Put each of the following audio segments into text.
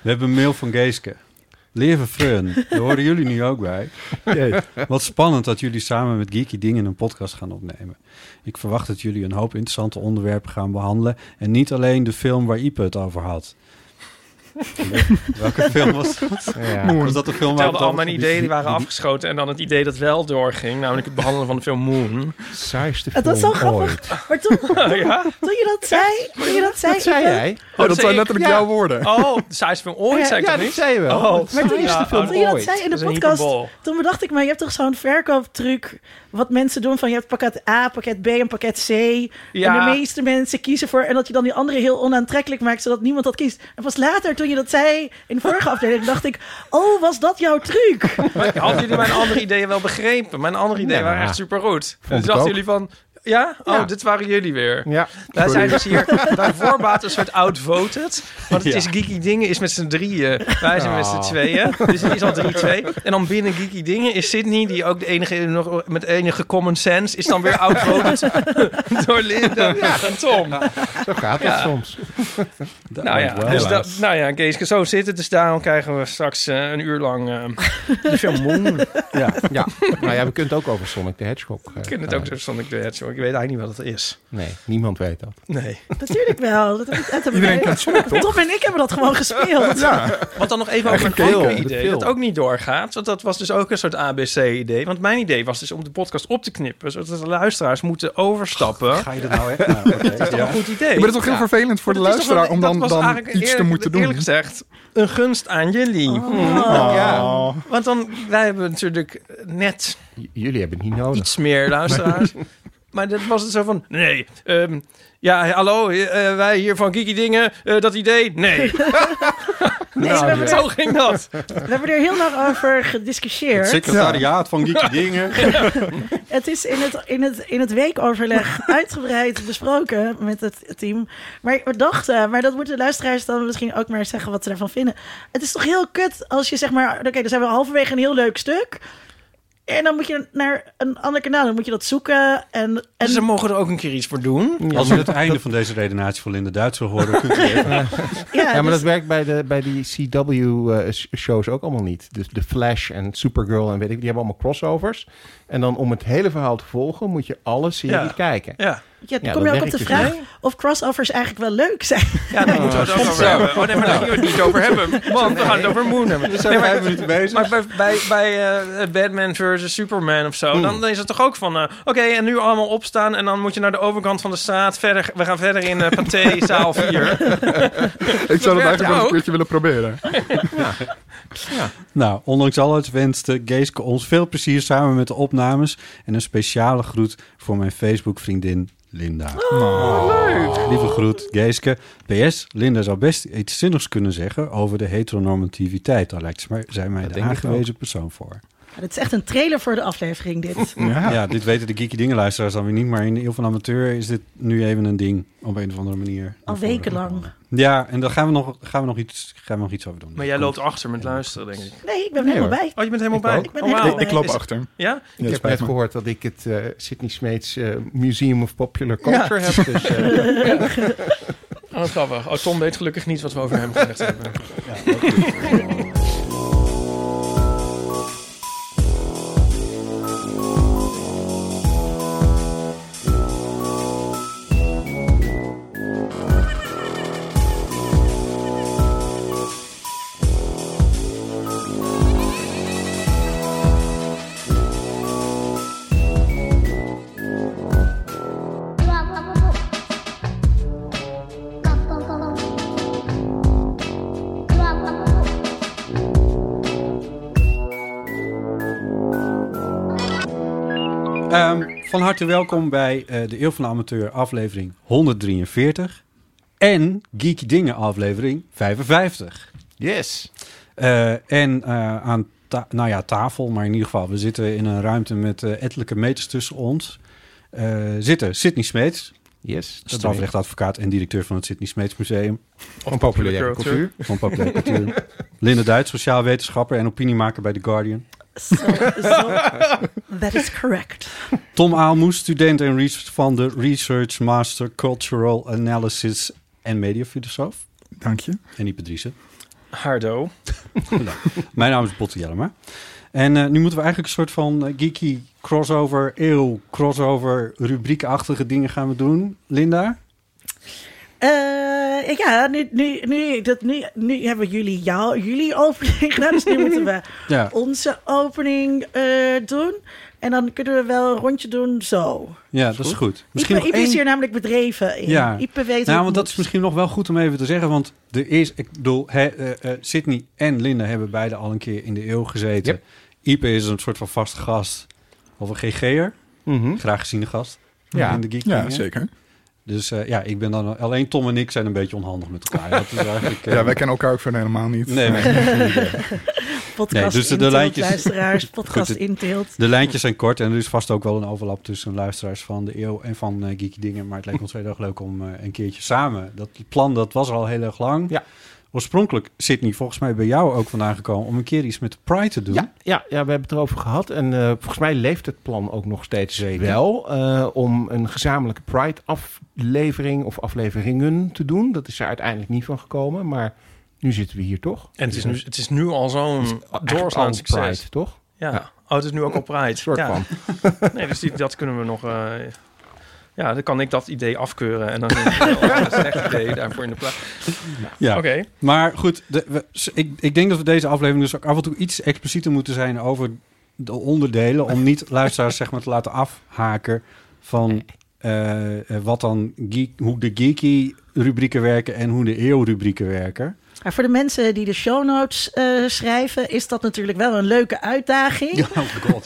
We hebben een mail van Geeske. Lieve Fun, daar horen jullie nu ook bij. Jee, wat spannend dat jullie samen met Geeky Dingen een podcast gaan opnemen. Ik verwacht dat jullie een hoop interessante onderwerpen gaan behandelen. En niet alleen de film waar Ype het over had. Welke film was dat? Ja. Moon. Was dat de film waar vertelde allemaal ideeën die waren afgeschoten. En dan het idee dat wel doorging. Namelijk het behandelen van de film Moon. Saaiste film dat is zo grappig. Maar toen, toen je dat zei... Dat zei jij? Oh, dat zijn letterlijk jouw woorden. Oh, de saaiste film ooit, zei ik dat niet? Ja, dat zei je wel. Oh, maar toen je dat zei in de podcast... Toen bedacht ik me, je hebt toch zo'n verkooptruc... wat mensen doen van je hebt pakket A, pakket B en pakket C. Ja. En de meeste mensen kiezen voor... en dat je dan die andere heel onaantrekkelijk maakt... zodat niemand dat kiest. En pas later... Toen je dat zei in de vorige afdeling, dacht ik... Oh, was dat jouw truc? Maar hadden jullie mijn andere ideeën wel begrepen? Mijn andere ideeën waren echt supergoed. Toen dachten jullie van... Ja? Oh, ja. Dit waren jullie weer. Ja. Wij zijn dus hier bij voorbaat een soort outvoted. Want het is Geeky Dingen is met z'n drieën. Wij zijn met z'n tweeën. Dus het is al 3-2. En dan binnen Geeky Dingen is Sydney, die ook de enige met enige common sense, is dan weer outvoted door Linda en Thom. Ja, zo gaat het soms. Geeske, zo zit het. Dus daarom krijgen we straks een uur lang de film Moon. We kunnen het ook over Sonic the Hedgehog. We kunnen het ook over Sonic the Hedgehog. Ik weet eigenlijk niet wat het is. Nee, niemand weet dat. Nee. Natuurlijk wel. Iedereen kan zoeken, toch? Top en ik hebben dat gewoon gespeeld. Ja. Wat dan nog even over een andere idee, dat ook niet doorgaat. Want dat was dus ook een soort ABC-idee. Want mijn idee was dus om de podcast op te knippen, zodat de luisteraars moeten overstappen. Ga je dat nou echt? Nou, okay. Dat is toch een goed idee? Maar het is toch heel vervelend voor de luisteraar om dan iets te moeten doen? Eerlijk gezegd, een gunst aan jullie. Ja. Want dan, wij hebben natuurlijk net... Jullie hebben het niet nodig. Iets meer luisteraars. Maar dat was het zo van, nee, hallo, wij hier van Geeky Dingen, dat idee, nee. Zo ging dat. We hebben er heel lang over gediscussieerd. Het secretariaat van Geeky Dingen. Ja. Het is in het weekoverleg uitgebreid besproken met het team. Maar we dachten, maar dat moeten de luisteraars dan misschien ook maar zeggen wat ze ervan vinden. Het is toch heel kut als je zeg maar, oké, dan zijn we halverwege een heel leuk stuk... En dan moet je naar een ander kanaal. Dan moet je dat zoeken. En... Ze mogen er ook een keer iets voor doen. Ja. Als we het einde van deze redenatie van Linda Duits wil horen... Kunt u even... maar dat werkt bij die CW-shows ook allemaal niet. Dus The Flash en Supergirl en weet ik... Die hebben allemaal crossovers. En dan om het hele verhaal te volgen... moet je alle series kijken. Ja. Ja, dan kom je ook op de vraag of crossovers eigenlijk wel leuk zijn. Ja, daar moeten we het ook over hebben. Oh nee, maar daar gaan we het niet over hebben. Want we gaan het over Moon hebben. We zijn 5 minuten bezig. Maar bij Batman versus Superman of zo... Dan is het toch ook van... Oké, en nu allemaal opstaan... en dan moet je naar de overkant van de straat... verder. We gaan verder in Pathé, zaal 4. Ik zou dat eigenlijk wel een keertje willen proberen. Nou, ondanks alles wenst Geeske ons veel plezier... samen met de opnames... en een speciale groet voor mijn Facebook-vriendin... Linda. Oh, leuk. Lieve groet, Geeske. PS, Linda zou best iets zinnigs kunnen zeggen over de heteronormativiteit. Daar lijkt zij mij de aangewezen persoon voor. Ja, dit is echt een trailer voor de aflevering, dit. Ja, dit weten de Geeky Dingen luisteraars dan weer niet. Maar in de eeuw van amateur is dit nu even een ding. Op een of andere manier. Al wekenlang. Ja, en daar gaan we nog iets over doen. Maar jij loopt achter met luisteren, denk ik. Nee, ik ben helemaal bij. Oh, je bent helemaal bij? Ik loop achter. Ja? Ik heb net gehoord dat ik het Sydney Smeets Museum of Popular Culture heb. Dus, grappig. Oh, Thom weet gelukkig niet wat we over hem gezegd hebben. Ja, dat is Van harte welkom bij de Eeuw van de Amateur aflevering 143 en Geeky Dingen aflevering 55. Yes. Tafel, maar in ieder geval, we zitten in een ruimte met ettelijke meters tussen ons. Zitten Sydney Smeets, yes, strafrechtadvocaat en directeur van het Sydney Smeets Museum. Van populaire cultuur. Linda Duits, sociaal wetenschapper en opiniemaker bij The Guardian. That is correct. Thom Aalmoes, student en research van de Research Master Cultural Analysis en Mediafilosoof. Dank je. En Ype Driessen. Hardo. Mijn naam is Botte Jellema. En nu moeten we eigenlijk een soort van geeky crossover, eeuw crossover, rubriekachtige dingen gaan we doen. Linda? Nu hebben jullie jullie opening gedaan. Dus nu moeten we onze opening doen. En dan kunnen we wel een rondje doen zo. Ja, dat is goed. Ype is hier namelijk bedreven in. Ja. Ype weet want dat is misschien nog wel goed om even te zeggen. Want Sydney en Linda hebben beide al een keer in de eeuw gezeten. Yep. Ype is een soort van vaste gast of een GG'er. Mm-hmm. Graag geziene gast. Ja, in de Geek Dingen. Zeker. Dus ik ben dan... Alleen Thom en ik zijn een beetje onhandig met elkaar. Dat is eigenlijk, wij kennen elkaar ook verder helemaal niet. Nee. De lijntjes zijn kort en er is vast ook wel een overlap tussen luisteraars van de eeuw en van Geeky Dingen. Maar het lijkt ons heel erg leuk om een keertje samen... Dat plan, dat was al heel erg lang. Ja. Oorspronkelijk, Sydney, volgens mij bij jou ook vandaan gekomen... om een keer iets met Pride te doen. Ja, we hebben het erover gehad. En volgens mij leeft het plan ook nog steeds wel... om een gezamenlijke Pride-aflevering of afleveringen te doen. Dat is er uiteindelijk niet van gekomen, maar nu zitten we hier toch. En het is nu al zo'n doorslaand succes. Pride, toch? Ja. Oh, het is nu ook al Pride. Soort van. Nee, dus dat kunnen we nog... dan kan ik dat idee afkeuren en dan is het wel een slecht idee daarvoor in de plaats. Ja. Okay. Maar goed, ik denk dat we deze aflevering dus ook af en toe iets explicieter moeten zijn over de onderdelen, om niet luisteraars zeg maar te laten afhaken van hoe de geeky rubrieken werken en hoe de eeuwrubrieken werken. Maar voor de mensen die de show notes schrijven... is dat natuurlijk wel een leuke uitdaging. Ja,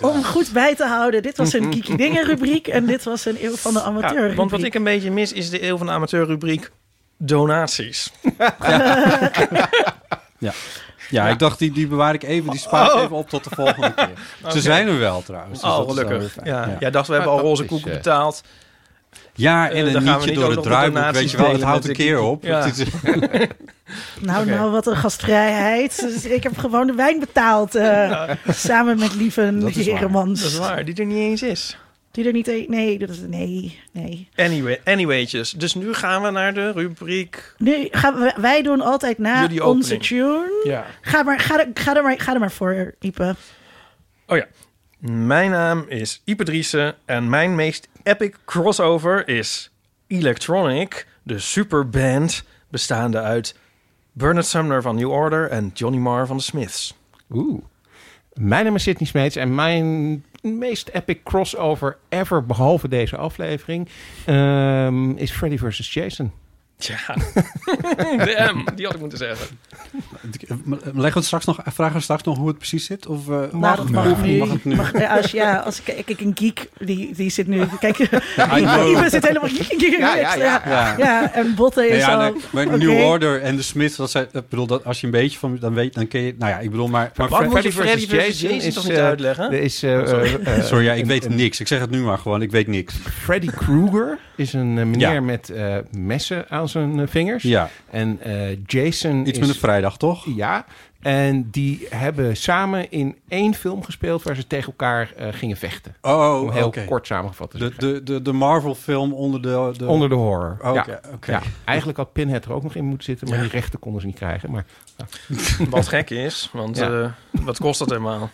om goed bij te houden. Dit was een Geeky Dingen rubriek... en dit was een Eeuw van de Amateur rubriek. Want wat ik een beetje mis is de Eeuw van de Amateur rubriek... donaties. Ja, ik dacht, die bewaar ik even. Die spaar ik even op tot de volgende keer. Okay. Ze zijn er wel trouwens. Dus gelukkig. Ja. Jij dacht, we hebben al roze koeken betaald... Ja, en een nietje door het draaiboek, weet je wel, het houdt een keer op. Ja. Wat een gastvrijheid. Dus ik heb gewoon de wijn betaald, samen met lieve Heremans. Dat is waar, die er niet eens is. Nee. Anywaytjes, dus nu gaan we naar de rubriek... Nu gaan wij doen altijd na onze tune. Ja. Ga er maar voor, Ype. Oh ja. Mijn naam is Ype Driessen en mijn meest epic crossover is Electronic, de superband bestaande uit Bernard Sumner van New Order en Johnny Marr van de Smiths. Oeh. Mijn naam is Sydney Smeets en mijn meest epic crossover ever, behalve deze aflevering, is Freddy vs. Jason. Tja, die had ik moeten zeggen. Vragen we straks nog hoe het precies zit? Of, mag het nu? Als ik een geek, die zit nu... Kijk, Ype zit helemaal... Ja, en Botte is al... Maar New Order en de Smiths, als je een beetje van... Dan weet, dan ken je... Nou ja, ik bedoel maar... Freddy vs. Jason is toch niet te uitleggen? Sorry, ik weet niks. Ik zeg het nu maar gewoon, ik weet niks. Freddy Krueger is een meneer met messen aan zijn vingers. Ja. En Jason is... Iets met een vrijdag, toch? Ja. En die hebben samen in één film gespeeld... waar ze tegen elkaar gingen vechten. Oh, om heel kort samengevat te zeggen. De Marvel-film onder de horror. Oh, okay. Ja, eigenlijk had Pinhead er ook nog in moeten zitten... maar die rechten konden ze niet krijgen. Maar, Wat gek is, want wat kost dat helemaal?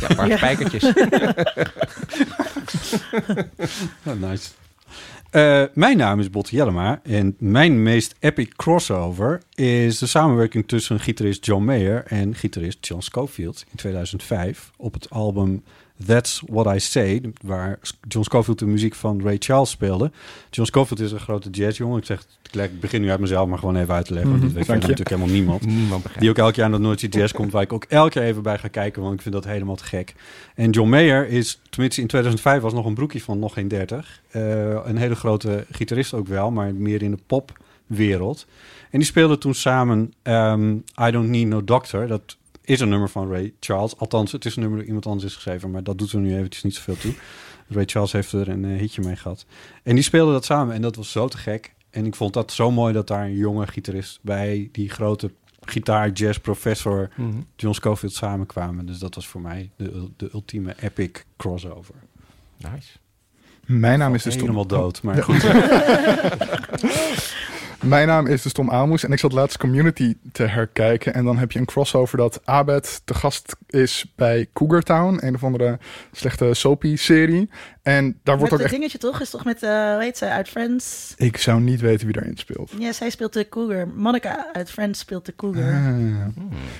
Ja, een paar spijkertjes. Nice. Mijn naam is Botte Jellema en mijn meest epic crossover is de samenwerking tussen gitarist John Mayer en gitarist John Scofield in 2005 op het album That's What I Say, waar John Scofield de muziek van Ray Charles speelde. John Scofield is een grote jazzjongen. Ik begin nu uit mezelf maar gewoon even uit te leggen. Want dit weet natuurlijk helemaal niemand begrijpt. Die ook elk jaar naar het Noordse Jazz komt, waar ik ook elk jaar even bij ga kijken, want ik vind dat helemaal te gek. En John Mayer is, tenminste in 2005 was nog een broekje van nog geen 30. Een hele grote gitarist ook wel, maar meer in de popwereld. En die speelden toen samen I Don't Need No Doctor. Dat is een nummer van Ray Charles. Althans, het is een nummer dat iemand anders is geschreven, maar dat doet er nu eventjes niet zoveel toe. Ray Charles heeft er een hitje mee gehad. En die speelden dat samen en dat was zo te gek. En ik vond dat zo mooi dat daar een jonge gitarist bij die grote gitaar jazz professor John Scofield samenkwamen. Dus dat was voor mij de ultieme epic crossover. Nice. Mijn naam is dus helemaal dood, maar goed. Mijn naam is dus Thom Aalmoes en ik zat laatst Community te herkijken. En dan heb je een crossover dat Abed te gast is bij Cougar Town. Een of andere slechte soapy-serie. En daar wordt ook echt... dingetje toch? Is toch met, hoe heet zij, uit Friends? Ik zou niet weten wie daarin speelt. Ja, zij speelt de Cougar. Monica uit Friends speelt de Cougar.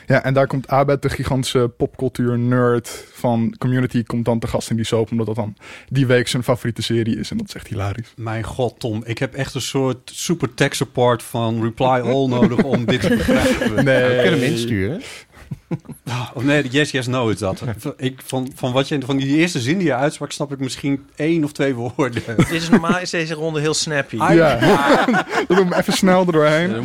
Ja, en daar komt Abed, de gigantische popcultuur-nerd van Community, komt dan te gast in die soap. Omdat dat dan die week zijn favoriete serie is. En dat is echt hilarisch. Mijn god, Tom. Ik heb echt een soort super tekst part van Reply All nodig om dit te begrijpen. Nee. We kunnen hem insturen. Oh, nee, yes, yes, no is dat. Van die eerste zin die je uitsprak, snap ik misschien 1 of 2 woorden. Normaal is deze ronde heel snappy. Doe hem even snel erdoorheen.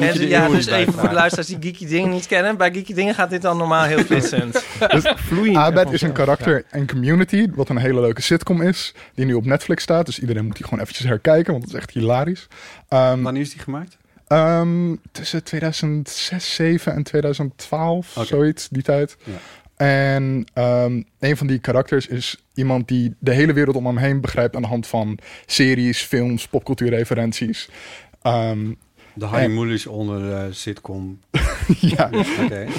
Dus even voor de luisteraars die Geeky Dingen niet kennen. Bij Geeky Dingen gaat dit dan normaal heel flitsend. Dus vloeiend. Abed is een karakter en Community, wat een hele leuke sitcom is, die nu op Netflix staat. Dus iedereen moet die gewoon eventjes herkijken, want het is echt hilarisch. Wanneer is die gemaakt? Tussen 2006, 2007 en 2012, zoiets, die tijd. Ja. En een van die karakters is iemand die de hele wereld om hem heen begrijpt aan de hand van series, films, popcultuurreferenties. De honeymoolies onder de sitcom. Ja,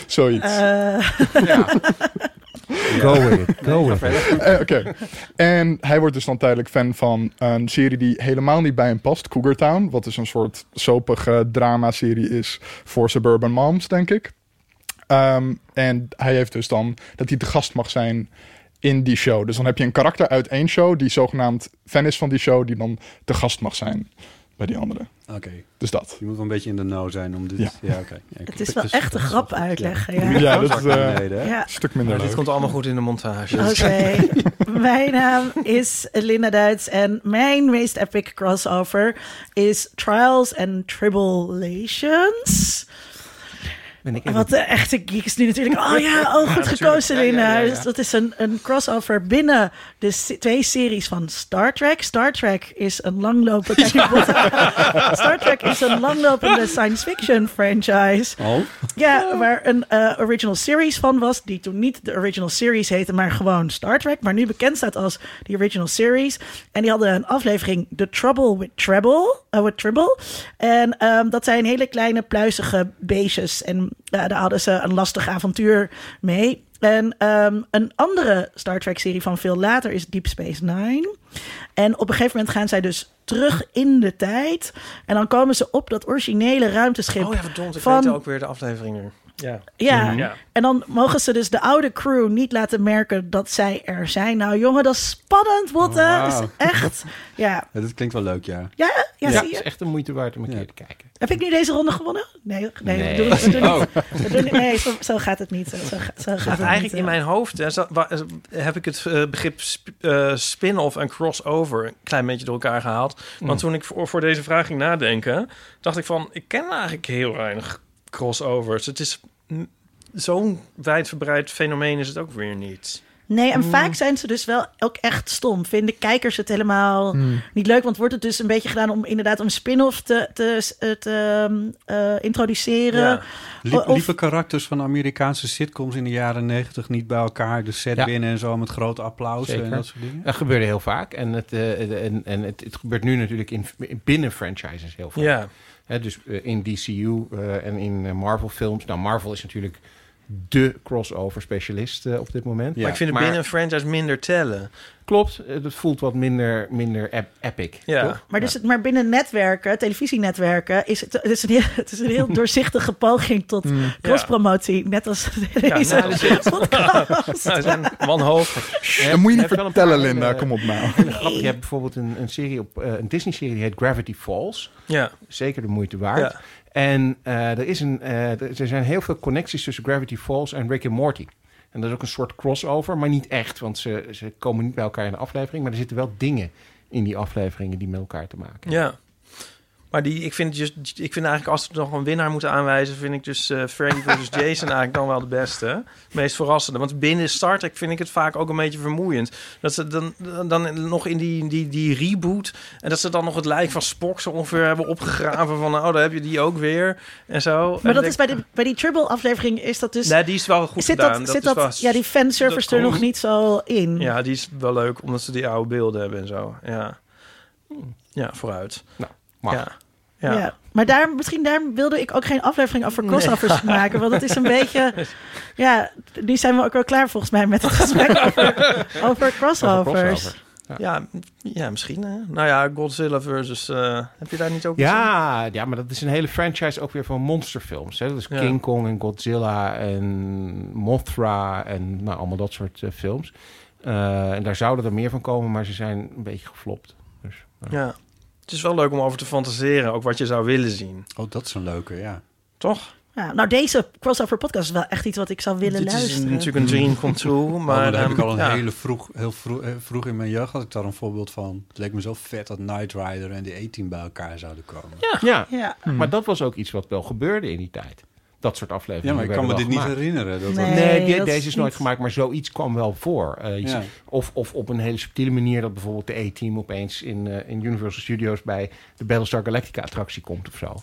zoiets. Ja. Go with. Oké. En hij wordt dus dan tijdelijk fan van een serie die helemaal niet bij hem past. Cougar Town, wat dus een soort sopige drama-serie is voor suburban moms, denk ik. En hij heeft dus dan dat hij te gast mag zijn in die show. Dus dan heb je een karakter uit één show die zogenaamd fan is van die show, die dan te gast mag zijn bij die andere. Oké. Dus dat. Je moet wel een beetje in de know zijn om dit... Ja, oké. Het is wel echt een grap uitleggen. Ja, dat is een stuk minder leuk. Dit komt allemaal goed in de montage. Oké. Mijn naam is Linda Duits en mijn meest epic crossover is Trials and Tribulations. Wat de echte geeks nu natuurlijk... goed gekozen, Linda. Ja. Dus dat is een crossover binnen de twee series van Star Trek. Star Trek is een langlopende... Star Trek is een langlopende science fiction franchise. Oh? Ja, waar een original series van was... die toen niet de original series heette, maar gewoon Star Trek... maar nu bekend staat als de original series. En die hadden een aflevering The Trouble with Treble. En dat zijn hele kleine pluizige beestjes... en daar hadden ze een lastig avontuur mee. En een andere Star Trek-serie van veel later is Deep Space Nine. En op een gegeven moment gaan zij dus terug in de tijd. En dan komen ze op dat originele ruimteschip. Oh ja, verdomd, ik weet ook weer de aflevering nu. Ja, en dan mogen ze dus de oude crew niet laten merken dat zij er zijn. Nou jongen, dat is spannend, Botte. Dat is echt... Ja, dat klinkt wel leuk, ja. Ja, zie je? Het is echt een moeite waard om een keer te kijken. Heb ik nu deze ronde gewonnen? Nee. Nee, zo gaat het niet. Eigenlijk in mijn hoofd heb ik het begrip spin-off en crossover een klein beetje door elkaar gehaald. Want toen ik voor deze vraag ging nadenken, dacht ik van, ik ken eigenlijk heel weinig crossovers. Het is zo'n wijdverbreid fenomeen is het ook weer niet. Nee, en vaak zijn ze dus wel ook echt stom. Vinden kijkers het helemaal niet leuk? Want wordt het dus een beetje gedaan om inderdaad een spin-off te introduceren? Ja. Lieve karakters van Amerikaanse sitcoms in de jaren 90 niet bij elkaar. De set binnen en zo met grote applaus en dat soort dingen. Dat gebeurde heel vaak. En het gebeurt nu natuurlijk binnen franchises heel vaak. Ja. He, dus in DCU en in Marvel films. Nou, Marvel is natuurlijk de crossover specialist op dit moment. Ja. Maar ik vind het binnen een franchise minder tellen. Klopt, het voelt wat minder epic. Ja. Toch? Maar, dus, maar binnen netwerken, televisienetwerken, is het een heel doorzichtige poging tot crosspromotie. Ja. Net als deze podcast. Wanhopig. Dat moet je niet vertellen, Linda. Kom op nou. Je hebt bijvoorbeeld een serie op een Disney-serie die heet Gravity Falls. Ja. Zeker de moeite waard. Ja. En er zijn heel veel connecties tussen Gravity Falls en Rick and Morty. En dat is ook een soort crossover, maar niet echt. Want ze komen niet bij elkaar in de aflevering. Maar er zitten wel dingen in die afleveringen die met elkaar te maken hebben. Ja. Maar ik vind eigenlijk, als we nog een winnaar moeten aanwijzen, vind ik dus Freddy vs. Jason eigenlijk dan wel de beste. Meest verrassende. Want binnen Star Trek vind ik het vaak ook een beetje vermoeiend. Dat ze dan nog in die reboot, en dat ze dan nog het lijk van Spock zo ongeveer hebben opgegraven van, daar heb je die ook weer. En zo. Maar en dat is bij die Tribble aflevering is dat dus... Nee, die is wel goed gedaan. Die fanservice er nog niet zo in. Ja, die is wel leuk, omdat ze die oude beelden hebben en zo. Ja, ja vooruit. Nou, mag. Ja. Maar misschien wilde ik ook geen aflevering over crossovers maken. Want het is een beetje... Ja, nu zijn we ook wel klaar volgens mij met het gesprek over crossovers. Ja, misschien. Nou ja, Godzilla versus... heb je daar niet ook gezien? Ja, maar dat is een hele franchise ook weer van monsterfilms. Hè? Dat is King Kong en Godzilla en Mothra en allemaal dat soort films. En daar zouden er meer van komen, maar ze zijn een beetje geflopt. Dus, ja. Het is wel leuk om over te fantaseren, ook wat je zou willen zien. Oh, dat is een leuke, ja. Toch? Ja, nou, deze crossover podcast is wel echt iets wat ik zou willen luisteren. Het is natuurlijk een dream come true, maar... daar heb ik al een heel vroeg in mijn jeugd had ik daar een voorbeeld van. Het leek me zo vet dat Knight Rider en de A-team bij elkaar zouden komen. Ja. Maar dat was ook iets wat wel gebeurde in die tijd. Dat soort afleveringen. Ja, maar ik kan me dit niet herinneren. Deze is nooit gemaakt, maar zoiets kwam wel voor. Of op een hele subtiele manier dat bijvoorbeeld de A-team opeens in Universal Studios bij de Battlestar Galactica-attractie komt of zo.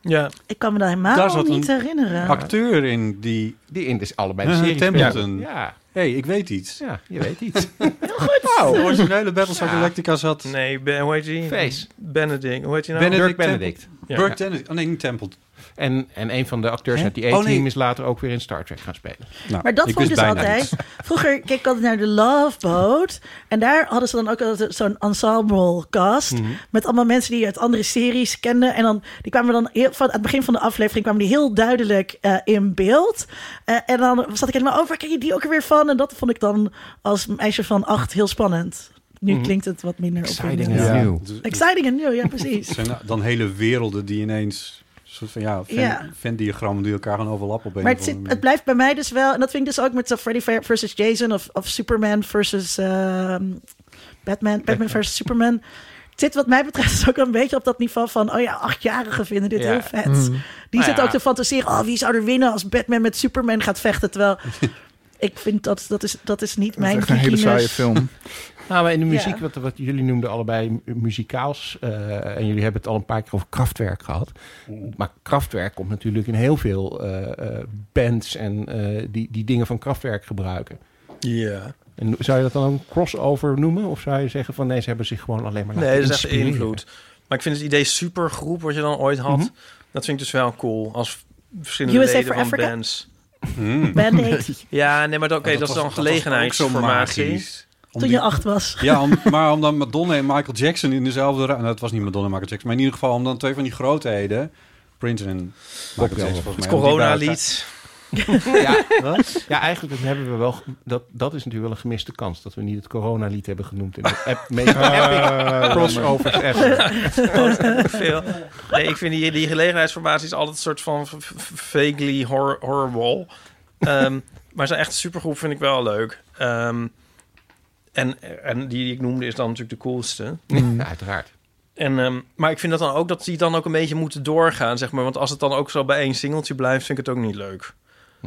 Ja. Ik kan me dat helemaal niet herinneren. Acteur in die in dus allebei de serie Templeton. Ja. Hey, ik weet iets. Ja, je weet iets. Heel goed. Wow, de originele Battlestar Galactica zat... Nee, hoe heet die? Face. Benedict. Hoe heet die nou? Benedict. Burke Benedict. Oh nee, niet Templeton. En een van de acteurs uit die A-team is later ook weer in Star Trek gaan spelen. Nou, maar dat vond ik dus altijd... Niets. Vroeger keek ik altijd naar de Love Boat. En daar hadden ze dan ook altijd zo'n ensemble cast. Mm-hmm. Met allemaal mensen die je uit andere series kenden. En dan, die kwamen dan aan het begin van de aflevering kwamen die heel duidelijk in beeld. En dan zat ik helemaal over, ken je die ook er weer van? En dat vond ik dan als meisje van 8 heel spannend. Nu klinkt het wat minder opwindend. Exciting and new, ja precies. Zijn dan hele werelden die ineens... soort van fan-diagrammen die elkaar gaan overlappen. Maar het blijft bij mij dus wel... en dat vind ik dus ook met Freddy versus Jason... of Superman versus Batman versus Superman. Het zit wat mij betreft dus ook een beetje op dat niveau van... achtjarigen vinden dit heel vet. Mm. Die zitten ook te fantaseren... wie zou er winnen als Batman met Superman gaat vechten... terwijl ik vind dat is niet mijn kiekinus. Een hele saaie film. Maar in de muziek, wat jullie noemden allebei muzikaals... en jullie hebben het al een paar keer over Kraftwerk gehad. Maar Kraftwerk komt natuurlijk in heel veel bands... en die dingen van Kraftwerk gebruiken. Ja. Yeah. En zou je dat dan een crossover noemen? Of zou je zeggen van nee, ze hebben zich gewoon alleen maar laten inspireren? Nee, dat is echt invloed. Maar ik vind het idee supergroep wat je dan ooit had... Mm-hmm. Dat vind ik dus wel cool. Als verschillende USA leden van Africa? Bands. Benedict. Ja, nee, maar dat is dan gelegenheidsformatie. Toen je 8 was. Ja, om dan Madonna en Michael Jackson in dezelfde... Nou, het was niet Madonna en Michael Jackson... maar in ieder geval om dan twee van die grootheden... Prince en Michael Jackson. Het Corona-lied. Eigenlijk hebben we wel... Dat is natuurlijk wel een gemiste kans... dat we niet het Corona-lied hebben genoemd... in de epic crossovers ever. Nee, ik vind die gelegenheidsformaties... altijd een soort van vaguely horrible. Maar zijn echt supergroep vind ik wel leuk. En die ik noemde is dan natuurlijk de coolste. Ja, uiteraard. Maar ik vind dat dan ook dat die dan ook een beetje moeten doorgaan, zeg maar. Want als het dan ook zo bij één singeltje blijft, vind ik het ook niet leuk.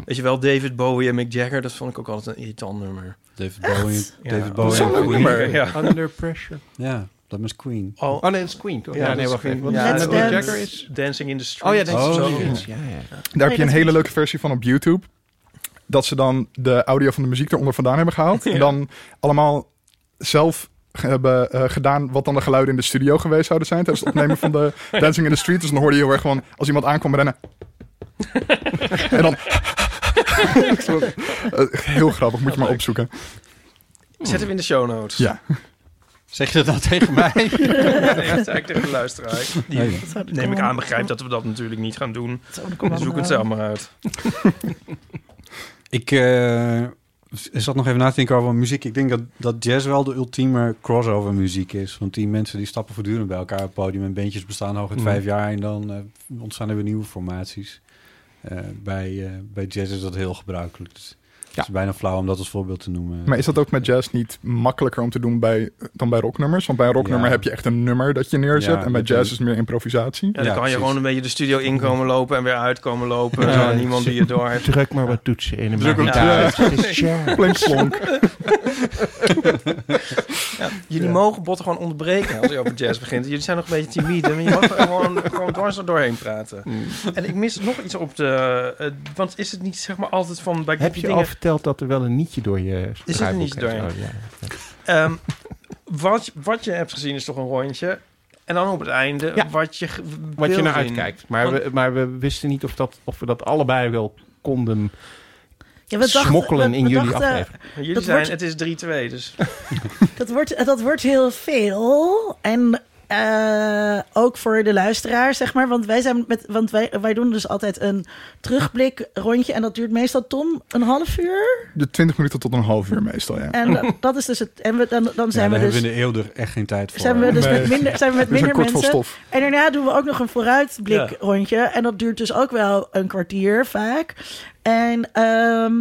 Weet je wel, David Bowie en Mick Jagger, dat vond ik ook altijd een irritant nummer. David Bowie. Ja. Under Pressure. Ja, dat was Queen. Oh nee, dat is Queen, toch? Ja, nee, wacht even. Mick Jagger is Dancing in the Street. Daar heb je een hele leuke versie van op YouTube. Dat ze dan de audio van de muziek eronder vandaan hebben gehaald. En dan allemaal zelf hebben gedaan wat dan de geluiden in de studio geweest zouden zijn. Tijdens het opnemen van de Dancing in the Street. Dus dan hoorde je heel erg gewoon als iemand aankwam rennen. En dan... Heel grappig, moet je maar opzoeken. Zetten we in de show notes. Ja. Zeg je dat nou tegen mij? Nee, dat zei ik tegen de luisteraar. Die neem ik aan begrijpt dat we dat natuurlijk niet gaan doen. Zoek het zelf maar uit. Ik zat nog even na te denken over muziek. Ik denk dat jazz wel de ultieme crossover muziek is. Want die mensen die stappen voortdurend bij elkaar op het podium. En bandjes bestaan hooguit 5 jaar. En dan ontstaan er weer nieuwe formaties. Bij jazz is dat heel gebruikelijk. Dus het is bijna flauw om dat als voorbeeld te noemen. Maar is dat ook met jazz niet makkelijker om te doen dan bij rocknummers? Want bij een rocknummer heb je echt een nummer dat je neerzet. Ja, en bij jazz is meer improvisatie. Ja, dan kan je gewoon een beetje de studio inkomen lopen en weer uitkomen lopen. Ja, niemand die je door heeft. Druk maar wat toetsen in en maar uit. Plimslonk. Jullie mogen Botte gewoon onderbreken als je over jazz begint. Jullie zijn nog een beetje timide, maar je mag er gewoon dwars er doorheen praten. Mm. En ik mis nog iets op de... want is het niet zeg maar altijd van... Bij heb je dingen... al verteld dat er wel een nietje door je... Is het een nietje door je? Oh, ja. Wat je hebt gezien is toch een rondje. En dan op het einde wat je naar uitkijkt. Maar we wisten niet of we dat allebei wel konden... Ja, we dachten, smokkelen in jullie aflevering. Jullie zijn, het is 3-2, dus... dat wordt heel veel. En ook voor de luisteraar, zeg maar. Want wij doen dus altijd een terugblik rondje. En dat duurt meestal, Thom, een half uur? De 20 minuten tot een half uur meestal, ja. En dat is dus het... En we, dan zijn we dus... hebben in de eeuw er echt geen tijd voor. Zijn we dus met minder mensen. En daarna doen we ook nog een vooruitblik rondje. En dat duurt dus ook wel een kwartier vaak. En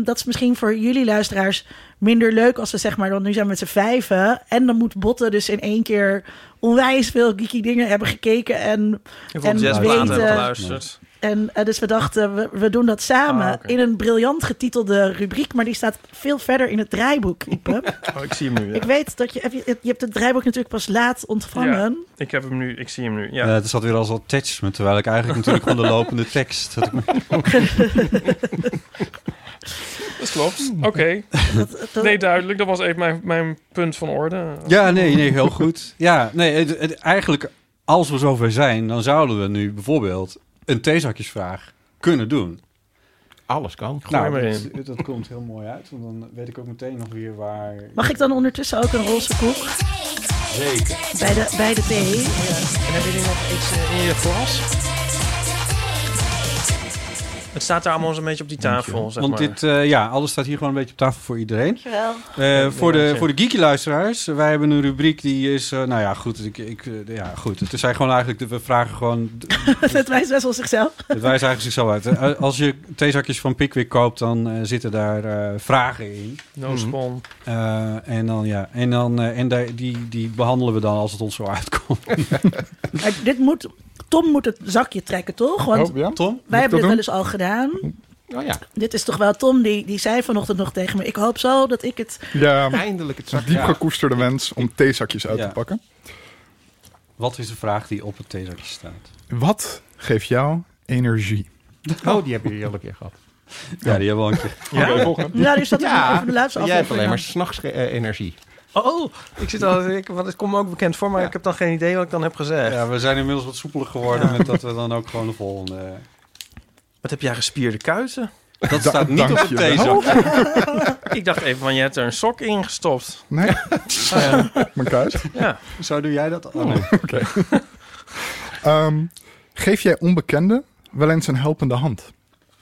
dat is misschien voor jullie luisteraars minder leuk als ze zeg maar... Want nu zijn we met z'n 5. En dan moet Botte dus in 1 keer onwijs veel geeky dingen hebben gekeken. En weten. Geluisterd. En dus we dachten, we doen dat samen in een briljant getitelde rubriek. Maar die staat veel verder in het draaiboek, Ype. Oh, ik zie hem nu, ja. Ik weet dat je hebt het draaiboek natuurlijk pas laat ontvangen. Ja, ik zie hem nu, ja. Het zat weer als attachment, terwijl ik eigenlijk natuurlijk onderlopende tekst... Dat klopt, oké. Nee, duidelijk, dat was even mijn punt van orde. Ja, nee, heel goed. Ja, nee, eigenlijk, als we zover zijn, dan zouden we nu bijvoorbeeld... een theezakjesvraag kunnen doen. Alles kan. Dat komt heel mooi uit, want dan weet ik ook meteen nog weer waar... Mag ik dan ondertussen ook een roze koek? Zeker. Bij de thee. En hebben jullie nog iets in je glas? Het staat daar allemaal een beetje op die tafel, zeg maar. Want dit, alles staat hier gewoon een beetje op tafel voor iedereen. Dankjewel. Voor de geeky-luisteraars, wij hebben een rubriek die is... Het zijn gewoon eigenlijk... We vragen gewoon... Het wijst best wel zichzelf. Het wijst eigenlijk zichzelf uit. Als je theezakjes van Pickwick koopt, dan zitten daar vragen in. No spon. En die behandelen we dan als het ons zo uitkomt. Dit moet... Thom moet het zakje trekken, toch? Want Thom, wij hebben dit wel eens al gedaan. Oh, ja. Dit is toch wel Thom, die zei vanochtend nog tegen me... ik hoop zo dat ik het... Ja, eindelijk het zakje... diep gekoesterde wens om theezakjes uit te pakken. Wat is de vraag die op het theezakje staat? Wat geeft jou energie? Oh, die hebben jullie al een keer gehad. Ja, die hebben we al een keer gehad. Ja, die staat over de laatste aflevering. Jij hebt alleen maar 's nachts energie. Oh, ik zit al. Want het komt me ook bekend voor, maar ik heb dan geen idee wat ik dan heb gezegd. Ja, we zijn inmiddels wat soepeler geworden met dat we dan ook gewoon de volgende... Wat heb jij gespierde kuiten? Dat staat niet op de theezak. Ik dacht even van, je hebt er een sok in gestopt. Nee. Mijn kuit? Ja. Zo doe jij dat? Oh, nee. Oké. Geef jij onbekenden wel eens een helpende hand?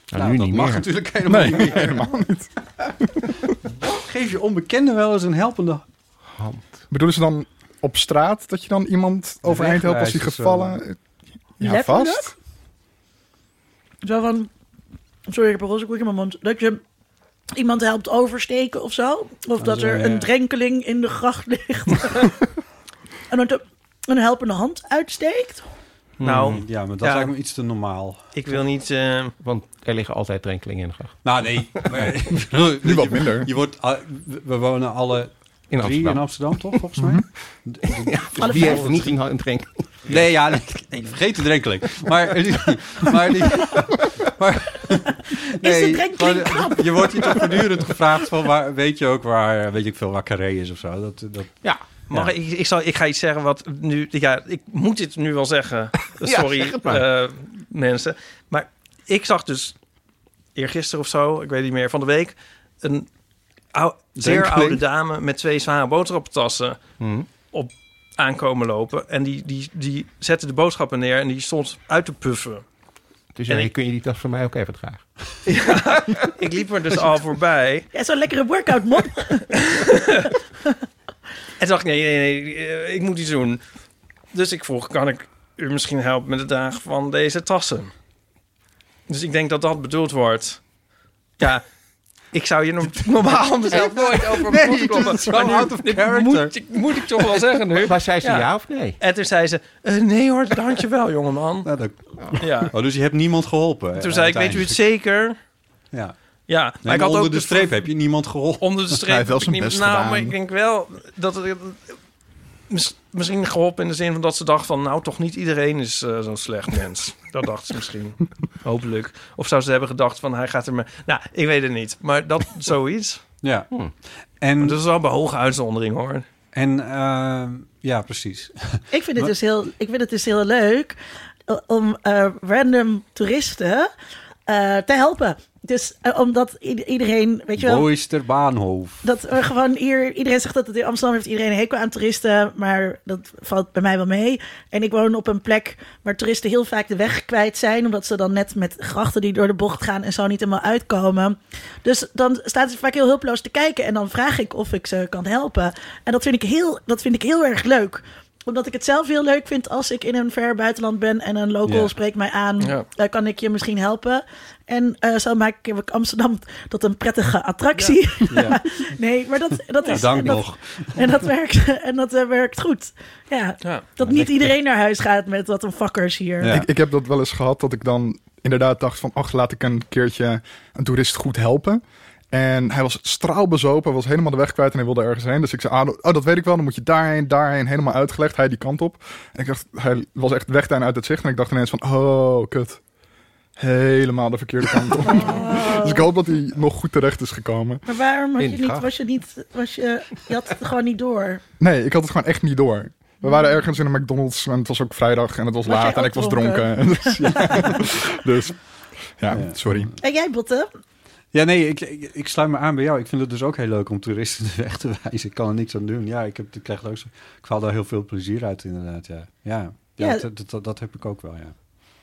Nou, nu dat niet mag meer. Natuurlijk helemaal niet meer. Helemaal niet. Geef je onbekenden wel eens een helpende hand. Bedoelen ze dan op straat dat je dan iemand overeind helpt als die gevallen? Ja, vast. Zo van, sorry, ik heb een roze koek in mijn mond. Dat je iemand helpt oversteken of zo. Of dat er een drenkeling in de gracht ligt. En dat een helpende hand uitsteekt. Nou, ja, maar dat lijkt me iets te normaal. Ik wil niet... want er liggen altijd drenkelingen in de gracht. Nou, nee. Nu wat minder. We wonen alle in Amsterdam. In Amsterdam, toch, volgens mij? Dus die heeft niet een drenkeling. Nee, ik vergeet de drenkeling. Maar nee, is het je wordt hier toch voortdurend gevraagd van... Weet ik veel waar Carré is of zo. Dat... Ja. Maar ik ga iets zeggen wat nu... Ja, ik moet dit nu wel zeggen. Sorry, maar. Mensen. Maar ik zag dus eergisteren of zo... Ik weet niet meer, van de week... een zeer oude dame met twee zware boterhaptassen op aankomen lopen. En die zette de boodschappen neer en die stond uit te puffen. Dus en kun je die tas voor mij ook even dragen? Ja, ik liep er dus al voorbij. Ja, zo'n lekkere workout, man. En dacht ik, nee, ik moet iets doen. Dus ik vroeg, kan ik u misschien helpen met de dragen van deze tassen? Dus ik denk dat dat bedoeld wordt. Ja, ik zou je normaal mezelf nooit over mijn mond kloppen. Maar nu, moet ik toch wel zeggen nu. Maar zei ze ja of nee? En toen zei ze, nee hoor, dankjewel jongeman. Oh, dus je hebt niemand geholpen? En toen zei ik, weet u het zeker? Ja. Ja, nee, maar ik had onder ook de streep heb je niemand geholpen. Onder de streep hij wel zijn best gedaan. Maar ik denk wel dat het misschien geholpen in de zin van dat ze dacht van... nou, toch niet iedereen is zo'n slecht mens. Dat dacht ze misschien. Hopelijk. Of zou ze hebben gedacht van hij gaat er maar... Nou, ik weet het niet. Maar dat zoiets. Ja. En dat is wel bij hoge uitzondering, hoor. En ja, precies. Ik vind het dus heel leuk om random toeristen te helpen. Dus omdat iedereen, weet je wel... Boisterbaanhof. Dat er gewoon iedereen zegt dat het in Amsterdam heeft iedereen een hekel aan toeristen. Maar dat valt bij mij wel mee. En ik woon op een plek waar toeristen heel vaak de weg kwijt zijn. Omdat ze dan net met grachten die door de bocht gaan en zo niet helemaal uitkomen. Dus dan staat ze vaak heel hulpeloos te kijken. En dan vraag ik of ik ze kan helpen. En dat vind ik heel erg leuk. Omdat ik het zelf heel leuk vind als ik in een ver buitenland ben... en een local spreekt mij aan, kan ik je misschien helpen. En zo maak ik Amsterdam tot een prettige attractie. Ja. Ja. Nee, maar dat is... Dank nog. En dat werkt goed. Ja, ja. Dat niet iedereen naar huis gaat met wat een fuckers hier. Ja. Ik heb dat wel eens gehad dat ik dan inderdaad dacht van... ach, laat ik een keertje een toerist goed helpen... En hij was straalbezopen, was helemaal de weg kwijt en hij wilde ergens heen. Dus ik zei, oh, dat weet ik wel, dan moet je daarheen, helemaal uitgelegd. Hij die kant op. En ik dacht, hij was echt weg daarin uit het zicht. En ik dacht ineens van, oh, kut. Helemaal de verkeerde kant op. Oh. Dus ik hoop dat hij nog goed terecht is gekomen. Maar waarom had je had het gewoon niet door? Nee, ik had het gewoon echt niet door. We waren ergens in een McDonald's en het was ook vrijdag en het was laat en ik was dronken. Dus, sorry. En jij, Botte? Ja, nee, ik sluit me aan bij jou. Ik vind het dus ook heel leuk om toeristen de weg te wijzen. Ik kan er niks aan doen. Ja, ik krijg leuk. Ik haal daar heel veel plezier uit, inderdaad. Ja. Dat heb ik ook wel,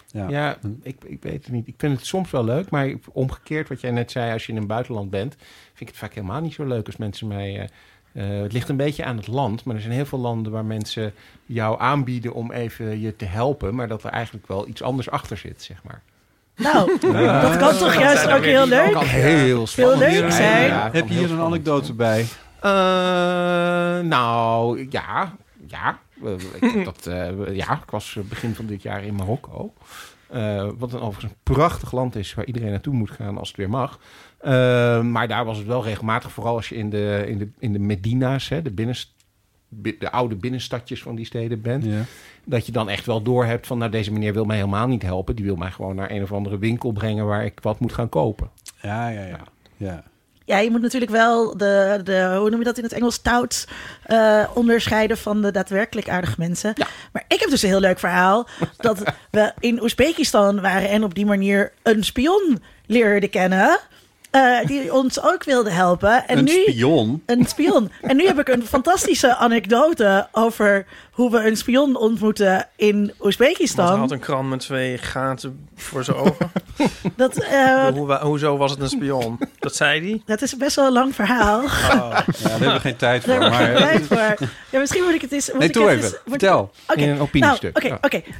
ja. Ja, ik weet het niet. Ik vind het soms wel leuk, maar omgekeerd wat jij net zei... als je in een buitenland bent, vind ik het vaak helemaal niet zo leuk als mensen mij... het ligt een beetje aan het land, maar er zijn heel veel landen waar mensen jou aanbieden... om even je te helpen, maar dat er eigenlijk wel iets anders achter zit, zeg maar. Nou, dat kan toch juist ook heel leuk. Dat kan heel leuk zijn. Ja, heb je hier een anekdote bij? Nou, ja. Ik was begin van dit jaar in Marokko. Wat dan overigens een prachtig land is waar iedereen naartoe moet gaan als het weer mag. Maar daar was het wel regelmatig, vooral als je in de Medina's, hè, de oude binnenstadjes van die steden bent... Ja. Dat je dan echt wel doorhebt van... nou, deze meneer wil mij helemaal niet helpen. Die wil mij gewoon naar een of andere winkel brengen... waar ik wat moet gaan kopen. Ja. Ja, je moet natuurlijk wel de hoe noem je dat in het Engels, touts onderscheiden van de daadwerkelijk aardige mensen. Ja. Maar ik heb dus een heel leuk verhaal dat we in Oezbekistan waren... en op die manier een spion leerden kennen... die ons ook wilde helpen. En een spion. En nu heb ik een fantastische anekdote over hoe we een spion ontmoeten in Oezbekistan. Hij had een krant met twee gaten voor zijn ogen. Hoezo was het een spion? Dat zei hij. Dat is best wel een lang verhaal. Oh, ja, daar hebben we geen tijd voor. Ja, misschien moet ik het eens... Vertel. Okay. In een opiniestuk.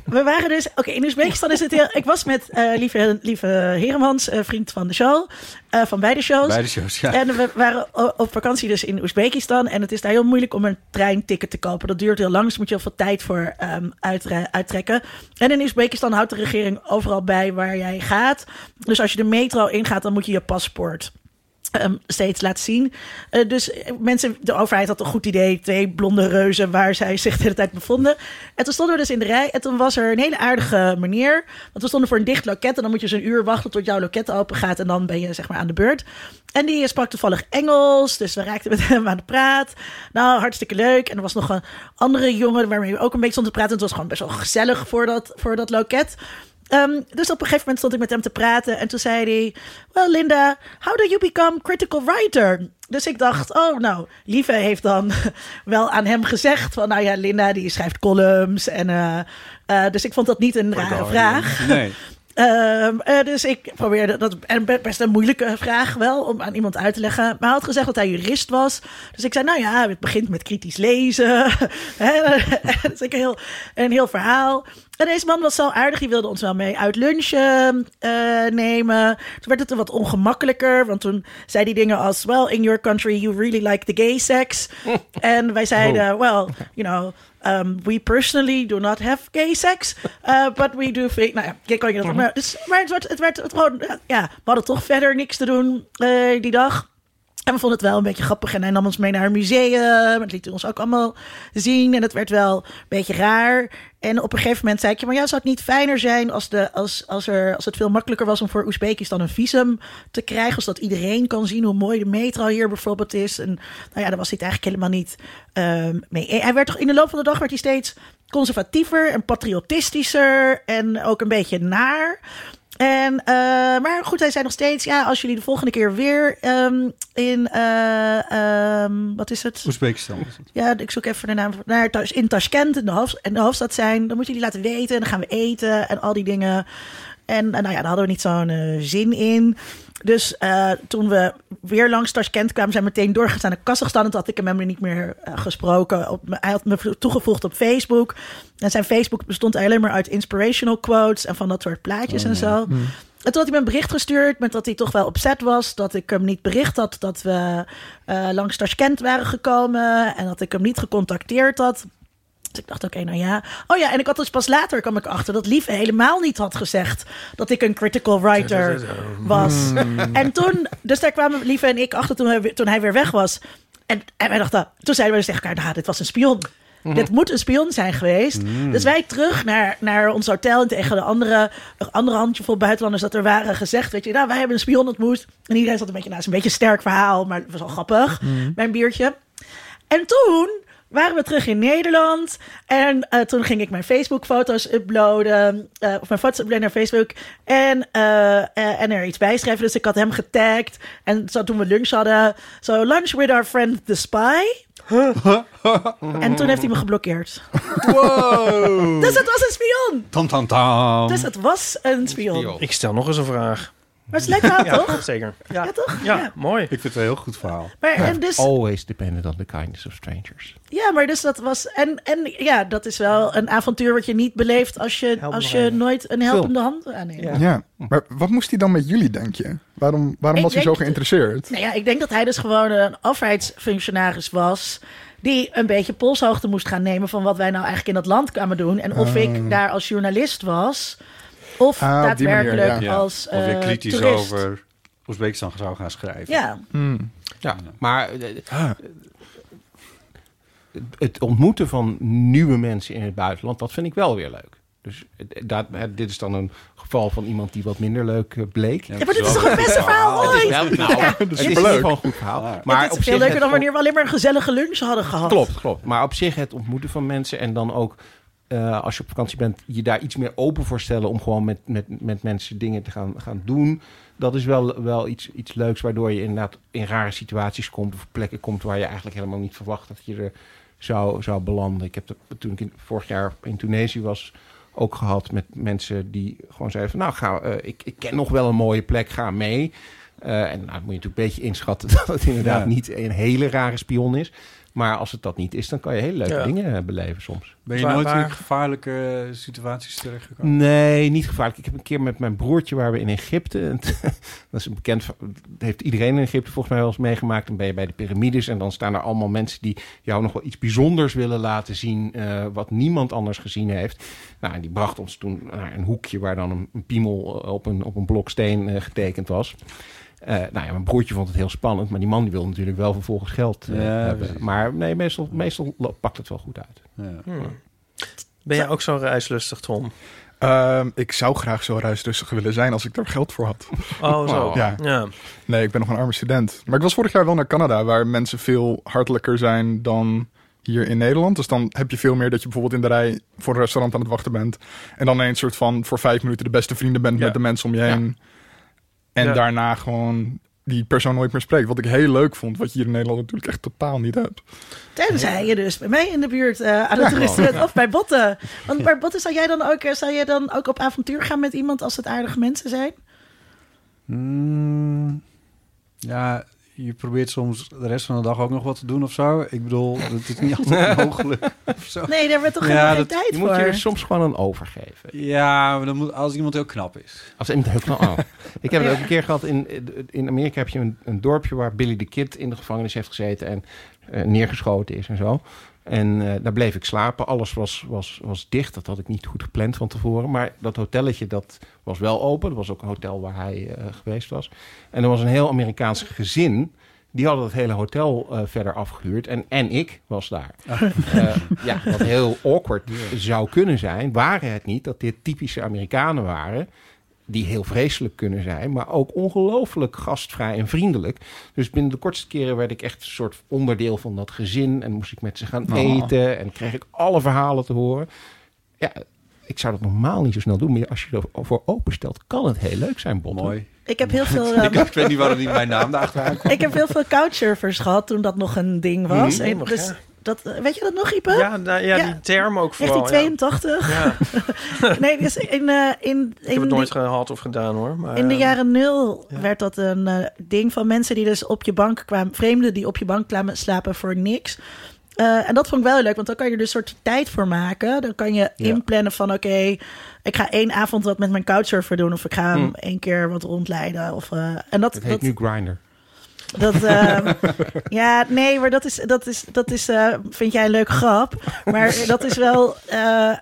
We waren dus... in Oezbekistan is het heel... Ik was met lieve Heremans, vriend van de show... van beide shows. En we waren op vakantie dus in Oezbekistan. En het is daar heel moeilijk om een treinticket te kopen. Dat duurt heel lang, dus moet je heel veel tijd voor uittrekken. En in Oezbekistan houdt de regering overal bij waar jij gaat. Dus als je de metro ingaat, dan moet je je paspoort steeds laten zien. Dus mensen, de overheid had een goed idee. 2 blonde reuzen waar zij zich de hele tijd bevonden. En toen stonden we dus in de rij. En toen was er een hele aardige meneer. Want we stonden voor een dicht loket. En dan moet je dus een uur wachten tot jouw loket open gaat. En dan ben je zeg maar aan de beurt. En die sprak toevallig Engels. Dus we raakten met hem aan de praat. Nou, hartstikke leuk. En er was nog een andere jongen waarmee we ook een beetje stonden te praten. En het was gewoon best wel gezellig voor dat loket. Dus op een gegeven moment stond ik met hem te praten. En toen zei hij, well Linda, how do you become critical writer? Dus ik dacht, oh nou, Lieve heeft dan wel aan hem gezegd van, nou ja, Linda die schrijft columns. En, dus ik vond dat niet een rare vraag. Nee. Dus ik probeerde dat, en best een moeilijke vraag wel, om aan iemand uit te leggen. Maar hij had gezegd dat hij jurist was. Dus ik zei, nou ja, het begint met kritisch lezen. Dat is een heel verhaal. En deze man was zo aardig, die wilde ons wel mee uit lunchen nemen. Toen werd het wat ongemakkelijker, want toen zei hij dingen als, well, in your country you really like the gay sex. En wij zeiden, well, you know, we personally do not have gay sex, but we do... Nou ja, ik kan je dat... Maar het werd gewoon... Ja, we hadden toch verder niks te doen die dag. En we vonden het wel een beetje grappig. En hij nam ons mee naar een museum. Het liet ons ook allemaal zien. En het werd wel een beetje raar. En op een gegeven moment zei ik, maar ja, zou het niet fijner zijn als het veel makkelijker was om voor Oezbekistan een visum te krijgen, zodat iedereen kan zien hoe mooi de metro hier bijvoorbeeld is. En nou ja, daar was hij het eigenlijk helemaal niet mee. En hij werd toch in de loop van de dag werd hij steeds conservatiever en patriotistischer en ook een beetje naar. Maar goed, hij zei nog steeds, ja, als jullie de volgende keer weer wat is het? Oezbekistan. Ja, ik zoek even de naam in Tashkent, in de hoofdstad zijn. Dan moet jullie laten weten en dan gaan we eten en al die dingen. En nou ja, daar hadden we niet zo'n zin in. Dus toen we weer langs Tashkent kwamen, zijn we meteen doorgegaan naar Kazachstan. En toen had ik hem helemaal niet meer gesproken. Hij had me toegevoegd op Facebook. En zijn Facebook bestond alleen maar uit inspirational quotes en van dat soort plaatjes en zo. Mm. En toen had hij me een bericht gestuurd met dat hij toch wel opzet was. Dat ik hem niet bericht had dat we langs Tashkent waren gekomen. En dat ik hem niet gecontacteerd had. Dus ik dacht, oké, nou ja. Oh ja, en ik had dus pas later kwam ik achter dat Lief helemaal niet had gezegd dat ik een critical writer was. En toen, dus daar kwamen Lief en ik achter toen hij weer weg was. En wij dachten, toen zeiden we dus tegen elkaar, nou, dit was een spion. Dit moet een spion zijn geweest. Dus wij terug naar ons hotel en tegen de andere handjevol buitenlanders dat er waren gezegd, weet je, nou, wij hebben een spion ontmoet. En iedereen zat een beetje, nou, het is een beetje een sterk verhaal, maar het was wel grappig. Mijn biertje. En toen waren we terug in Nederland. En toen ging ik mijn Facebook-foto's uploaden. Of mijn foto's uploaden naar Facebook. En er iets bij schrijven. Dus ik had hem getagd. En zo, toen we lunch hadden. So, lunch with our friend the spy. En toen heeft hij me geblokkeerd. Wow. Dus het was een spion. Tam, tam, tam. Dus het was een spion. Ik stel nog eens een vraag. Maar het is lekker verhaal, toch? Zeker. Ja, toch? Ja, mooi. Ik vind het een heel goed verhaal. Maar, en dus, always dependent on the kindness of strangers. Ja, maar dus dat was... En ja, dat is wel een avontuur wat je niet beleeft als je nooit een helpende hand aanneemt. Ja, maar wat moest hij dan met jullie, denk je? Waarom was hij zo geïnteresseerd? Nou ja, ik denk dat hij dus gewoon een overheidsfunctionaris was die een beetje polshoogte moest gaan nemen van wat wij nou eigenlijk in dat land kwamen doen. En of ik daar als journalist was, of daadwerkelijk manier, ja. Als of je kritisch toerist over Oezbekistan zou gaan schrijven. Ja, ja, maar het ontmoeten van nieuwe mensen in het buitenland, dat vind ik wel weer leuk. Dus dit is dan een geval van iemand die wat minder leuk bleek. Ja, maar dit is toch het beste verhaal ooit? Het is wel een goed verhaal. Ja. Maar het is op veel leuker dan wanneer we alleen maar een gezellige lunch hadden gehad. Klopt. Maar op zich het ontmoeten van mensen en dan ook, als je op vakantie bent, je daar iets meer open voor stellen om gewoon met mensen dingen te gaan doen. Dat is wel iets leuks, waardoor je inderdaad in rare situaties komt of plekken komt waar je eigenlijk helemaal niet verwacht dat je er zou belanden. Ik heb toen ik vorig jaar in Tunesië was ook gehad met mensen die gewoon zeiden van, nou, ik ken nog wel een mooie plek, ga mee. En nou, dan moet je natuurlijk een beetje inschatten dat het inderdaad niet een hele rare spion is. Maar als het dat niet is, dan kan je hele leuke dingen beleven soms. Ben je nooit in gevaarlijke situaties terechtgekomen? Nee, niet gevaarlijk. Ik heb een keer met mijn broertje, waar we in Egypte... dat is een bekend... heeft iedereen in Egypte volgens mij wel eens meegemaakt. Dan ben je bij de piramides en dan staan er allemaal mensen die jou nog wel iets bijzonders willen laten zien, wat niemand anders gezien heeft. Nou, en die bracht ons toen naar een hoekje waar dan een piemel op een blok steen getekend was. Nou ja, mijn broertje vond het heel spannend, maar die man die wil natuurlijk wel vervolgens geld hebben. Precies. Maar nee, meestal pakt het wel goed uit. Ja. Ben jij ook zo reislustig, Thom? Ik zou graag zo reislustig willen zijn als ik daar geld voor had. Oh, zo. Ja. Nee, ik ben nog een arme student. Maar ik was vorig jaar wel naar Canada, waar mensen veel hartelijker zijn dan hier in Nederland. Dus dan heb je veel meer dat je bijvoorbeeld in de rij voor een restaurant aan het wachten bent. En dan een soort van voor 5 minuten de beste vrienden bent met de mensen om je heen. Ja. En daarna gewoon die persoon nooit meer spreekt. Wat ik heel leuk vond, wat je hier in Nederland natuurlijk echt totaal niet hebt. Tenzij je dus bij mij in de buurt aan het restaurant of bij Botte. Want bij Botte zou jij dan ook op avontuur gaan met iemand als het aardige mensen zijn? Ja, je probeert soms de rest van de dag ook nog wat te doen of zo. Ik bedoel, het is niet altijd mogelijk. Nee, daar werd toch geen tijd voor. Je moet je er soms gewoon aan overgeven. Ja, maar dan moet, als iemand heel knap is. Als iemand heel knap is. Ik heb het ook een keer gehad. In Amerika heb je een dorpje waar Billy the Kid in de gevangenis heeft gezeten en neergeschoten is en zo. En daar bleef ik slapen. Alles was dicht. Dat had ik niet goed gepland van tevoren. Maar dat hotelletje, dat was wel open. Dat was ook een hotel waar hij geweest was. En er was een heel Amerikaans gezin. Die hadden het hele hotel verder afgehuurd. En ik was daar. Wat heel awkward zou kunnen zijn. Waren het niet dat dit typische Amerikanen waren. Die heel vreselijk kunnen zijn, maar ook ongelooflijk gastvrij en vriendelijk. Dus binnen de kortste keren werd ik echt een soort onderdeel van dat gezin en moest ik met ze gaan eten en kreeg ik alle verhalen te horen. Ja, ik zou dat normaal niet zo snel doen, maar als je ervoor openstelt, kan het heel leuk zijn, Botte. Mooi. Ik heb heel veel... ik weet niet waarom die mijn naam daarachter aankomt. Ik heb heel veel couchsurfers gehad toen dat nog een ding was. Mm-hmm. Dus... Dat, weet je dat nog, Ype? Ja, die term ook vooral. 1982. Ja. Nee, dus ik heb het nooit gehad of gedaan, hoor. Maar, in de jaren 0 werd dat een ding van mensen die dus op je bank kwamen. Vreemden die op je bank kwamen slapen voor niks. En dat vond ik wel leuk, want dan kan je er dus een soort tijd voor maken. Dan kan je inplannen van, oké, ik ga 1 avond wat met mijn couchsurfer doen. Of ik ga hem 1 keer wat rondleiden. Of, en dat heet nu Grindr. Dat, maar dat is vind jij een leuk grap. Maar dat is wel... op een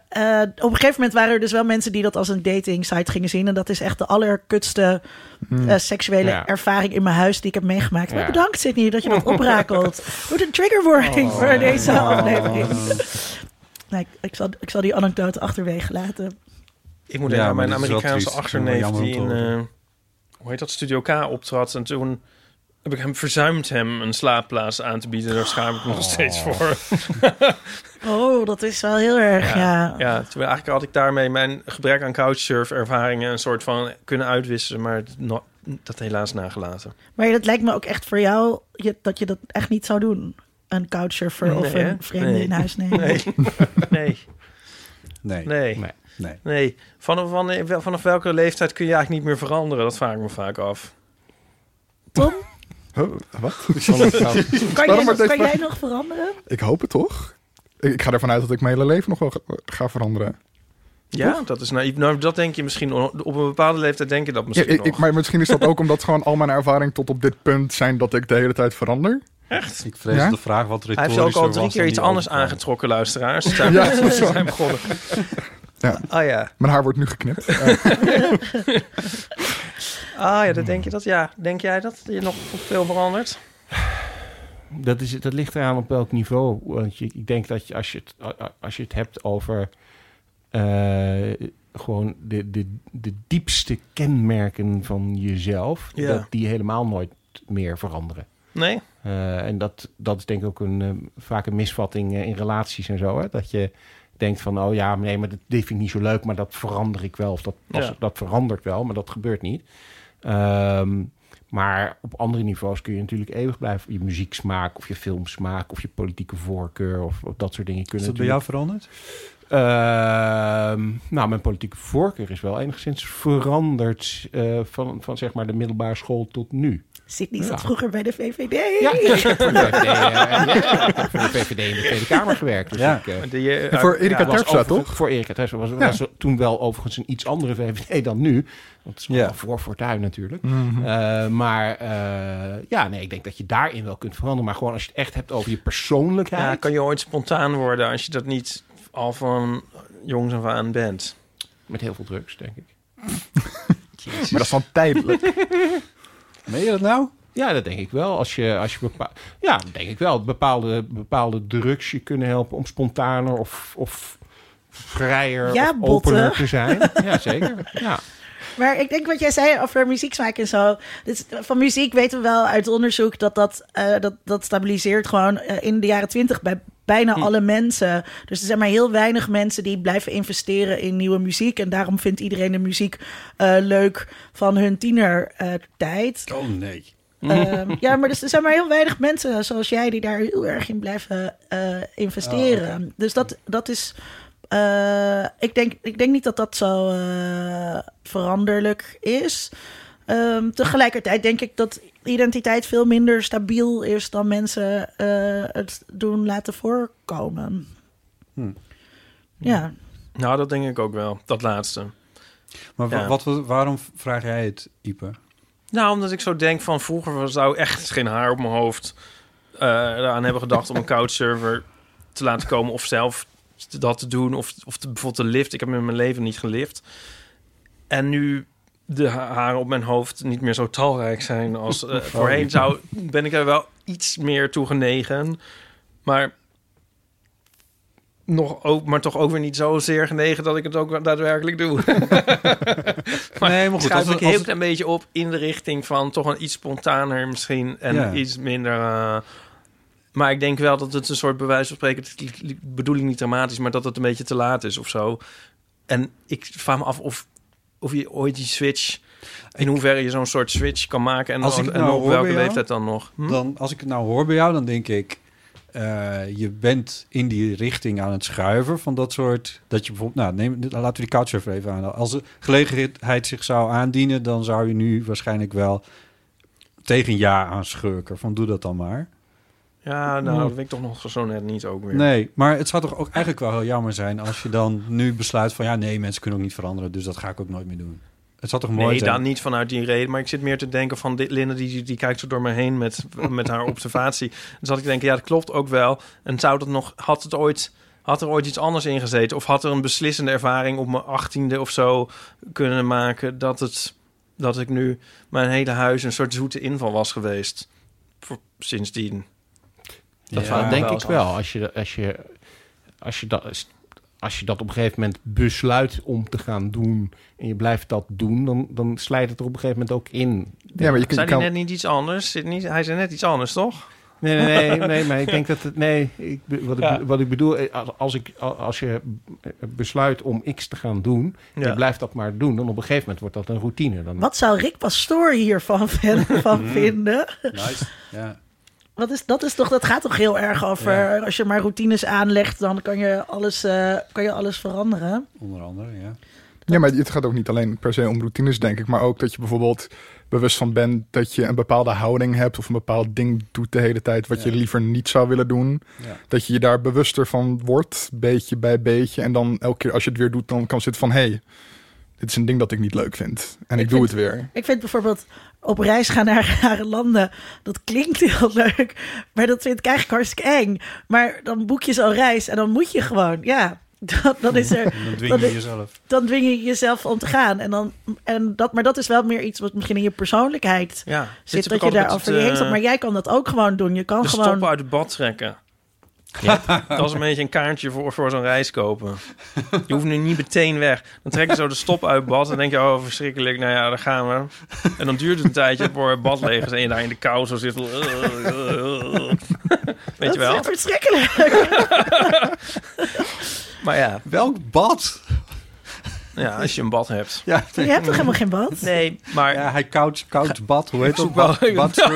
gegeven moment waren er dus wel mensen die dat als een dating site gingen zien. En dat is echt de allerkutste seksuele ervaring in mijn huis die ik heb meegemaakt. Ja. Maar bedankt, Sydney, dat je dat oprakelt. Doet een trigger warning voor deze aflevering. Nou, ik zal die anekdote achterwege laten. Ik moet even mijn Amerikaanse achterneef die in... hoe heet dat? Studio K optrad en toen... heb ik hem verzuimd hem een slaapplaats aan te bieden. Daar schaam ik me nog steeds voor. Dat is wel heel erg, terwijl eigenlijk had ik daarmee mijn gebrek aan couchsurf-ervaringen... een soort van kunnen uitwisselen, maar dat helaas nagelaten. Maar dat lijkt me ook echt voor jou dat je dat echt niet zou doen. Een couchsurfer of een vreemde in huis nemen. Nee. Vanaf welke leeftijd kun je eigenlijk niet meer veranderen? Dat vraag ik me vaak af. Tom? Wat? Kan jij nog veranderen? Ik hoop het toch. Ik ga ervan uit dat ik mijn hele leven nog wel ga veranderen. Ja, dat is naïef. Nou, dat denk je misschien. Op een bepaalde leeftijd denk je dat misschien nog. Maar misschien is dat ook omdat gewoon al mijn ervaring tot op dit punt zijn dat ik de hele tijd verander. Echt? Ik vrees de vraag wat retorischer was. Hij heeft ook al 3 keer iets anders aangetrokken, luisteraars. Dus daar zijn begonnen. Ja. Oh ja. Mijn haar wordt nu geknipt. Dat denk je dat? Ja, denk jij dat je nog veel verandert? Dat ligt eraan op welk niveau. Want ik denk dat je, als je het hebt over gewoon de diepste kenmerken van jezelf, dat die helemaal nooit meer veranderen. Nee. En dat is denk ik ook vaak een misvatting in relaties en zo. Hè? Dat je denkt van, maar dat vind ik niet zo leuk, maar dat verander ik wel. Of dat verandert wel, maar dat gebeurt niet. Maar op andere niveaus kun je natuurlijk eeuwig blijven. Je muzieksmaak of je filmsmaak of je politieke voorkeur of dat soort dingen. Is dat bij jou veranderd? Mijn politieke voorkeur is wel enigszins veranderd van zeg maar de middelbare school tot nu. Sydney zat vroeger bij de VVD. Ja, ik heb voor de VVD in de Tweede Kamer gewerkt. Dus voor Erika Terpstra, toch? Voor Erika Terpstra was toen wel overigens een iets andere VVD dan nu. Want het is nog wel voor Fortuyn natuurlijk. Mm-hmm. Ik denk dat je daarin wel kunt veranderen. Maar gewoon als je het echt hebt over je persoonlijkheid... Ja, kan je ooit spontaan worden als je dat niet al van jongs af aan bent. Met heel veel drugs, denk ik. Maar dat is wel tijdelijk. Meen je dat nou? Ja, dat denk ik wel. Bepaalde drugs je kunnen helpen om spontaner of vrijer of opener te zijn. Ja, zeker. Ja. Maar ik denk wat jij zei over muzieksmaak en zo. Dus van muziek weten we wel uit onderzoek dat stabiliseert gewoon in de jaren 20 bij bijna alle mensen. Dus er zijn maar heel weinig mensen die blijven investeren in nieuwe muziek. En daarom vindt iedereen de muziek leuk van hun tienertijd. Oh nee. Ja, maar er zijn maar heel weinig mensen zoals jij die daar heel erg in blijven investeren. Oh, okay. Dus dat is... Ik denk niet dat dat zo veranderlijk is. Tegelijkertijd denk ik dat identiteit veel minder stabiel is dan mensen het doen laten voorkomen. Ja. Nou, dat denk ik ook wel. Dat laatste. Maar ja. Waarom vraag jij het, Ype? Nou, omdat ik zo denk van vroeger zou echt geen haar op mijn hoofd eraan hebben gedacht om een couchsurfer te laten komen of zelf dat te doen of bijvoorbeeld de lift. Ik heb in mijn leven niet gelift. En nu de haren op mijn hoofd niet meer zo talrijk zijn als voorheen zou, ben ik er wel iets meer toe genegen. Maar toch ook weer niet zozeer genegen dat ik het ook daadwerkelijk doe. Maar goed, schuif ik heel klein beetje op in de richting van toch een iets spontaner misschien en iets minder... Maar ik denk wel dat het een soort bewijs van spreken... bedoeling niet dramatisch, maar dat het een beetje te laat is of zo. En ik vraag me af of je ooit die switch... in hoeverre je zo'n soort switch kan maken... en, als ik nou en op welke leeftijd jou, dan nog. Dan, als ik het nou hoor bij jou, dan denk ik... je bent in die richting aan het schuiven van dat soort... dat je bijvoorbeeld... nou, laten we die couchsurfer even aan. Als de gelegenheid zich zou aandienen... dan zou je nu waarschijnlijk wel tegen ja aan schurken. Van doe dat dan maar. Ja, nou, dat weet ik toch nog zo net niet ook weer. Nee, maar het zou toch ook eigenlijk wel heel jammer zijn... als je dan nu besluit van... ja, nee, mensen kunnen ook niet veranderen... dus dat ga ik ook nooit meer doen. Het zou toch mooi zijn? Nee, dan niet vanuit die reden. Maar ik zit meer te denken van... Linda, die kijkt zo door me heen met haar observatie. Dus dat ik denk, ja, dat klopt ook wel. En zou dat nog... Had er ooit iets anders in gezeten? Of had er een beslissende ervaring op mijn 18e of zo... kunnen maken dat ik nu... mijn hele huis een soort zoete inval was geweest. Sindsdien... Dat denk ik wel. Als je dat op een gegeven moment besluit om te gaan doen... en je blijft dat doen, dan slijt het er op een gegeven moment ook in. Ja, maar je kan net niet iets anders? Hij zei net iets anders, toch? Nee, maar ik denk dat het... Wat ik bedoel, als je besluit om X te gaan doen... en je blijft dat maar doen, dan op een gegeven moment wordt dat een routine. Dan... Wat zou Rick Pastoor hiervan van vinden? Nice, ja. Dat gaat toch heel erg over... Ja. Als je maar routines aanlegt, dan kan je alles veranderen. Onder andere, ja. Ja, maar het gaat ook niet alleen per se om routines, denk ik. Maar ook dat je bijvoorbeeld bewust van bent... dat je een bepaalde houding hebt... of een bepaald ding doet de hele tijd... wat je liever niet zou willen doen. Ja. Dat je je daar bewuster van wordt, beetje bij beetje. En dan elke keer als je het weer doet, dan kan zitten van... hey, dit is een ding dat ik niet leuk vind. En ik doe het weer. Ik vind bijvoorbeeld... op reis gaan naar rare landen. Dat klinkt heel leuk. Maar dat vind ik eigenlijk hartstikke eng. Maar dan boek je zo'n reis en dan moet je gewoon. Ja, dan is er... Dan dwing je jezelf om te gaan. Maar dat is wel meer iets wat misschien in je persoonlijkheid zit. Dat je daar over je heen staat. Maar jij kan dat ook gewoon doen. Je kan gewoon... stoppen uit het bad trekken. Ja. Dat is een beetje een kaartje voor zo'n reis kopen. Je hoeft nu niet meteen weg. Dan trek je zo de stop uit bad. En denk je, oh verschrikkelijk, nou ja, daar gaan we. En dan duurt het een tijdje voor het bad leeg is. En je daar in de kou zo zit. Weet je wel? Dat is verschrikkelijk. Maar ja. Welk bad? Ja, als je een bad hebt. Ja, je hebt toch helemaal geen bad? Nee, maar... Ja, hij koud bad. Hoe heet dat?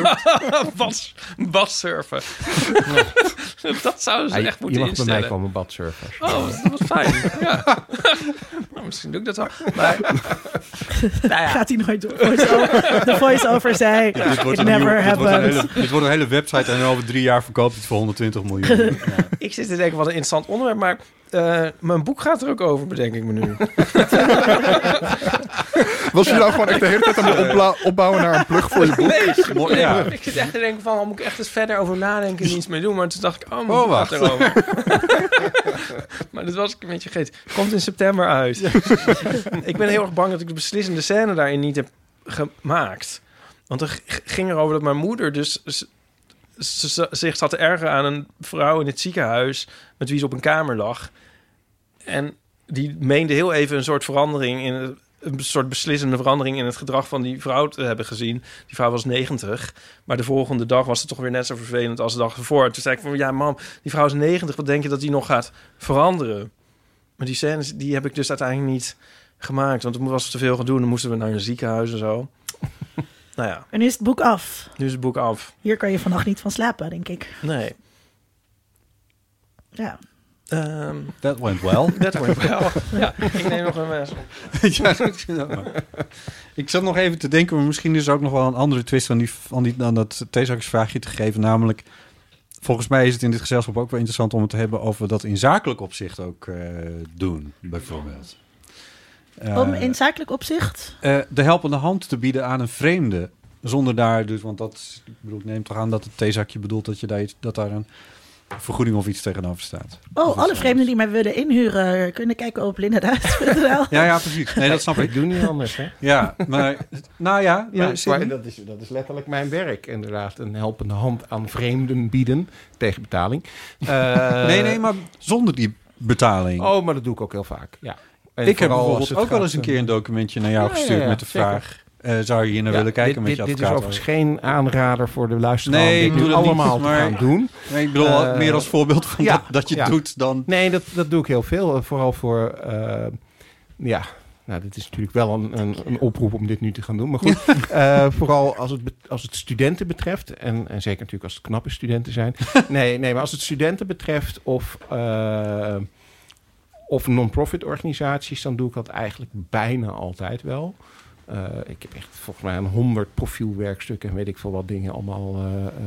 Badsurfen. Dat zouden ze echt moeten instellen. Je mag bij mij komen badsurfen. Oh, dat was fijn. Ja. Nou, misschien doe ik dat ook. Maar, nou ja. Gaat hij nooit door. De voice-over zei... Ja, dit wordt een hele website en over 3 jaar verkoopt het voor 120 miljoen. Ja. Ik zit te denken, wat een interessant onderwerp, maar... mijn boek gaat er ook over, bedenk ik me nu. Was je nou gewoon echt de hele tijd aan het opbouwen naar een plug voor je boek? Nee, ja. Ik zit echt te denken van, moet ik echt eens verder over nadenken en niets mee doen? Maar toen dacht ik, mijn boek gaat erover. Maar dat was ik een beetje vergeten. Komt in september uit. Ik ben heel erg bang dat ik de beslissende scène daarin niet heb gemaakt. Want er ging erover dat mijn moeder dus... Ze zich zat te ergeren aan een vrouw in het ziekenhuis... met wie ze op een kamer lag. En die meende heel even een soort verandering... in een soort beslissende verandering in het gedrag van die vrouw te hebben gezien. Die vrouw was 90, maar de volgende dag was het toch weer net zo vervelend als de dag ervoor. Toen zei ik van, ja mam, die vrouw is 90, wat denk je dat die nog gaat veranderen? Maar die scènes, die heb ik dus uiteindelijk niet gemaakt, want toen was er te veel gedoe. Dan moesten we naar een ziekenhuis en zo. Nou ja. En nu is het boek af. Nu is het boek af. Hier kan je vannacht niet van slapen, denk ik. Nee. Ja. That went well. That went well. Ja, ik neem nog een mes op. Ja, ik zat nog even te denken, maar misschien is er ook nog wel een andere twist aan dat theezakjesvraagje te geven. Namelijk, volgens mij is het in dit gezelschap ook wel interessant om het te hebben over dat in zakelijk opzicht ook doen, bijvoorbeeld. Om in zakelijk opzicht? De helpende hand te bieden aan een vreemde. Zonder daar dus, want dat, ik bedoel, ik neem toch aan dat het theezakje bedoelt dat je daar een vergoeding of iets tegenover staat. Oh, alle vreemden die mij willen inhuren kunnen kijken op Linda Duits. Ja, precies. Nee, dat snap ik. Ik doe niet anders, hè? Ja, maar nou ja. Maar dat is letterlijk mijn werk, inderdaad. Een helpende hand aan vreemden bieden tegen betaling. Nee, maar zonder die betaling. Oh, maar dat doe ik ook heel vaak, ja. En ik heb bijvoorbeeld ook wel eens een keer een documentje naar jou gestuurd met de vraag, zou je hier naar willen kijken met je advocaat? Dit is overigens geen aanrader voor de luisteraar. Nee, ik doe dat allemaal niet, maar doen. Nee, ik bedoel meer als voorbeeld van dat je doet dan. Nee, dat doe ik heel veel. Vooral voor, nou, dit is natuurlijk wel een oproep om dit nu te gaan doen. Maar goed, vooral als het studenten betreft. En zeker natuurlijk als het knappe studenten zijn. Nee, maar als het studenten betreft of non-profit organisaties, dan doe ik dat eigenlijk bijna altijd wel. Ik heb echt volgens mij 100 profielwerkstukken en weet ik veel wat dingen allemaal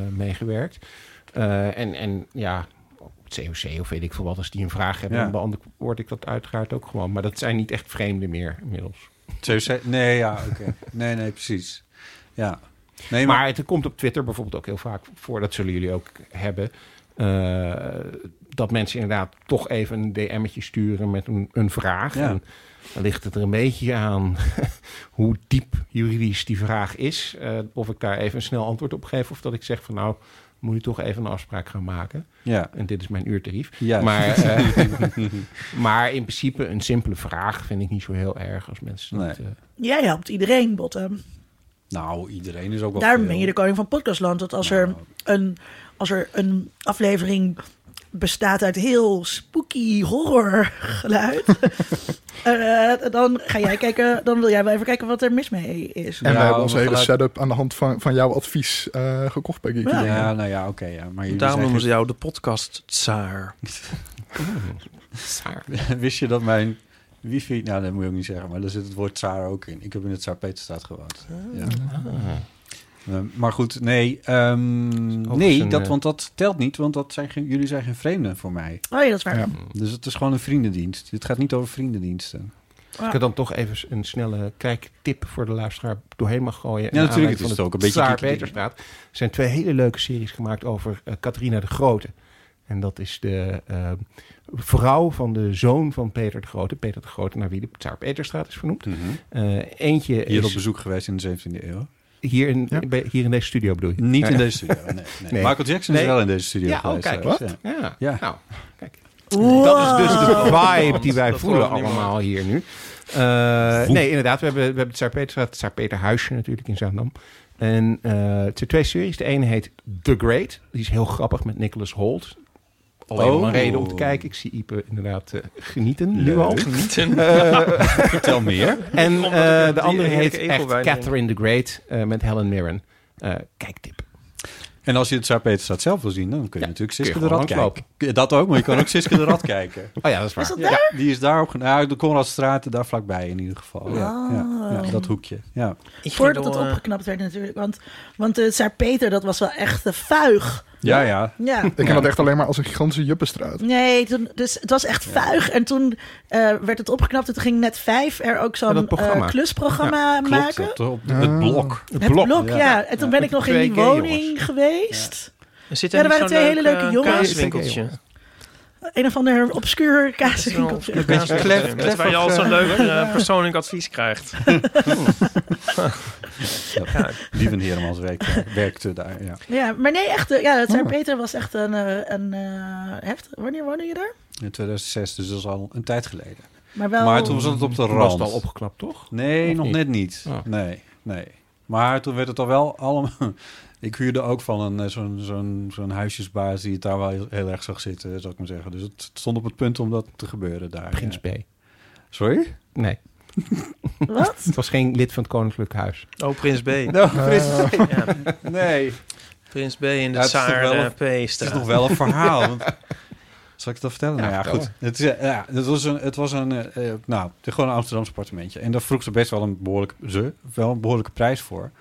meegewerkt. En het COC of weet ik veel wat, als die een vraag hebben, dan beantwoord ik dat uiteraard ook gewoon. Maar dat zijn niet echt vreemden meer inmiddels. COC? Nee, ja, oké. Okay. Nee, precies. Ja. Nee, maar het komt op Twitter bijvoorbeeld ook heel vaak voor, dat zullen jullie ook hebben. Dat mensen inderdaad toch even een DM'tje sturen met een vraag. Ja. En dan ligt het er een beetje aan hoe diep juridisch die vraag is. Of ik daar even een snel antwoord op geef. Of dat ik zeg van nou, moet je toch even een afspraak gaan maken. Ja. En dit is mijn uurtarief. Yes. Maar, maar in principe een simpele vraag vind ik niet zo heel erg als mensen. Nee. Jij helpt iedereen, Botte. Nou, iedereen is ook wel. Daarom ben je de koning van Podcastland. Dat als er een aflevering bestaat uit heel spooky horror geluid. Dan ga jij kijken, dan wil jij wel even kijken wat er mis mee is. En we hebben onze hele setup aan de hand van jouw advies gekocht bij Geeky Dingen. Ja, nou ja, oké. Ja. Daarom noemen ze jou de podcast-tsaar. Wist je dat mijn wifi... Nou, dat moet je ook niet zeggen, maar daar zit het woord tsaar ook in. Ik heb in het Tsaar-Peterstraat gewoond. Ja. Maar goed, want dat telt niet, want jullie zijn geen vreemden voor mij. Oh ja, dat is waar. Ja. Dus het is gewoon een vriendendienst. Dit gaat niet over vriendendiensten. Als ik er dan toch even een snelle kijktip voor de luisteraar doorheen mag gooien. Ja, natuurlijk. Het is het ook een beetje Star Trek. Er zijn 2 hele leuke series gemaakt over Catharina de Grote. En dat is de vrouw van de zoon van Peter de Grote. Peter de Grote, naar wie de Tsaar Peterstraat is vernoemd. Mm-hmm. Hier op bezoek geweest in de 17e eeuw. Hier in deze studio bedoel je? Niet in deze studio, nee. Michael Jackson is wel in deze studio geweest. Kijk, wat? Ja. Nou, kijk. Wow. Dat is dus de vibe die wij voelen allemaal hier nu. Nee, inderdaad, we hebben het Tsaar Peter Huisje natuurlijk in Zaandam. En het zijn 2 series. De ene heet The Great. Die is heel grappig met Nicholas Holt. Alleen maar een reden om te kijken. Ik zie Ype inderdaad genieten nu al. Genieten? Vertel meer. En de andere heet echt Catherine the Great met Helen Mirren. Kijktip. En als je het Tsaar Peterstraat zelf wil zien, dan kun je natuurlijk Siske de Rad kijken. Dat ook, maar je kan ook Siske de Rad kijken. Oh ja, dat is waar. Is dat daar? Ja, die is daar op de Konradstraat, daar vlakbij in ieder geval. Wow. Ja, dat hoekje. Ja. Voordat het opgeknapt werd natuurlijk. Want het Tsaar Peter, dat was wel echt de vuig. Ja. Ik ken dat echt alleen maar als een gigantische Juppenstraat. Nee, dus het was echt vuig. En toen werd het opgeknapt. En toen ging Net5 er ook zo'n klusprogramma maken. Het blok. Het blok. En toen ben ik nog in die woning geweest. Er waren 2 hele leuke jongens. Een of ander obscuur kaaswinkeltje. Een beetje klef. Waar je al zo'n leuk persoonlijk advies krijgt. Die van Heremans werkte daar. Ja, maar nee, echt. Ja, dat Tsaar Peter was echt een heftig. Wanneer woonde je daar? In 2006, dus dat is al een tijd geleden. Maar, wel... maar toen was het op de rand. Was het al opgeknapt, toch? Nee, of nog niet? Net niet. Oh. Nee. Maar toen werd het al wel allemaal... Ik huurde ook van zo'n huisjesbaas die het daar wel heel erg zag zitten, zou ik maar zeggen. Dus het stond op het punt om dat te gebeuren daar. Prins B. Sorry? Nee. Wat? Het was geen lid van het Koninklijk Huis. Oh, Prins B. Prins B. Ja. Nee. Prins B in de Saar P. Het is nog wel een verhaal. Want... Zal ik dat vertellen? Ja, nou ja, goed. Het was gewoon een Amsterdamse appartementje. En daar vroeg ze best wel een behoorlijke prijs voor.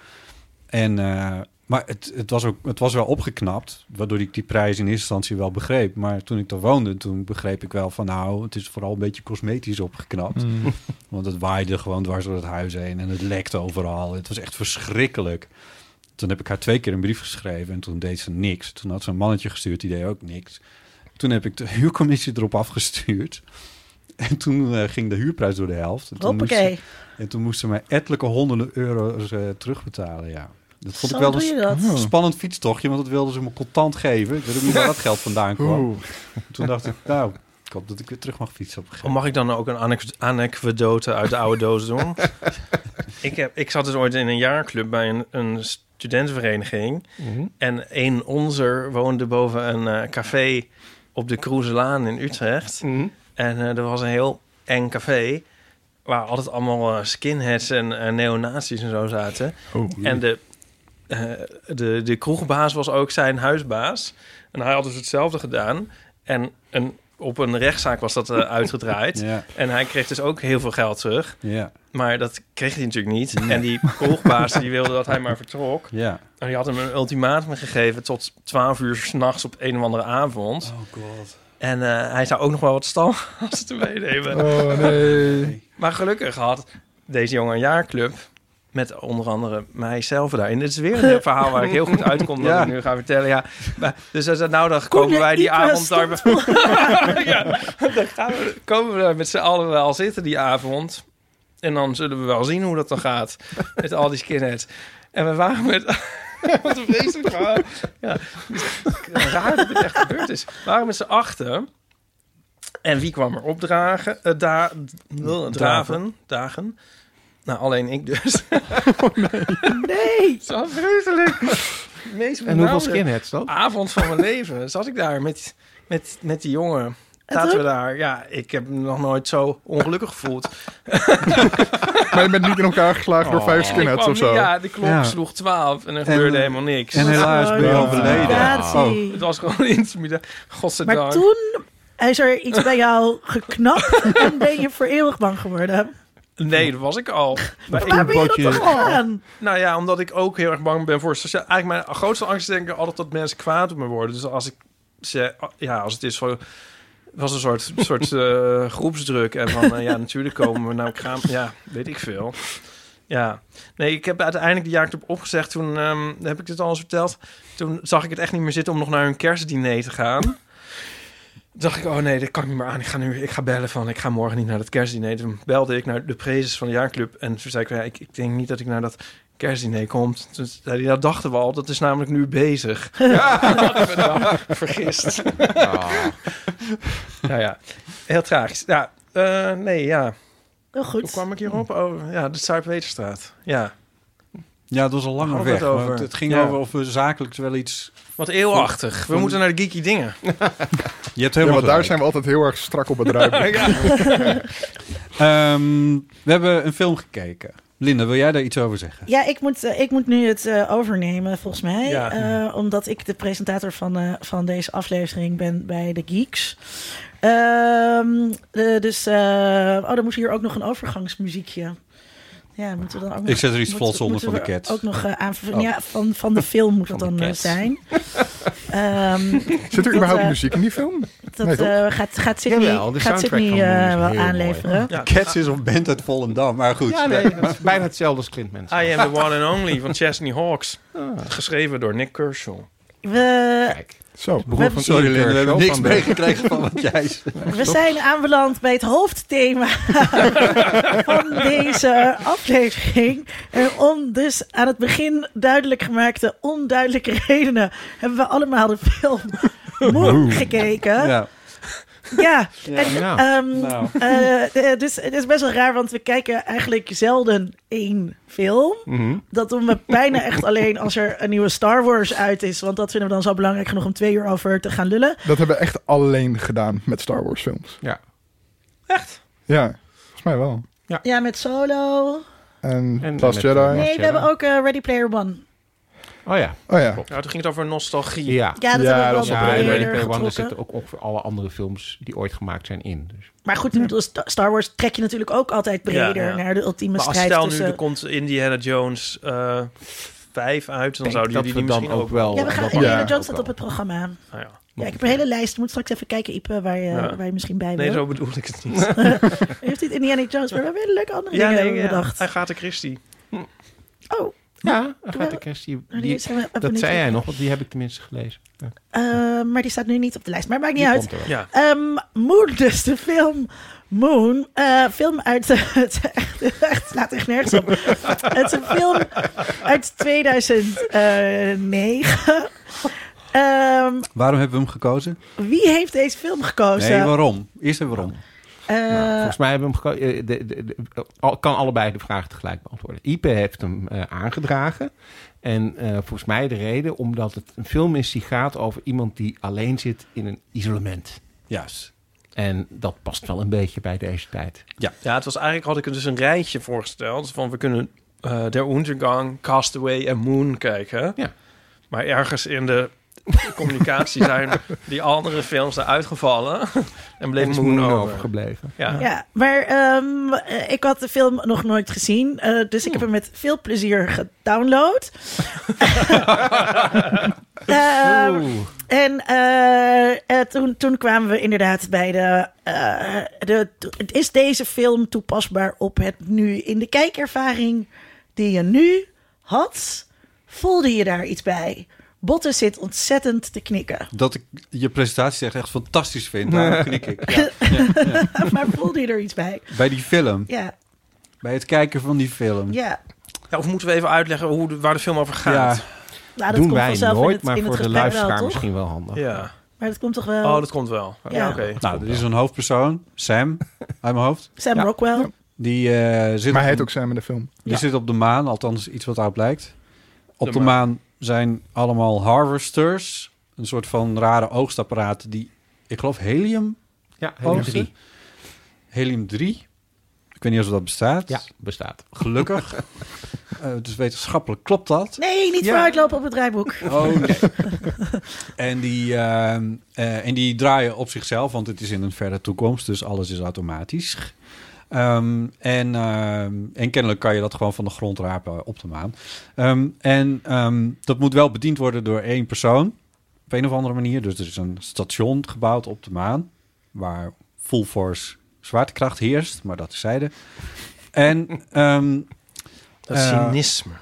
En... Maar het was wel opgeknapt, waardoor ik die prijs in eerste instantie wel begreep. Maar toen ik daar woonde, toen begreep ik wel van nou, het is vooral een beetje cosmetisch opgeknapt. Mm. Want het waaide gewoon dwars door het huis heen en het lekte overal. Het was echt verschrikkelijk. Toen heb ik haar 2 keer een brief geschreven en toen deed ze niks. Toen had ze een mannetje gestuurd, die deed ook niks. Toen heb ik de huurcommissie erop afgestuurd. En toen ging de huurprijs door de helft. En toen moest ze mij ettelijke honderden euro's terugbetalen, ja. Dat vond ik wel een spannend fietstochtje, want dat wilden ze me contant geven. Ik weet ook niet waar dat geld vandaan kwam. Oeh. Toen dacht ik, nou, ik hoop dat ik weer terug mag fietsen. Mag ik dan ook een anekdote uit de oude doos doen? Ik zat dus ooit in een jaarclub bij een studentenvereniging. Mm-hmm. En een onzer woonde boven een café op de Kroeselaan in Utrecht. Mm-hmm. En er was een heel eng café... waar altijd allemaal skinheads en neonazies en zo zaten. Oh, en de kroegbaas was ook zijn huisbaas. En hij had dus hetzelfde gedaan. En op een rechtszaak was dat uitgedraaid. Ja. En hij kreeg dus ook heel veel geld terug. Ja. Maar dat kreeg hij natuurlijk niet. Nee. En die kroegbaas die wilde dat hij maar vertrok. Ja. En die had hem een ultimatum gegeven... tot 12:00 s'nachts op een of andere avond. Oh god. En hij zou ook nog wel wat stalgasten meenemen. Oh nee. Maar gelukkig had deze jongen een jaarclub... met onder andere mijzelf daarin. Dit is weer een verhaal waar ik heel goed uitkom... dat ik nu ga vertellen. Ja. Maar, dus hij zei, nou dan komen wij die avond... daar. Dan komen we met z'n allen wel zitten die avond... en dan zullen we wel zien hoe dat dan gaat... met al die skinheads. En we waren met... Wat een vreselijk verhaal. Ja. Raar dat dit echt gebeurd is. We waren met z'n achten... en wie kwam er opdragen? Dagen... Nou, alleen ik dus. Oh, nee. Zo vreselijk. En hoeveel skinheads dan? Avond van mijn leven. Zat ik daar met die jongen. Zaten we daar. Ja, ik heb me nog nooit zo ongelukkig gevoeld. Maar je bent niet in elkaar geslagen door 5 skinheads of zo? Ja, de klok sloeg 12 en er gebeurde helemaal niks. En helaas ben je overleden. Oh. Het was gewoon intimidatie. Godzijdank. Maar toen is er iets bij jou geknapt en ben je voor eeuwig bang geworden. Nee, dat was ik al. Maar waar ben je dat gedaan? Nou ja, omdat ik ook heel erg bang ben voor sociaal. Eigenlijk mijn grootste angst is denk ik altijd dat mensen kwaad op me worden. Dus als ik ze, ja, als het is van, was een soort groepsdruk en van, ja, natuurlijk komen we nou kraam. Ja, weet ik veel. Ja, nee, ik heb uiteindelijk de jaarclub opgezegd. Toen heb ik dit al eens verteld. Toen zag ik het echt niet meer zitten om nog naar hun kerstdiner te gaan. Dacht ik, oh nee, dat kan ik niet meer aan. Ik ga bellen van, ik ga morgen niet naar dat kerstdiner. Toen belde ik naar de prezes van de jaarclub. En toen zei ik, ja, ik denk niet dat ik naar dat kerstdiner kom. Toen zei hij, dat dachten we al. Dat is namelijk nu bezig. Ja, hadden we dan vergist. Oh. Nou ja, heel tragisch. Ja, nee, ja. Heel goed. Hoe kwam ik hierop? Oh, ja, de Zuidweterstraat. Ja. Ja, dat was al langer weg. Het ging over of we zakelijk wel iets... Wat eeuwachtig. We moeten naar de Geeky Dingen. Je hebt helemaal daar zijn we altijd heel erg strak op het ruimen. We hebben een film gekeken. Linda, wil jij daar iets over zeggen? Ja, ik moet nu het overnemen, volgens mij. Ja. Omdat ik de presentator van deze aflevering ben bij de Geeks. Dan moet hier ook nog een overgangsmuziekje... Ja, moeten we dan ook nog, ik zet er iets vol zonder van de Cats. Ook nog aanvullen. Ja, van de film moet het dan zijn. Zit er überhaupt muziek in die film? Dat gaat Sydney, jawel, gaat Sydney wel aanleveren. Ja. Cats is een band uit Volendam, maar goed. Ja, nee, dat is bijna hetzelfde als Clint. I Am The One and Only van Chesney Hawks. Geschreven door Nick Kershaw. Kijk. Zo, sorry Linda, we hebben niks meegekregen van wat jij zei. We zijn aanbeland bij het hoofdthema van deze aflevering. En om dus aan het begin duidelijk gemaakte onduidelijke redenen... hebben we allemaal de film Moon gekeken. Ja. Ja, dus het is best wel raar, want we kijken eigenlijk zelden één film. Mm-hmm. Dat doen we bijna echt alleen als er een nieuwe Star Wars uit is. Want dat vinden we dan zo belangrijk genoeg om 2 uur over te gaan lullen. Dat hebben we echt alleen gedaan met Star Wars films. Ja. Echt? Ja, volgens mij wel. Ja, ja, met Solo. En Last Jedi. Nee, we hebben ook Ready Player One. Oh ja. Nou, toen ging het over nostalgie. Ja, dat hebben we wel. Er zitten ook ongeveer alle andere films die ooit gemaakt zijn in. Dus. Maar goed, Star Wars trek je natuurlijk ook altijd breder naar de ultieme maar strijd. Maar stel nu, er komt Indiana Jones 5 uit, dan zouden jullie die misschien ook wel... Ja, we gaan, Indiana Jones staat op het programma. Ja, ik heb een hele lijst. Moet straks even kijken, Ype, waar je misschien bij bent. Nee, zo bedoel ik het niet. Heeft niet Indiana Jones, maar we hebben hele leuke andere dingen bedacht. Agatha Christie. Oh. Ja, Agatha Christie. Dat zei jij nog, want die heb ik tenminste gelezen. Ja. Maar die staat nu niet op de lijst. Maar maakt niet uit. Moon, dus de film Moon. Film uit... Het slaat echt nergens op. Het is een film uit 2009... waarom hebben we hem gekozen? Wie heeft deze film gekozen? Nee, waarom? Eerst en waarom? Volgens mij hebben we hem gekozen. Kan allebei de vragen tegelijk beantwoorden. Ype heeft hem aangedragen. En volgens mij de reden, omdat het een film is die gaat over iemand die alleen zit in een isolement. Juist. En dat past wel een beetje bij deze tijd. Ja, het was eigenlijk, had ik dus een rijtje voorgesteld. Van we kunnen Der Untergang, Castaway en Moon kijken. Ja. Maar ergens in de communicatie zijn die andere films eruit gevallen en bleef Moon overgebleven. Ja, maar ik had de film nog nooit gezien, dus ik heb hem met veel plezier gedownload. Toen kwamen we inderdaad bij is deze film toepasbaar op het nu in de kijkervaring die je nu had? Voelde je daar iets bij? Botte zit ontzettend te knikken. Dat ik je presentatie echt fantastisch vind. Daarom knik ik. Ja. Maar voelde je er iets bij? Bij die film? Ja. Bij het kijken van die film? Ja. Of moeten we even uitleggen waar de film over gaat? Ja. Nou, dat doen komt wij nooit, maar voor de luisteraar wel, misschien wel handig. Ja. Maar dat komt toch wel? Oh, dat komt wel. Ja. Okay. Nou, er is een hoofdpersoon, Sam, uit mijn hoofd. Sam Rockwell. Ja. Die zit maar hij heet ook Sam in de film. Die zit op de maan, althans iets wat oud blijkt. Op de maan zijn allemaal harvesters. Een soort van rare oogstapparaat die, ik geloof, helium... Ja, helium 3. Helium 3. Ik weet niet of dat bestaat. Ja, bestaat. Gelukkig. Dus wetenschappelijk klopt dat. Nee, niet vooruitlopen op het draaiboek. Oh, nee. en die draaien op zichzelf, want het is in een verre toekomst. Dus alles is automatisch. En kennelijk kan je dat gewoon van de grond rapen op de maan. Dat moet wel bediend worden door één persoon. Op een of andere manier. Dus er is een station gebouwd op de maan. Waar full force zwaartekracht heerst. Maar dat is zijde. Dat is cynisme.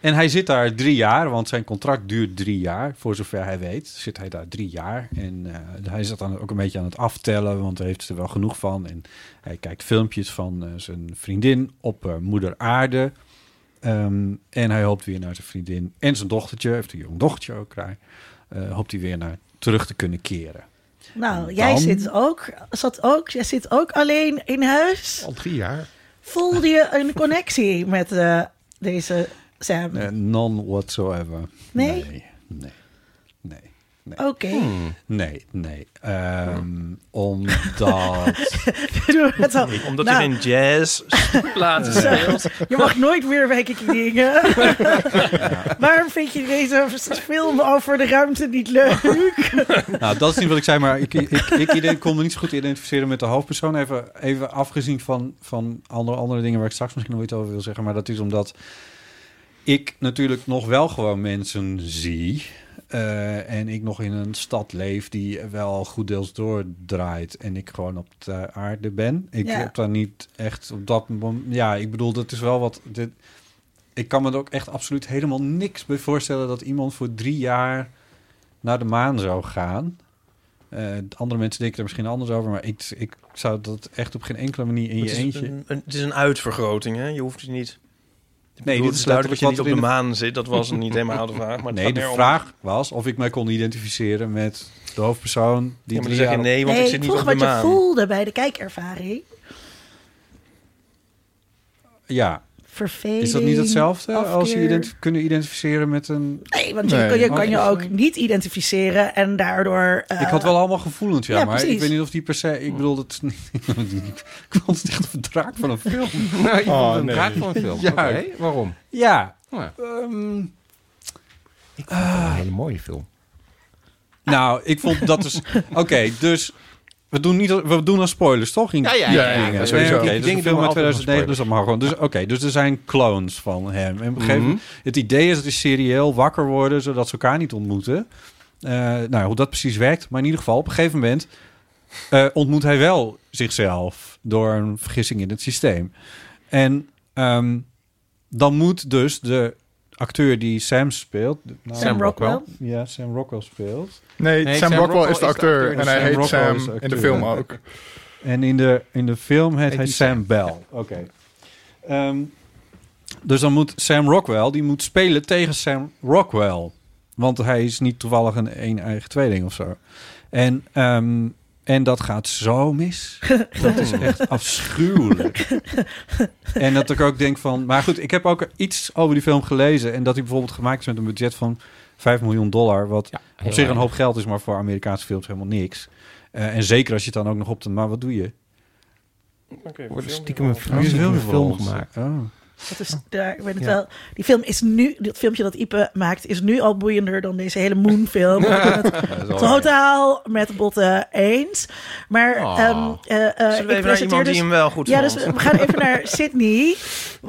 En hij zit daar 3 jaar, want zijn contract duurt 3 jaar. Voor zover hij weet zit hij daar 3 jaar. En hij zat dan ook een beetje aan het aftellen, want hij heeft er wel genoeg van. En hij kijkt filmpjes van zijn vriendin op moeder aarde. En hij hoopt weer naar zijn vriendin en zijn dochtertje. Heeft een jong dochtertje ook daar. Hoopt hij weer naar terug te kunnen keren. Nou, dan... jij zit ook alleen in huis. Al 3 jaar. Voelde je een connectie met deze... Sam? None whatsoever. Nee? Nee. Oké. Okay. Nee. Omdat je in jazz plaatsen speelt. Je mag nooit meer bij Geeky Dingen. Waarom vind je deze film over de ruimte niet leuk? Nou, dat is niet wat ik zei, maar ik kon me niet zo goed identificeren met de hoofdpersoon. Even afgezien van andere dingen waar ik straks misschien nog iets over wil zeggen. Maar dat is omdat... ik natuurlijk nog wel gewoon mensen zie. En ik nog in een stad leef die wel goed deels doordraait. En ik gewoon op de aarde ben. Ik heb daar niet echt op dat moment... Ja, ik bedoel, dat is wel wat... Ik kan me er ook echt absoluut helemaal niks bij voorstellen... dat iemand voor 3 jaar naar de maan zou gaan. Andere mensen denken er misschien anders over... maar ik zou dat echt op geen enkele manier in je eentje... Het is een uitvergroting, hè? Je hoeft het niet... Nee, dit is duidelijk dat je niet op de maan zit. Dat was niet helemaal de vraag. Maar nee, de vraag was of ik mij kon identificeren met de hoofdpersoon. Die ja, zeggen nee, want ik zit niet op de maan. Ik vroeg wat je voelde bij de kijkervaring. Ja. Verveling, is dat niet hetzelfde afkeer? Als je kunnen identificeren met een... Nee, want je kan je ook niet identificeren en daardoor... Ik had wel allemaal gevoelend, ja maar precies. Ik weet niet of die per se... Ik bedoel, dat... ik vond het echt een draak van een film. Draak van een film. Ja, okay. Waarom? Ja. Ik vond het een hele mooie film. Nou, ik vond dat dus... Oké, dus... We doen als spoilers, toch? Ja, sowieso. Ik denk dat met 2009, dus dat mag gewoon. Dus, dus er zijn clones van hem. En het idee is dat die serieel wakker worden... zodat ze elkaar niet ontmoeten. Hoe dat precies werkt. Maar in ieder geval, op een gegeven moment... ontmoet hij wel zichzelf... door een vergissing in het systeem. En dan moet dus de... acteur die Sam speelt. Sam Rockwell? Ja, Sam Rockwell speelt. Nee, Sam Rockwell is de acteur. En hij heet Sam in de film ook. En in de film heet hij Sam Bell. Oké. Dus dan moet Sam Rockwell... die moet spelen tegen Sam Rockwell. Want hij is niet toevallig een eigen tweeling of zo. En dat gaat zo mis. Dat is echt afschuwelijk. En dat ik ook denk van... Maar goed, ik heb ook iets over die film gelezen... en dat hij bijvoorbeeld gemaakt is met een budget van $5 miljoen... wat op zich een hoop geld is... maar voor Amerikaanse films helemaal niks. En zeker als je het dan ook nog op de... Maar wat doe je? Wordt stiekem een film gemaakt. Oh. Dat is, daar, ik weet het wel. Die film is nu, dat filmpje dat Ype maakt, is nu al boeiender dan deze hele Moon-film. Het totaal met Botte eens. Maar ik presenteer dus, die hem wel goed vond. Dus we gaan even naar Sydney.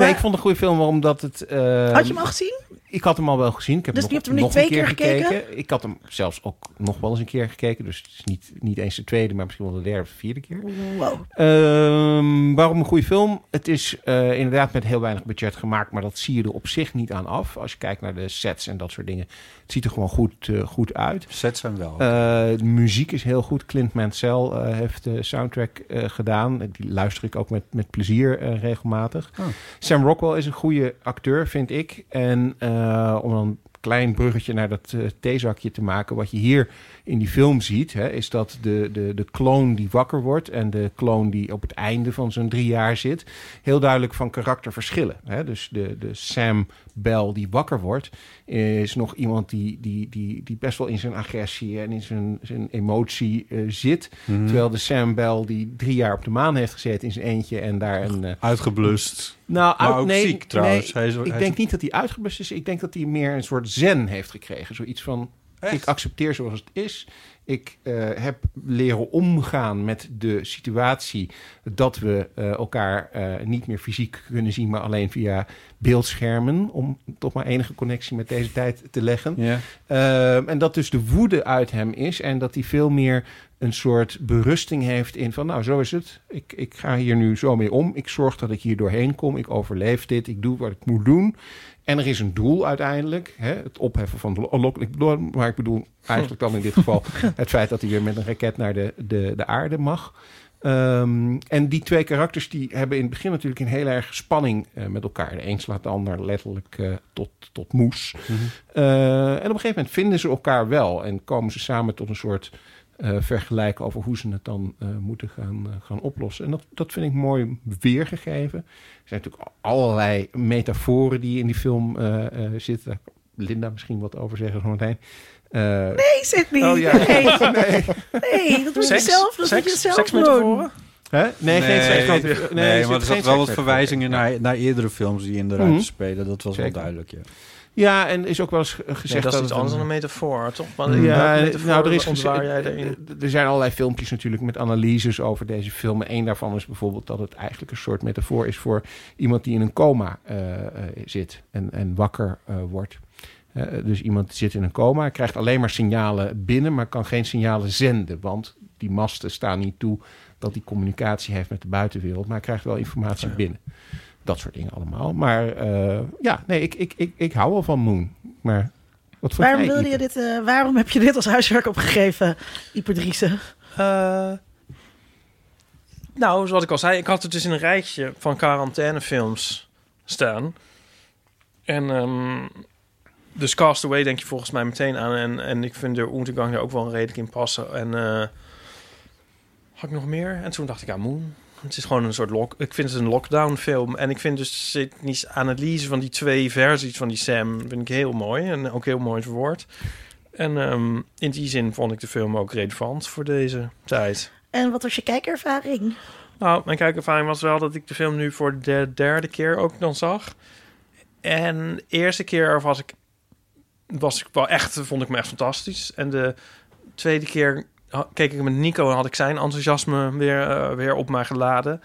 Ik vond een goede film omdat het... had je hem al gezien? Ik had hem al wel gezien. Ik heb je hebt hem niet twee keer gekeken? Ik had hem zelfs ook nog wel eens een keer gekeken. Dus het is niet eens de tweede, maar misschien wel de derde of de vierde keer. Wow. Waarom een goede film? Het is inderdaad met heel weinig budget gemaakt, maar dat zie je er op zich niet aan af. Als je kijkt naar de sets en dat soort dingen. Het ziet er gewoon goed uit. Sets zijn wel. De muziek is heel goed. Clint Mansell heeft de soundtrack gedaan. Die luister ik ook met plezier regelmatig. Oh. Sam Rockwell is een goede acteur, vind ik. En... om dan een klein bruggetje naar dat theezakje te maken. Wat je hier in die film ziet... Hè, is dat de kloon die wakker wordt... en de kloon die op het einde van zo'n 3 jaar zit... heel duidelijk van karakter verschillen. Hè. Dus de Sam Bell die wakker wordt... is nog iemand die best wel in zijn agressie... en in zijn emotie zit. Mm-hmm. Terwijl de Sam Bell die 3 jaar op de maan heeft gezeten... in zijn eentje en daar een... uitgeblust... ziek trouwens. Nee, ik denk niet dat hij uitgeblust is. Ik denk dat hij meer een soort zen heeft gekregen. Zoiets van, echt? Ik accepteer zoals het is. Ik heb leren omgaan met de situatie... dat we elkaar niet meer fysiek kunnen zien... maar alleen via beeldschermen... om toch maar enige connectie met deze tijd te leggen. Yeah. En dat dus de woede uit hem is... en dat hij veel meer... een soort berusting heeft in van... nou, zo is het. Ik ga hier nu zo mee om. Ik zorg dat ik hier doorheen kom. Ik overleef dit. Ik doe wat ik moet doen. En er is een doel uiteindelijk. Hè? Het opheffen van de onlokkelijk... maar ik bedoel eigenlijk dan in dit geval... het feit dat hij weer met een raket naar de aarde mag. En die twee karakters... die hebben in het begin natuurlijk een heel erg spanning met elkaar. De een slaat de ander letterlijk tot moes. Mm-hmm. En op een gegeven moment vinden ze elkaar wel... en komen ze samen tot een soort... vergelijken over hoe ze het dan moeten gaan oplossen. En dat vind ik mooi weergegeven. Er zijn natuurlijk allerlei metaforen die in die film zitten. Daar kan Linda misschien wat over zeggen zo meteen. Nee, Sydney. Oh, ja. Nee, dat doe je zelf. Dat doe je zelf doen. Hè? Nee, geen seks. Nee, maar er zat wel wat verwijzingen naar eerdere films die in de ruimte spelen. Dat was wel duidelijk, ja. Ja, en is ook wel eens gezegd... Nee, dat is iets anders dan een metafoor, toch? Maar ja, metafoor, nou, er is ontwaar jij erin. Er zijn allerlei filmpjes natuurlijk met analyses over deze film. Eén daarvan is bijvoorbeeld dat het eigenlijk een soort metafoor is... voor iemand die in een coma zit en wakker wordt. Dus iemand zit in een coma, krijgt alleen maar signalen binnen... maar kan geen signalen zenden, want die masten staan niet toe... dat die communicatie heeft met de buitenwereld... maar krijgt wel informatie binnen. Dat soort dingen allemaal. Maar ik hou wel van Moon. Maar wat vond jij, Ype? Waarom heb je dit als huiswerk opgegeven, Ype Driessen? Zoals ik al zei, ik had het dus in een rijtje van quarantainefilms staan. En dus Castaway denk je volgens mij meteen aan. En ik vind de Untergang daar ook wel redelijk in passen. En had ik nog meer? En toen dacht ik aan Moon. Het is gewoon een soort ik vind het een lockdown film. En ik vind dus Sydney's analyse van die twee versies van die Sam vind ik heel mooi. En ook heel mooi verwoord. En in die zin vond ik de film ook relevant voor deze tijd. En wat was je kijkervaring? Nou, mijn kijkervaring was wel dat ik de film nu voor de derde keer ook dan zag. En de eerste keer was ik wel echt, vond ik me echt fantastisch. En de tweede keer keek ik met Nico en had ik zijn enthousiasme weer op mij geladen.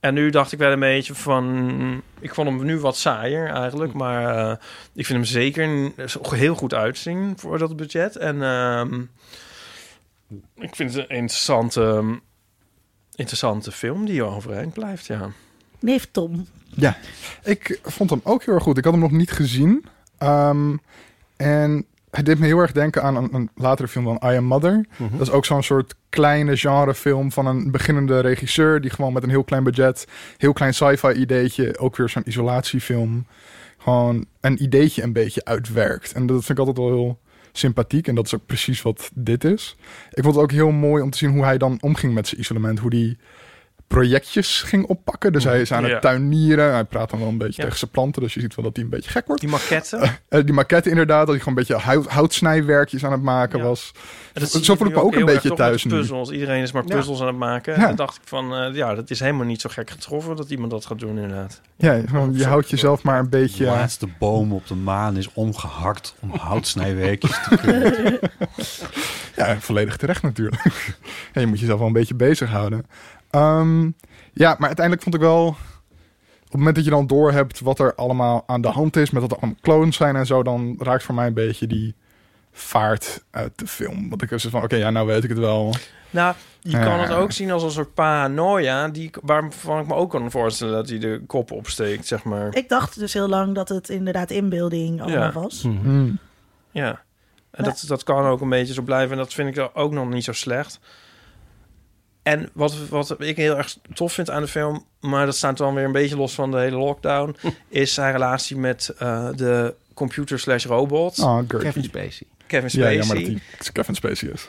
En nu dacht ik wel een beetje van... Ik vond hem nu wat saaier eigenlijk. Maar ik vind hem zeker heel goed uitzien voor dat budget. En ik vind het een interessante film die overeind blijft, ja. Neef Thom. Ja, ik vond hem ook heel erg goed. Ik had hem nog niet gezien. En hij deed me heel erg denken aan een latere film dan I Am Mother. Mm-hmm. Dat is ook zo'n soort kleine genrefilm van een beginnende regisseur... die gewoon met een heel klein budget, heel klein sci-fi ideetje... ook weer zo'n isolatiefilm, gewoon een ideetje een beetje uitwerkt. En dat vind ik altijd wel heel sympathiek. En dat is ook precies wat dit is. Ik vond het ook heel mooi om te zien hoe hij dan omging met zijn isolement. Hoe die projectjes ging oppakken. Dus hij is aan het tuinieren. Hij praat dan wel een beetje tegen zijn planten. Dus je ziet wel dat hij een beetje gek wordt. Die maquetten. Die maquetten inderdaad. Dat hij gewoon een beetje houtsnijwerkjes aan het maken was. Zo voel ik me ook een beetje thuis nu. Puzzels. Iedereen is maar puzzels aan het maken. En dan dacht ik van... dat is helemaal niet zo gek getroffen dat iemand dat gaat doen inderdaad. Ja, je houdt jezelf maar een beetje... De laatste boom op de maan is omgehakt om houtsnijwerkjes te kunnen. Ja, volledig terecht natuurlijk. Je moet jezelf wel een beetje bezighouden. Maar uiteindelijk vond ik wel... op het moment dat je dan doorhebt wat er allemaal aan de hand is... met dat er allemaal clones zijn en zo... dan raakt voor mij een beetje die vaart uit de film. Want ik was van, nou weet ik het wel. Nou, je kan het ook zien als een soort paranoia... waarvan ik me ook kan voorstellen dat hij de kop opsteekt, zeg maar. Ik dacht dus heel lang dat het inderdaad inbeelding allemaal was. Mm-hmm. Ja, en dat kan ook een beetje zo blijven. En dat vind ik ook nog niet zo slecht... En wat ik heel erg tof vind aan de film... maar dat staat dan weer een beetje los van de hele lockdown... is zijn relatie met de computer/robot. Kevin Spacey. Ja, jammer dat hij Kevin Spacey is.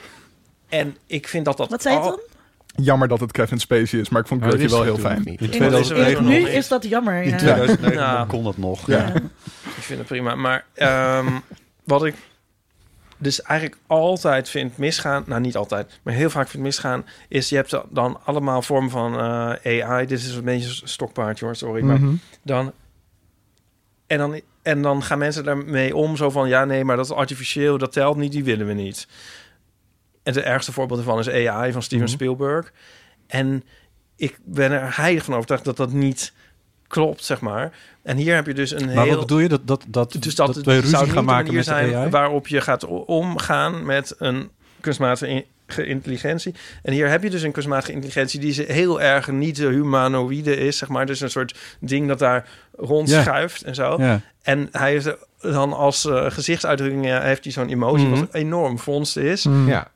En ik vind dat... Wat zei je dan? Jammer dat het Kevin Spacey is, maar ik vond Gertie wel heel fijn. In 2009 nu is dat jammer, ja. In 2009 kon dat nog. Ja. Ik vind het prima, maar wat ik... dus eigenlijk altijd vindt misgaan... nou, niet altijd, maar heel vaak vindt misgaan... is je hebt dan allemaal vormen van AI. Dit is een beetje een stokpaard, hoor, sorry. Mm-hmm. Maar dan gaan mensen daarmee om... zo van, ja, nee, maar dat is artificieel... dat telt niet, die willen we niet. En het ergste voorbeeld ervan is AI van Steven Spielberg. En ik ben er heilig van overtuigd dat dat niet... klopt, zeg maar. En hier heb je dus een Maar wat bedoel je? Dat wij ruzie gaan maken met de AI? Waarop je gaat omgaan met een kunstmatige intelligentie. En hier heb je dus een kunstmatige intelligentie... die heel erg niet humanoïde is, zeg maar. Dus een soort ding dat daar rondschuift en zo. Yeah. En hij heeft dan als gezichtsuitdrukking... heeft hij zo'n emotie, wat enorm vondst is. Mm. Ja.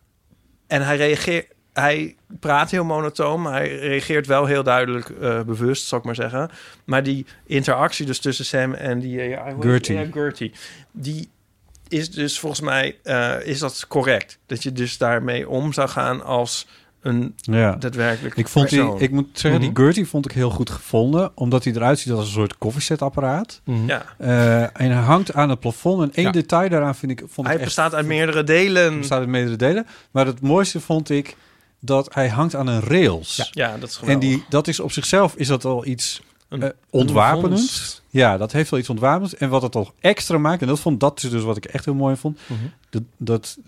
En hij reageert... Hij praat heel monotoom, maar hij reageert wel heel duidelijk bewust, zal ik maar zeggen. Maar die interactie dus tussen Sam en die... Gertie. Die is dus volgens mij... is dat correct? Dat je dus daarmee om zou gaan als een daadwerkelijk persoon. Ik moet zeggen, die Gertie vond ik heel goed gevonden. Omdat hij eruit ziet als een soort koffiezetapparaat. Mm-hmm. Ja. En hij hangt aan het plafond. En één detail daaraan vond ik echt... Hij bestaat uit meerdere delen. Maar het mooiste vond ik... dat hij hangt aan een rails. Ja, dat is geweldig. En dat is op zichzelf is dat al iets ontwapenends. Ja, dat heeft wel iets ontwapenends. En wat het al extra maakt... en dat is dus wat ik echt heel mooi vond... dat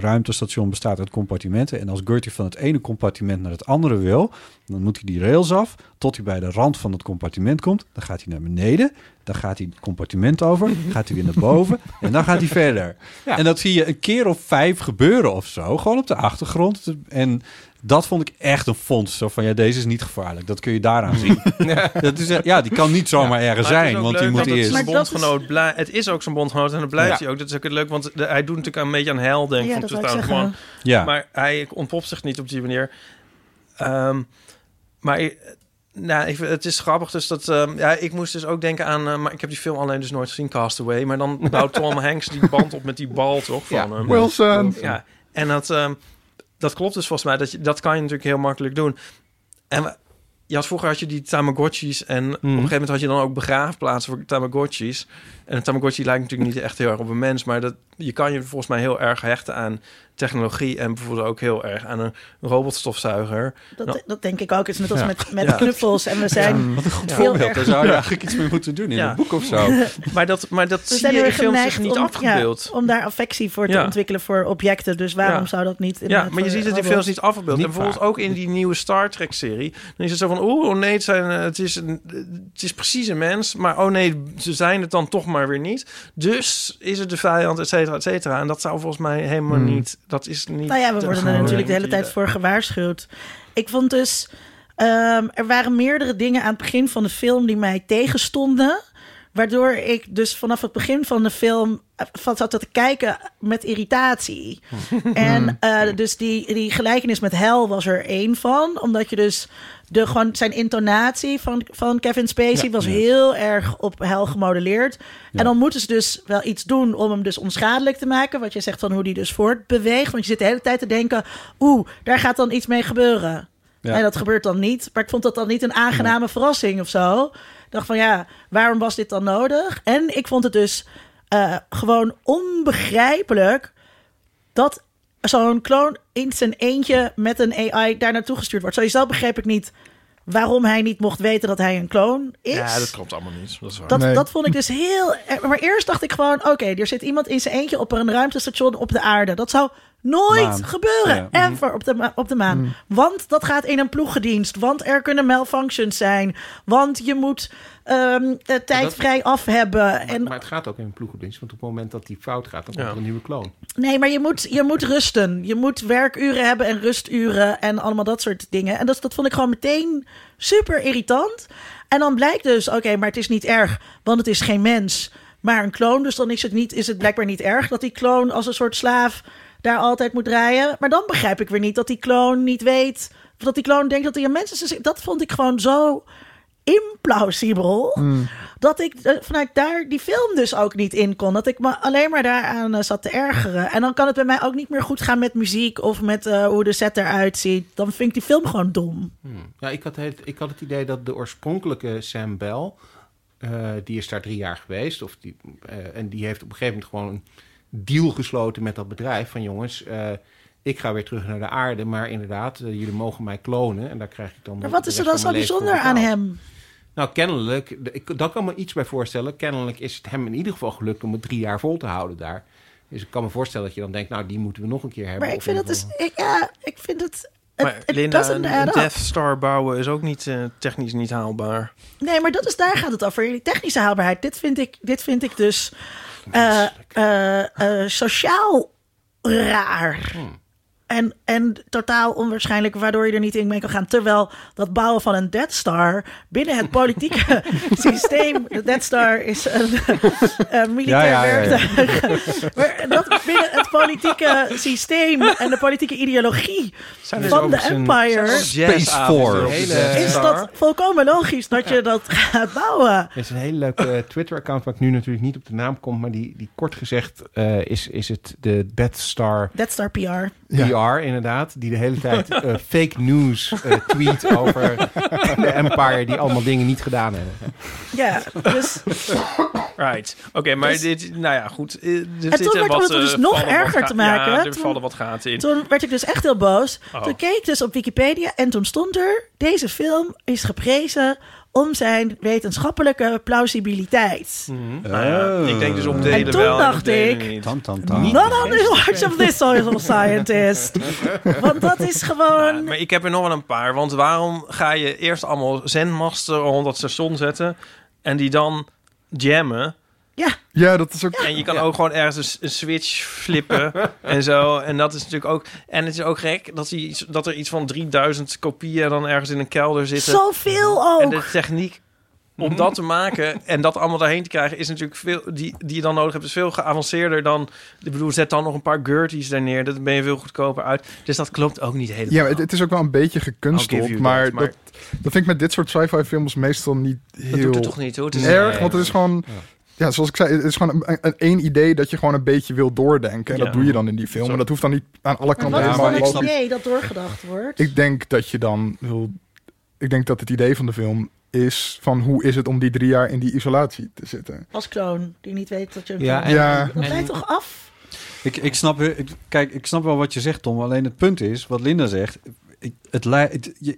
ruimtestation bestaat uit compartimenten... en als Gertie van het ene compartiment naar het andere wil... dan moet hij die rails af... tot hij bij de rand van het compartiment komt. Dan gaat hij naar beneden... dan gaat hij het compartiment over... gaat hij weer naar boven... en dan gaat hij verder. Ja. En dat zie je een keer of 5 gebeuren of zo... gewoon op de achtergrond. En dat vond ik echt een vondst. Zo van, ja, deze is niet gevaarlijk. Dat kun je daaraan zien. Dat is, die kan niet zomaar ergens zijn. Want die moet eerst... Het is ook zijn bondgenoot en dat blijft hij ook. Dat is ook het leuk, want hij doet natuurlijk een beetje aan hel, denk ik. Maar hij ontpopt zich niet op die manier. Maar Nou, het is grappig. Dus dat, ik moest dus ook denken aan... maar ik heb die film alleen dus nooit gezien, Castaway. Maar dan bouwt Tom Hanks die band op met die bal, toch? Van, ja, Wilson. Ja, en dat klopt dus volgens mij. Dat kan je natuurlijk heel makkelijk doen. En vroeger had je die Tamagotchis. En op een gegeven moment had je dan ook begraafplaatsen voor Tamagotchis. En een Tamagotchi lijkt natuurlijk niet echt heel erg op een mens. Maar je kan je volgens mij heel erg hechten aan technologie. En bijvoorbeeld ook heel erg aan een robotstofzuiger. Dat denk ik ook. Het is net als met knuffels. En we zijn wat een goed voorbeeld. Daar zou je eigenlijk iets mee moeten doen in een boek of zo. Maar dat zie je in films niet afgebeeld. Om daar affectie voor te ontwikkelen voor objecten. Dus waarom zou dat niet? Ja, maar je ziet het in films niet afgebeeld. En bijvoorbeeld ook in die nieuwe Star Trek-serie. Dan is het zo van, het is precies een mens. Maar oh nee, ze zijn het dan toch maar weer niet. Dus is het de vijand, et cetera, et cetera. En dat zou volgens mij helemaal niet... Dat is niet... Nou ja, we worden er natuurlijk de hele tijd voor gewaarschuwd. Ik vond dus... er waren meerdere dingen aan het begin van de film die mij tegenstonden. Waardoor ik dus vanaf het begin van de film zat te kijken met irritatie. En dus die gelijkenis met hel was er één van. Omdat je dus zijn intonatie van Kevin Spacey was heel erg op hel gemodelleerd. Ja. En dan moeten ze dus wel iets doen om hem dus onschadelijk te maken. Wat je zegt van hoe die dus voortbeweegt. Want je zit de hele tijd te denken, daar gaat dan iets mee gebeuren. Ja. En dat gebeurt dan niet. Maar ik vond dat dan niet een aangename verrassing of zo. Ik dacht van waarom was dit dan nodig? En ik vond het dus gewoon onbegrijpelijk dat zo'n kloon in zijn eentje met een AI daar naartoe gestuurd wordt. Sowieso begreep ik niet waarom hij niet mocht weten dat hij een kloon is. Ja, dat klopt allemaal niet. Dat is waar. Dat vond ik dus heel... Maar eerst dacht ik gewoon, oké, er zit iemand in zijn eentje op een ruimtestation op de aarde. Dat zou nooit gebeuren. Ja. Ever op de maan. Want dat gaat in een ploegendienst. Want er kunnen malfunctions zijn. Want je moet tijd vrij af hebben. Maar het gaat ook in een ploegendienst. Want op het moment dat die fout gaat, dan komt er een nieuwe kloon. Nee, maar je moet rusten. Je moet werkuren hebben en rusturen. En allemaal dat soort dingen. En dat vond ik gewoon meteen super irritant. En dan blijkt dus, maar het is niet erg. Want het is geen mens, maar een kloon. Dus dan is het blijkbaar niet erg dat die kloon als een soort slaaf daar altijd moet draaien. Maar dan begrijp ik weer niet dat die kloon niet weet... of dat die kloon denkt dat hij een mens is. Dat vond ik gewoon zo implausibel... dat ik vanuit daar die film dus ook niet in kon. Dat ik me alleen maar daaraan zat te ergeren. En dan kan het bij mij ook niet meer goed gaan met muziek... of met hoe de set eruit ziet. Dan vind ik die film gewoon dom. Ja, ik had het idee dat de oorspronkelijke Sam Bell... die is daar 3 jaar geweest... of en die heeft op een gegeven moment gewoon... deal gesloten met dat bedrijf van jongens, ik ga weer terug naar de aarde, maar inderdaad, jullie mogen mij klonen en daar krijg ik dan... Maar wat is er dan zo bijzonder aan hem? Nou, kennelijk, daar kan me iets bij voorstellen, kennelijk is het hem in ieder geval gelukt om het 3 jaar vol te houden daar. Dus ik kan me voorstellen dat je dan denkt, nou, die moeten we nog een keer hebben. Maar ik vind het dus, ik vind het... Maar Linda, een Death Star bouwen is ook niet technisch niet haalbaar. Nee, maar daar gaat het over. Die technische haalbaarheid, dit vind ik dus... sociaal raar. En totaal onwaarschijnlijk, waardoor je er niet in mee kan gaan. Terwijl dat bouwen van een Death Star binnen het politieke systeem... De Death Star is een militair werktuig. Ja. Maar dat binnen het politieke systeem en de politieke ideologie van de Empire... Space Force. Is dat volkomen logisch dat je dat gaat bouwen? Er is een hele leuke Twitter-account waar ik nu natuurlijk niet op de naam kom... maar die kort gezegd is het de Death Star... Death Star PR. PR, inderdaad, die de hele tijd fake news tweet over de Empire... die allemaal dingen niet gedaan hebben. Ja, dus... Right. Oké, maar dus... dit... Nou ja, goed. En toen werd het dus nog erger te maken. Ja, er vallen wat gaten in. Toen werd ik dus echt heel boos. Oh. Toen keek ik dus op Wikipedia en toen stond er... Deze film is geprezen... om zijn wetenschappelijke plausibiliteit. Ik denk dus om de hele wel. En toen dacht ik... Not on the watch of this social scientist. Want dat is gewoon... Ja, maar ik heb er nog wel een paar. Want waarom ga je eerst allemaal zenmasten rond dat station zetten... en die dan jammen... Ja, dat is ook... En je kan ook gewoon ergens een switch flippen en zo. En dat is natuurlijk ook... En het is ook gek dat er iets van 3000 kopieën dan ergens in een kelder zitten. Zoveel ook! En de techniek om dat te maken en dat allemaal daarheen te krijgen, is natuurlijk veel, die je dan nodig hebt, is veel geavanceerder dan, ik bedoel, zet dan nog een paar gurties daar neer, dat ben je veel goedkoper uit. Dus dat klopt ook niet helemaal. Ja, het is ook wel een beetje gekunsteld, maar dat vind ik met dit soort sci-fi films meestal niet heel... Dat doet het toch niet, hoor? Het is erg, want het is gewoon... Ja, zoals ik zei, het is gewoon één idee dat je gewoon een beetje wil doordenken. En dat doe je dan in die film. En dat hoeft dan niet aan alle kanten helemaal logisch. Wat is dan het idee dat doorgedacht wordt? Ik denk dat het idee van de film is van hoe is het om die 3 jaar in die isolatie te zitten. Als kloon, die niet weet dat je... Dat leidt toch af? Ik snap wel wat je zegt, Thom. Alleen het punt is, wat Linda zegt...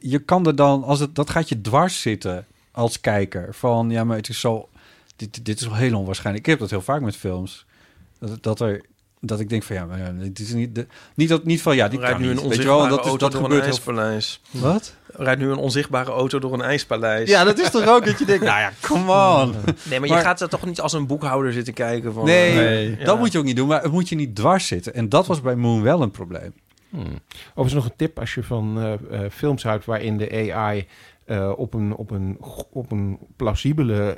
Je kan er dan... Dat gaat je dwars zitten als kijker. Van, ja, maar het is zo... Dit is wel heel onwaarschijnlijk. Ik heb dat heel vaak met films. Dat ik denk van ja, maar dit is niet... die rijdt nu een onzichtbare auto door een ijspaleis. Wat? Rijdt nu een onzichtbare auto door een ijspaleis. Ja, dat is toch ook dat je denkt, nou ja, come on. Nee, maar je gaat er toch niet als een boekhouder zitten kijken van... Nee, dat moet je ook niet doen, maar het moet je niet dwars zitten. En dat was bij Moon wel een probleem. Overigens nog een tip als je van films houdt waarin de AI op een plausibele...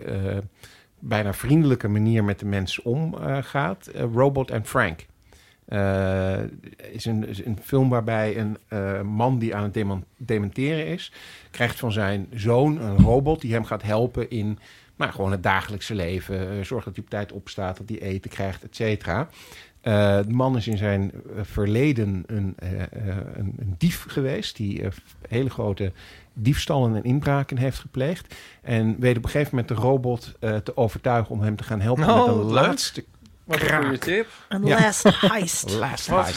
bijna vriendelijke manier met de mens omgaat. Robot and Frank. Is een film waarbij een man die aan het dementeren is... krijgt van zijn zoon een robot die hem gaat helpen in... gewoon het dagelijkse leven. Zorg dat hij op tijd opstaat, dat hij eten krijgt, et cetera. De man is in zijn verleden een dief geweest... die hele grote... diefstallen en inbraken heeft gepleegd. En weet op een gegeven moment de robot te overtuigen om hem te gaan helpen met een laatste kraak. Een last heist.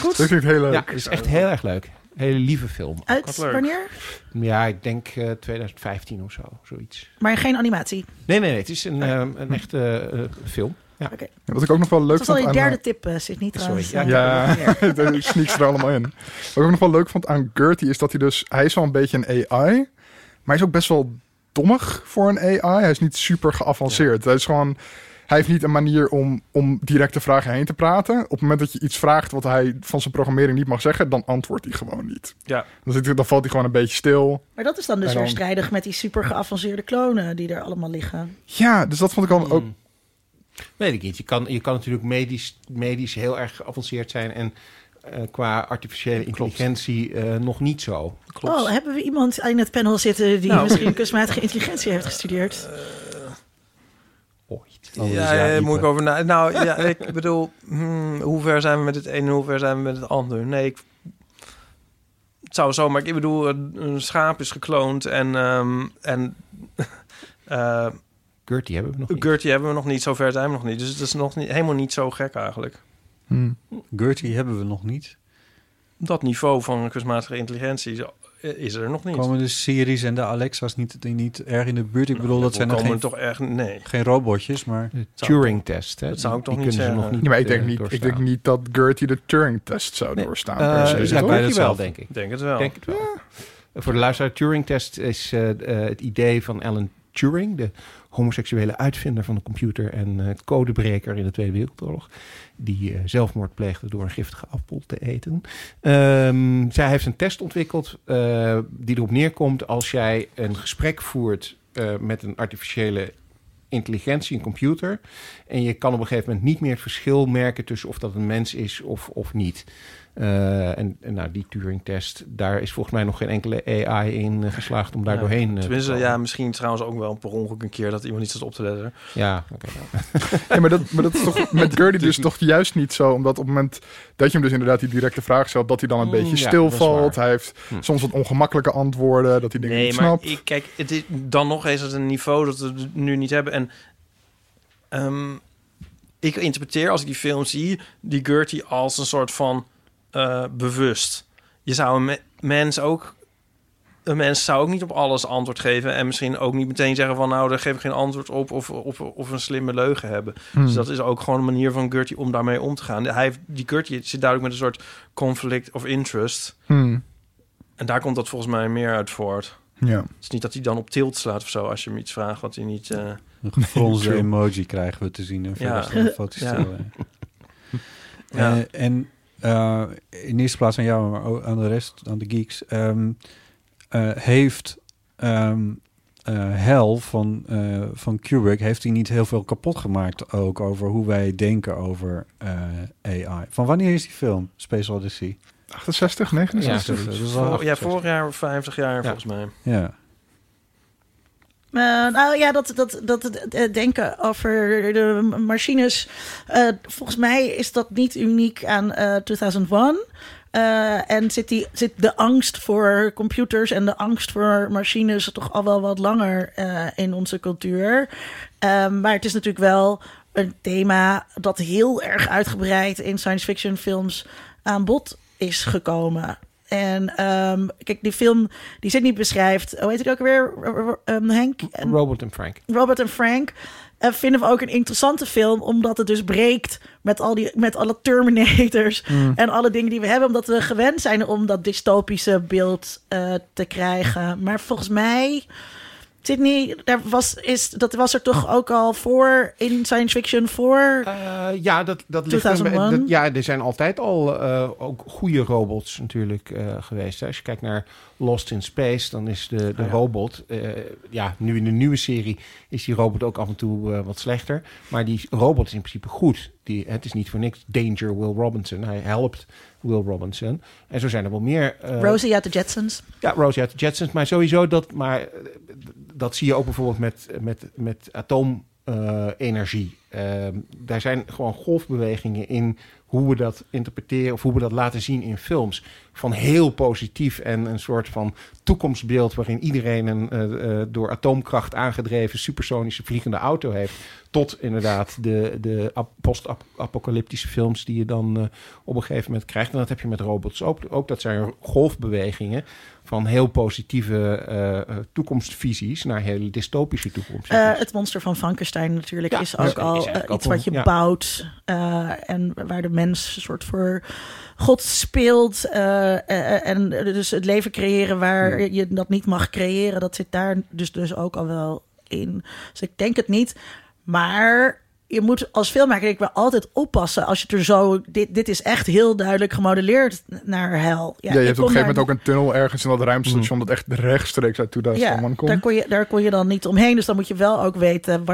Goed. Dat vind ik heel leuk. Ja, is echt heel erg leuk. Hele lieve film. Uit wanneer? Ja, ik denk 2015 of zo. Zoiets. Maar geen animatie? Nee. Het is een echte film. Ja. Okay. Wat ik ook nog wel leuk vond... Het was al je derde tip, Sydney, trouwens. Sorry. Ja. Daar sneaks er allemaal in. Wat ik ook nog wel leuk vond aan Gertie is dat hij dus... Hij is wel een beetje een AI, maar hij is ook best wel dommig voor een AI. Hij is niet super geavanceerd. Ja. Hij is gewoon... Hij heeft niet een manier om directe vragen heen te praten. Op het moment dat je iets vraagt wat hij van zijn programmering niet mag zeggen... dan antwoordt hij gewoon niet. Ja. Dan valt hij gewoon een beetje stil. Maar dat is dan dus weer strijdig met die super geavanceerde klonen... die er allemaal liggen. Ja, dus dat vond ik al ook... Weet ik niet. Je kan natuurlijk medisch heel erg geavanceerd zijn... en qua artificiële intelligentie nog niet zo. Klopt. Oh, hebben we iemand in het panel zitten... die misschien kunstmatige intelligentie heeft gestudeerd? Ooit. Ja, moet ik over na... Nou, ja, ik bedoel... hoe ver zijn we met het een en hoe ver zijn we met het ander? Nee, het zou zo... Maar ik bedoel, een schaap is gekloond en Gertie hebben we nog niet. Zover zijn we nog niet. Dus het is nog niet, helemaal niet zo gek eigenlijk. Gertie hebben we nog niet. Dat niveau van kunstmatige intelligentie is er nog niet. Komen de Siri's en de Alexa's niet erg in de buurt? Ik bedoel, dat zijn er geen robotjes, maar... De Turing-test, hè? Dat zou ik toch niet zeggen. Ik denk niet dat Gertie de Turing-test zou doorstaan. Denk het wel. Ja. Voor de luisteraar, Turing-test is het idee van Alan Turing... de homoseksuele uitvinder van de computer en codebreker in de Tweede Wereldoorlog, die zelfmoord pleegde door een giftige appel te eten. Zij heeft een test ontwikkeld die erop neerkomt als jij een gesprek voert met een artificiële intelligentie, een computer, en je kan op een gegeven moment niet meer het verschil merken tussen of dat een mens is of niet. Die Turing-test, daar is volgens mij nog geen enkele AI in geslaagd om daar doorheen te tenminste, misschien trouwens ook wel per ongeluk een keer dat iemand niet zat op te letten. Ja, oké. Ja, maar dat is toch met Gertie dus toch juist niet zo, omdat op het moment dat je hem dus inderdaad die directe vraag stelt, dat hij dan een beetje stilvalt. Hij heeft soms wat ongemakkelijke antwoorden, dat hij dingen niet snapt. Nee, maar kijk, het is dan nog eens het een niveau dat we nu niet hebben. En... ik interpreteer als ik die film zie, die Gertie als een soort van bewust. Je zou een mens zou ook niet op alles antwoord geven en misschien ook niet meteen zeggen van nou, daar geef ik geen antwoord op of een slimme leugen hebben. Dus dat is ook gewoon een manier van Gertie om daarmee om te gaan. Die Gertie zit duidelijk met een soort conflict of interest. En daar komt dat volgens mij meer uit voort. Ja. Het is niet dat hij dan op tilt slaat of zo als je hem iets vraagt wat hij niet... Een gefronste emoji krijgen we te zien. En in eerste plaats aan jou, maar ook aan de rest, aan de geeks. Heeft Hell van Kubrick heeft hij niet heel veel kapot gemaakt ook over hoe wij denken over AI. Van wanneer is die film, Space Odyssey? 68, 69? Ja, dus vorig jaar 50 jaar volgens mij. Ja. Dat denken over de machines. Volgens mij is dat niet uniek aan 2001. En zit de angst voor computers en de angst voor machines toch al wel wat langer in onze cultuur. Maar het is natuurlijk wel een thema dat heel erg uitgebreid in science fiction films aan bod is gekomen. En kijk, die film die Sydney beschrijft... Hoe heet het ook alweer, Henk? Robert en Frank. Robert en Frank vinden we ook een interessante film... omdat het dus breekt met alle Terminators... en alle dingen die we hebben... omdat we gewend zijn om dat dystopische beeld te krijgen. Maar volgens mij... Sydney, dat was er toch ook al voor in science fiction voor? Dat ligt er. Ja, er zijn altijd al ook goede robots natuurlijk geweest. Als je kijkt naar Lost in Space, dan is de robot... nu in de nieuwe serie is die robot ook af en toe wat slechter. Maar die robot is in principe goed. Het is niet voor niks Danger Will Robinson. Hij helpt Will Robinson. En zo zijn er wel meer... Rosie uit de Jetsons. Ja, Rosie uit de Jetsons. Maar sowieso dat zie je ook bijvoorbeeld met atoomenergie. Daar zijn gewoon golfbewegingen in hoe we dat interpreteren... of hoe we dat laten zien in films. Van heel positief en een soort van toekomstbeeld... waarin iedereen een door atoomkracht aangedreven... supersonische vliegende auto heeft... tot inderdaad de post-apocalyptische films... die je dan op een gegeven moment krijgt. En dat heb je met robots ook. Ook dat zijn golfbewegingen... van heel positieve toekomstvisies naar hele dystopische toekomst. Het monster van Frankenstein natuurlijk is ook al iets wat je bouwt... en waar de mens een soort voor God speelt... en dus het leven creëren waar je dat niet mag creëren... dat zit daar dus ook al wel in. Dus ik denk het niet, maar... Je moet als filmmaker denk ik wel altijd oppassen als je er zo... Dit is echt heel duidelijk gemodelleerd naar hel. Ja, je hebt op een gegeven moment ook een tunnel ergens in dat ruimtestation... dat echt rechtstreeks uit 2001 komt. Daar kon je dan niet omheen. Dus dan moet je wel ook weten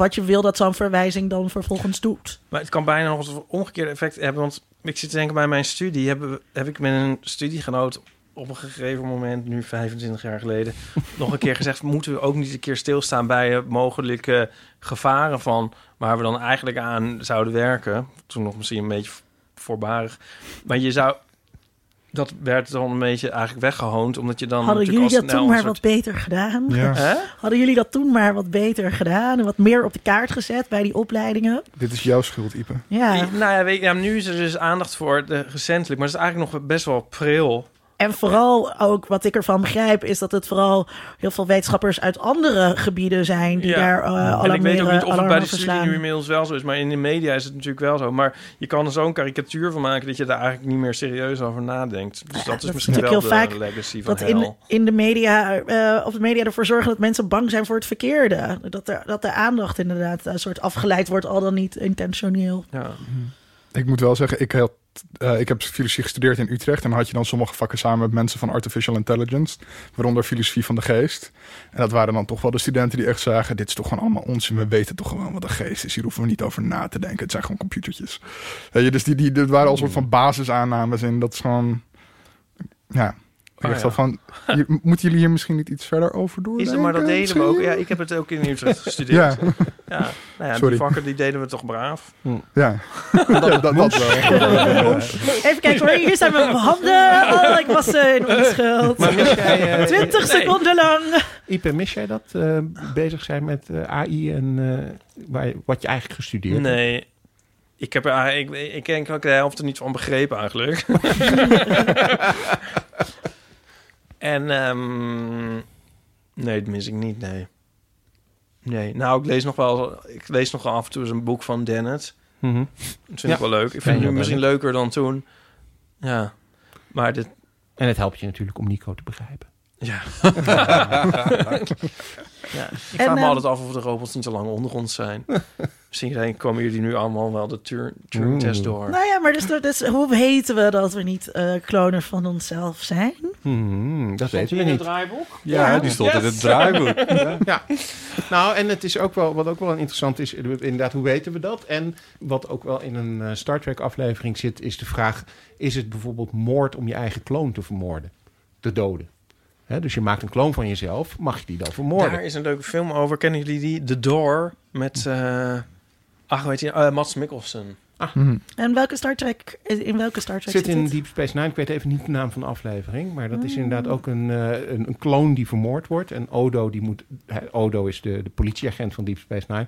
wat je wil dat zo'n verwijzing dan vervolgens doet. Maar het kan bijna nog een omgekeerde effect hebben. Want ik zit te denken bij mijn studie... heb ik met een studiegenoot... op een gegeven moment, nu 25 jaar geleden... nog een keer gezegd... moeten we ook niet een keer stilstaan bij mogelijke gevaren van... waar we dan eigenlijk aan zouden werken. Toen nog misschien een beetje voorbarig. Maar je zou... Dat werd dan een beetje eigenlijk weggehoond... omdat je dan... Hadden jullie dat toen maar wat beter gedaan? Ja. Hadden jullie dat toen maar wat beter gedaan... en wat meer op de kaart gezet bij die opleidingen? Dit is jouw schuld, Ype. Ja. Nu is er dus aandacht voor recentelijk... maar het is eigenlijk nog best wel pril... En vooral ook, wat ik ervan begrijp... is dat het vooral heel veel wetenschappers... uit andere gebieden zijn die daar alarmeren. En ik weet ook niet of het bij de studie nu inmiddels wel zo is... maar in de media is het natuurlijk wel zo. Maar je kan er zo'n karikatuur van maken... dat je daar eigenlijk niet meer serieus over nadenkt. Dus dat is misschien wel de legacy van hel. In de media, of de media ervoor zorgen... dat mensen bang zijn voor het verkeerde. Dat de aandacht inderdaad een soort afgeleid wordt... al dan niet intentioneel. Ja. Ik moet wel zeggen, ik heb filosofie gestudeerd in Utrecht... en had je dan sommige vakken samen met mensen van Artificial Intelligence... waaronder filosofie van de geest. En dat waren dan toch wel de studenten die echt zagen... dit is toch gewoon allemaal onzin, we weten toch gewoon wat een geest is... hier hoeven we niet over na te denken, het zijn gewoon computertjes. Dus dit waren al soort van basisaannames in. Dat is gewoon... Ja, ik dacht van... Moeten jullie hier misschien niet iets verder over doen? Is het maar dat deden we ook. Ja, ik heb het ook in Utrecht gestudeerd. Die vakken die deden we toch braaf. Ja, dat wel. Even kijken hoor, hier zijn mijn handen. Oh, ik was in onschuld. Maar mis jij, 20 seconden lang. Ype, mis jij dat? Bezig zijn met AI en wat je eigenlijk gestudeerd hebt? Nee. Ik heb er ik denk dat ik de helft er niet van begrepen eigenlijk. En nee, dat mis ik niet, nee. Nou, ik lees nog wel af en toe eens een boek van Dennett. Mm-hmm. Dat vind ik wel leuk. Ik vind het misschien leuker dan toen. Ja, maar dit... En het helpt je natuurlijk om Nico te begrijpen. Ja. Ja. Ik vraag me altijd af of de robots niet te lang onder ons zijn. Misschien komen jullie nu allemaal wel de Turing-test door. Nou ja, maar dus, hoe weten we dat we niet klonen van onszelf zijn? Dat weten we niet. In het draaiboek? Ja, die stond in het draaiboek. Ja. Nou, en het is ook wel, wat ook wel interessant is, inderdaad, hoe weten we dat? En wat ook wel in een Star Trek aflevering zit, is de vraag, is het bijvoorbeeld moord om je eigen kloon te vermoorden? Te doden? He, dus je maakt een kloon van jezelf, mag je die dan vermoorden? Daar is een leuke film over. Kennen jullie die? The Door met Mads Mikkelsen. Ah. Mm-hmm. En welke Star Trek zit in Deep Space Nine? Ik weet even niet de naam van de aflevering, maar dat is inderdaad ook een kloon die vermoord wordt. En Odo, Odo is de politieagent van Deep Space Nine.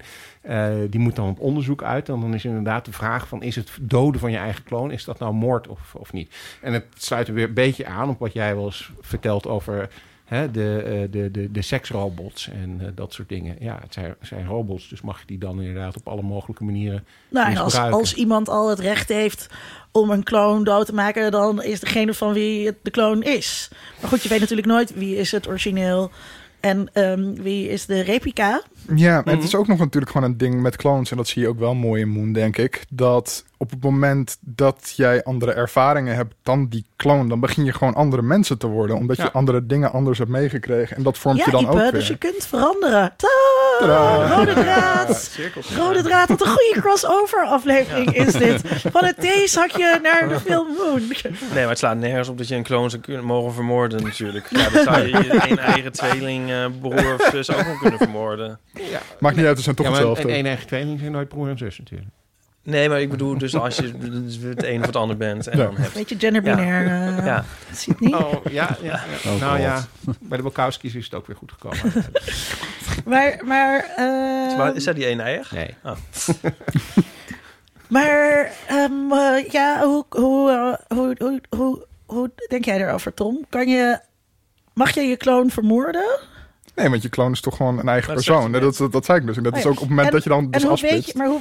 Die moet dan op onderzoek uit. En dan is inderdaad de vraag van, is het doden van je eigen kloon, is dat nou moord of niet? En het sluit er weer een beetje aan op wat jij wel eens vertelt over de seksrobots en dat soort dingen. Ja, het zijn robots, dus mag je die dan inderdaad op alle mogelijke manieren misbruiken. Als iemand al het recht heeft om een kloon dood te maken, dan is degene van wie het de kloon is. Maar goed, je weet natuurlijk nooit wie is het origineel en wie is de replica. Ja, maar het is ook nog natuurlijk gewoon een ding met clones. En dat zie je ook wel mooi in Moon, denk ik. Dat op het moment dat jij andere ervaringen hebt dan die clone, dan begin je gewoon andere mensen te worden. Omdat je andere dingen anders hebt meegekregen. En dat vormt je dan ook weer. Dus je kunt veranderen. Tadaa! Rode draad. Rode draad. Wat een goede crossover aflevering is dit. Van het theezakje naar de film Moon. Nee, maar het slaat nergens op dat je een clone zou mogen vermoorden natuurlijk. Ja, dat zou je eigen tweeling, broer of zus ook nog kunnen vermoorden. Ja, maakt niet uit, het zijn toch hetzelfde. En één eigen tweeling zijn nooit broer en zus natuurlijk. Nee, maar ik bedoel dus als je het een of het ander bent. En dan hebt. Beetje genderbinair. Ja. Dat ziet niet. Oh, nou ja, bij de Wachowski's is het ook weer goed gekomen. Maar is dat die één eier? Nee. Oh. Maar hoe denk jij daarover, Thom? Mag je je kloon vermoorden? Nee, want je kloon is toch gewoon een eigen persoon. Dat zei ik dus. En dat is ook op het moment dat je dan dus afsplitst. Maar hoe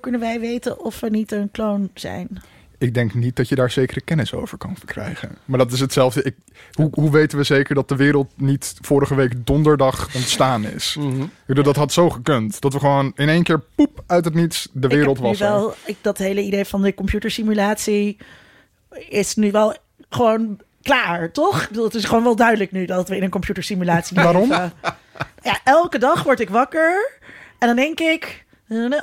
kunnen wij weten of we niet een kloon zijn? Ik denk niet dat je daar zekere kennis over kan verkrijgen. Maar dat is hetzelfde. Hoe weten we zeker dat de wereld niet vorige week donderdag ontstaan is? Mm-hmm. Dat had zo gekund. Dat we gewoon in één keer poep uit het niets de wereld was. Dat hele idee van de computersimulatie is nu wel gewoon klaar, toch? Ik bedoel, het is gewoon wel duidelijk nu dat we in een computersimulatie leven. Waarom? Ja, elke dag word ik wakker en dan denk ik, we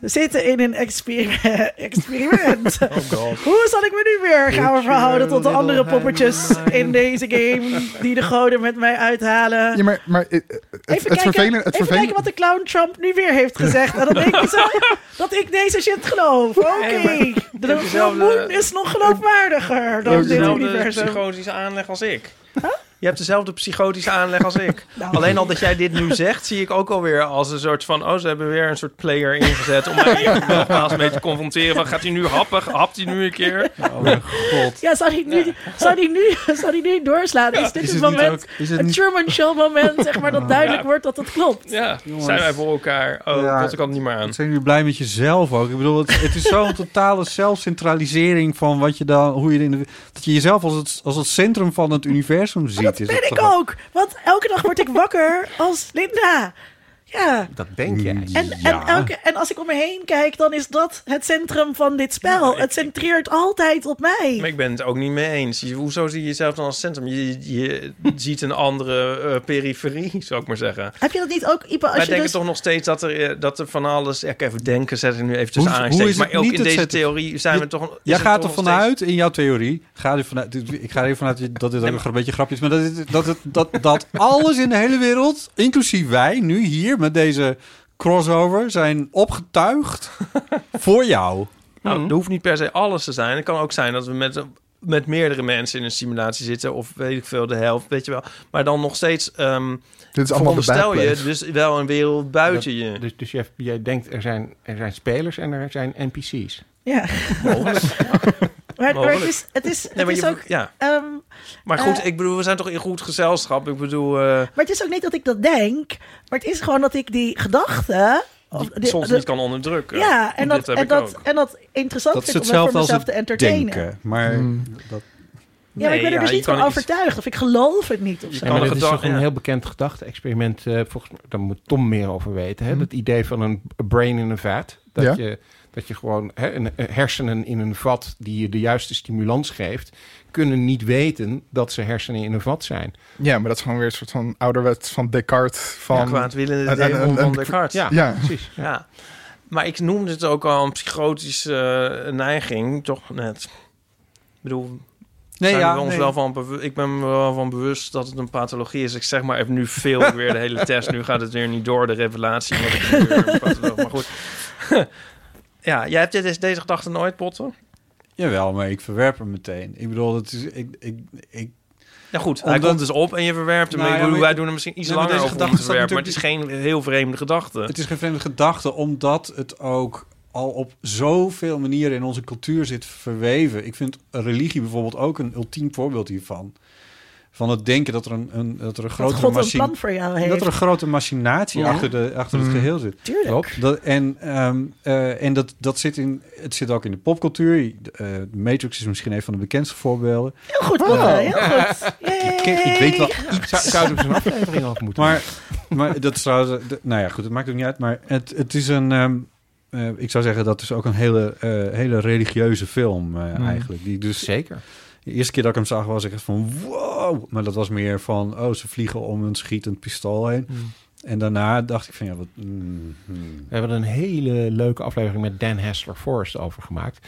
zitten in een experiment. Oh God. Hoe zal ik me nu weer gaan verhouden tot de andere poppetjes in deze game die de goden met mij uithalen? Ja, maar even kijken wat de clown Trump nu weer heeft gezegd. En dan denk je zo dat ik deze shit geloof. Oké, de Moon is nog geloofwaardiger dan dit universum. Je hebt dezelfde psychotische aanleg als ik. Huh? Je hebt dezelfde psychotische aanleg als ik. Nou. Alleen al dat jij dit nu zegt, zie ik ook alweer als een soort van, ze hebben weer een soort player ingezet om mij nogmaals mee te confronteren. Van, gaat hij nu happen? Hapt hij nu een keer? Oh mijn god. Ja, zou hij nu doorslaan? Ja. Is dit het moment, een Truman Show moment, zeg maar, dat duidelijk wordt dat het klopt? Ja, zijn wij voor elkaar? Oh, dat kan niet meer aan. Zijn jullie blij met jezelf ook? Ik bedoel, het is zo'n totale zelfcentralisering van wat je dan, hoe je dat je jezelf als het centrum van het universum ziet. Dat ben ik ook. Want elke dag word ik wakker als Linda. Ja. Dat denk jij. En als ik om me heen kijk, dan is dat het centrum van dit spel. Het centreert altijd op mij. Maar ik ben het ook niet mee eens. Hoezo zie je jezelf dan als centrum? Je ziet een andere periferie, zou ik maar zeggen. Heb je dat niet ook, Ype? Wij denken toch nog steeds dat er van alles... even denken, zet ik nu even tussen aangestekens. Maar ook in deze theorie zijn we toch... Jij gaat er vanuit, in jouw theorie... Ik ga er even vanuit dat dit ook een beetje grapje is... maar dat alles in de hele wereld, inclusief wij, nu hier... met deze crossover zijn opgetuigd voor jou. Nou, dat hoeft niet per se alles te zijn. Het kan ook zijn dat we met meerdere mensen in een simulatie zitten... of weet ik veel, de helft, weet je wel. Maar dan nog steeds... Dit is veronderstel je dus wel een wereld buiten je. Dus jij denkt, er zijn spelers en er zijn NPC's. Ja. Maar het is ook... Ja. Maar goed, ik bedoel, we zijn toch in goed gezelschap. Ik bedoel... Maar het is ook niet dat ik dat denk. Maar het is gewoon dat ik die gedachten... soms niet kan onderdrukken. Ja, en dat interessant vind om voor mezelf te entertainen. Denken, maar... Ja, maar ik ben er dus niet van overtuigd. Of ik geloof het niet of zo. Ja, dat is toch een heel bekend gedachte-experiment. Volgens mij, daar moet Thom meer over weten. Hè? Mm. Het idee van een brain in een vat. Dat je gewoon hersenen in een vat die je de juiste stimulans geeft, kunnen niet weten dat ze hersenen in een vat zijn. Ja, maar dat is gewoon weer een soort van ouderwets van Descartes. Van ja, kwaadwillende demon van Descartes. Ja, precies. Ja. Maar ik noemde het ook al een psychotische neiging, toch net. Ik bedoel, ik ben me wel van bewust dat het een pathologie is. Ik zeg maar even nu veel weer de hele test. Nu gaat het weer niet door, de revelatie. Wat ik weer maar goed. Ja, jij hebt deze gedachte nooit, Botte? Jawel, maar ik verwerp hem meteen. Ik bedoel, dat is... Ja goed, omdat hij komt dus op en je verwerpt hem. Wij doen er misschien iets langer over om te verwerpen, maar het is geen heel vreemde gedachte. Het is geen vreemde gedachte, omdat het ook al op zoveel manieren in onze cultuur zit verweven. Ik vind religie bijvoorbeeld ook een ultiem voorbeeld hiervan. Van het denken dat er een grote machinatie achter het geheel zit. Tuurlijk. Dat zit het zit ook in de popcultuur. De Matrix is misschien een van de bekendste voorbeelden. Heel goed, heel goed. Ik weet wel iets. Zou er zo'n aflevering af moeten. Maar dat is trouwens... Nou ja, goed, het maakt ook niet uit. Maar het is een... ik zou zeggen, dat is ook een hele religieuze film eigenlijk. Die dus zeker... De eerste keer dat ik hem zag was ik echt van wow. Maar dat was meer van, ze vliegen om een schietend pistool heen. Mm. En daarna dacht ik van, We hebben een hele leuke aflevering met Dan Hassler-Forrest over gemaakt.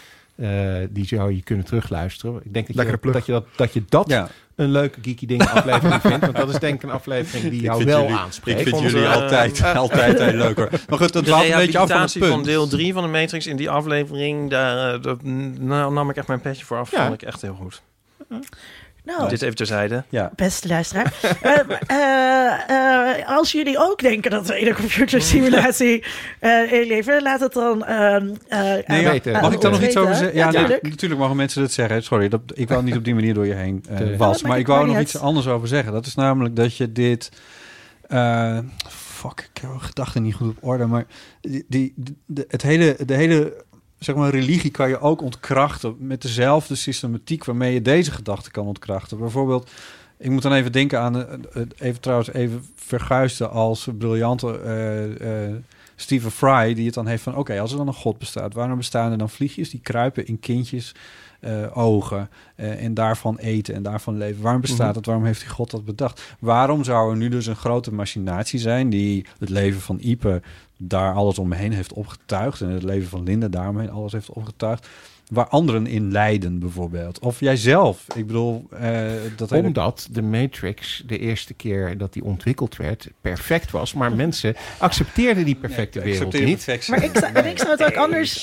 Die zou je kunnen terugluisteren. Ik denk dat je een leuke Geeky Dingen aflevering vindt. Want dat is denk ik een aflevering die jou wel aanspreekt. Ik vind jullie altijd heel leuk hoor. Maar goed, dat was een beetje af van het punt. De van deel 3 van de Matrix in die aflevering, daar nam ik echt mijn petje voor af. Ja. Vond ik echt heel goed. Nou, dit even terzijde. Ja. Beste luisteraar. Als jullie ook denken dat we in een computersimulatie leven, laat het dan weten. Mag ik daar nog iets over zeggen? Ja, natuurlijk mogen mensen dat zeggen. Sorry, ik wou niet op die manier door je heen was. Maar ik wou nog iets anders over zeggen. Dat is namelijk dat je dit... ik heb mijn gedachten niet goed op orde. Maar de hele zeg maar, religie kan je ook ontkrachten met dezelfde systematiek waarmee je deze gedachten kan ontkrachten. Bijvoorbeeld, ik moet dan even denken aan, even verguisden als briljante Stephen Fry, die het dan heeft van, als er dan een god bestaat, waarom bestaan er dan vliegjes die kruipen in kindjes ogen en daarvan eten en daarvan leven? Waarom bestaat dat? Waarom heeft die god dat bedacht? Waarom zou er nu dus een grote machinatie zijn die het leven van Ype daar alles omheen heeft opgetuigd en het leven van Linda daaromheen alles heeft opgetuigd, waar anderen in lijden bijvoorbeeld. Of jijzelf. Ik bedoel... Omdat de Matrix de eerste keer dat die ontwikkeld werd perfect was, maar mensen accepteerden die perfecte wereld niet. Maar ik zou het ook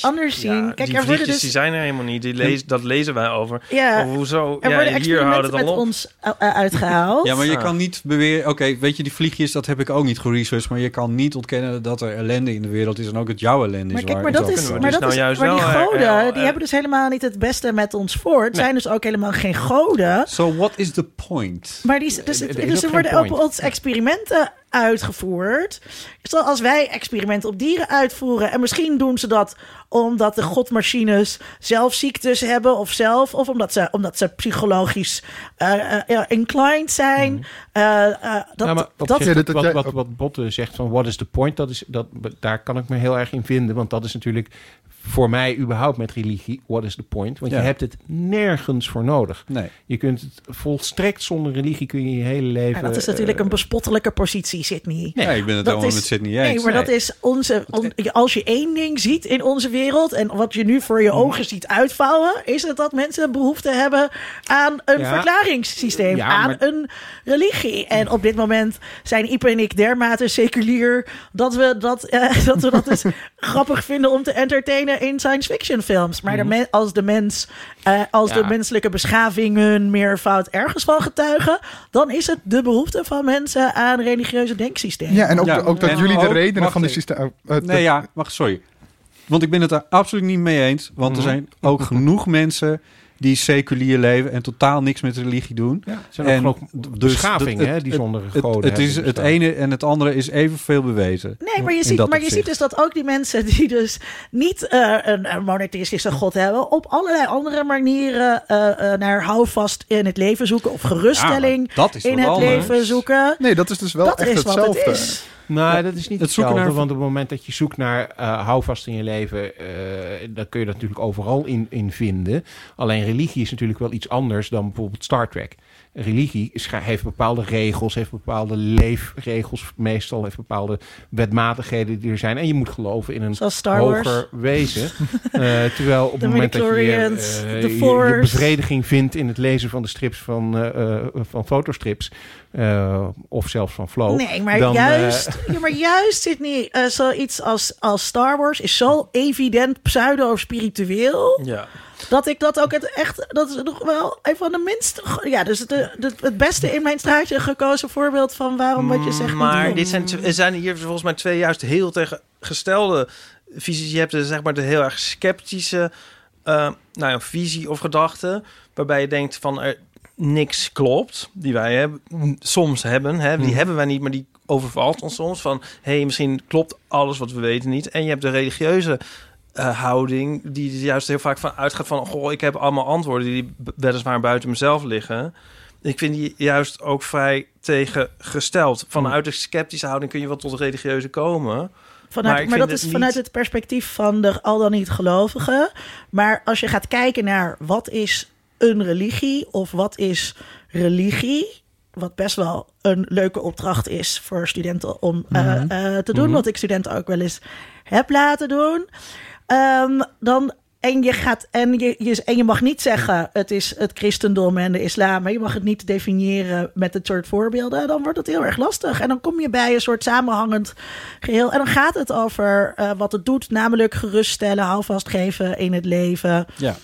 anders zien. Kijk, die vliegjes die zijn er helemaal niet. Dat lezen wij over. Ja, hoezo? Er worden experimenten met ons uitgehaald. Ja, maar je kan niet beweren... weet je, die vliegjes, dat heb ik ook niet geresearched, maar je kan niet ontkennen dat er ellende in de wereld is en ook het jouw ellende is. Maar dat is... Maar die goden, die hebben dus helemaal niet het beste met ons voor. Het zijn dus ook helemaal geen goden. So what is the point? Maar dus er worden op ons experimenten uitgevoerd. Dus als wij experimenten op dieren uitvoeren, en misschien doen ze dat omdat de godmachines zelf ziektes hebben of omdat ze psychologisch inclined zijn. Wat Botte zegt van what is the point? Daar kan ik me heel erg in vinden, want dat is natuurlijk voor mij überhaupt met religie, what is the point? Want je hebt het nergens voor nodig. Nee. Je kunt het volstrekt zonder religie kun je hele leven... Ja, dat is natuurlijk een bespottelijke positie, Sydney. Nee, ik ben het allemaal met Sydney eens. Nee, maar dat is onze... als je één ding ziet in onze wereld en wat je nu voor je ogen ziet uitvouwen, is het dat mensen behoefte hebben aan een verklaringssysteem, een religie. En op dit moment zijn Ype en ik dermate seculier dat we dat dus grappig vinden om te entertainen in science fiction films. Maar de menselijke beschavingen meervoud ergens van getuigen, dan is het de behoefte van mensen aan religieuze denksystemen. Ja, en ook de redenen van de systeem... sorry. Want ik ben het er absoluut niet mee eens, want er zijn ook genoeg mensen die seculier leven en totaal niks met religie doen. Ja, het zijn en ook beschavingen dus die zonder goden het is bestaan. Het ene en het andere is evenveel bewezen. Nee, maar je ziet dus dat ook die mensen die dus niet een monotheïstische god hebben, op allerlei andere manieren naar houvast in het leven zoeken of geruststelling in het leven zoeken. Nee, dat is dus wel echt hetzelfde. Het is. Nou, dat is niet het zoeken naar. Want op het moment dat je zoekt naar houvast in je leven, dan kun je dat natuurlijk overal in vinden. Alleen religie is natuurlijk wel iets anders dan bijvoorbeeld Star Trek. Religie heeft bepaalde regels, heeft bepaalde leefregels, meestal heeft bepaalde wetmatigheden die er zijn. En je moet geloven in een hoger wezen. Terwijl op het moment dat je bevrediging vindt in het lezen van de strips van fotostrips, of zelfs van Flow. Nee, maar juist zit niet zoiets als Star Wars is zo evident pseudo of spiritueel. Ja. Dat ik dat ook echt... Dat is nog wel een van de minst... Ja, dus het beste in mijn straatje gekozen voorbeeld van waarom wat je zegt. Maar dit zijn hier volgens mij twee juist heel tegengestelde visies. Je hebt zeg maar de heel erg sceptische visie of gedachte. Waarbij je denkt van niks klopt. Die wij soms hebben. Hè? Die hebben wij niet, maar die overvalt ons soms. Van misschien klopt alles wat we weten niet. En je hebt de religieuze... houding die er juist heel vaak van uitgaat van... goh, ik heb allemaal antwoorden die weliswaar buiten mezelf liggen. Ik vind die juist ook vrij tegengesteld. Vanuit de sceptische houding kun je wel tot de religieuze komen. Maar dat is niet... vanuit het perspectief van de al dan niet gelovigen. Maar als je gaat kijken naar wat is een religie of wat is religie... wat best wel een leuke opdracht is voor studenten om te doen... wat ik studenten ook wel eens heb laten doen... je mag niet zeggen het is het christendom en de islam, maar je mag het niet definiëren met het soort voorbeelden. Dan wordt het heel erg lastig en dan kom je bij een soort samenhangend geheel en dan gaat het over wat het doet, namelijk geruststellen, houvast geven in het leven. Ja,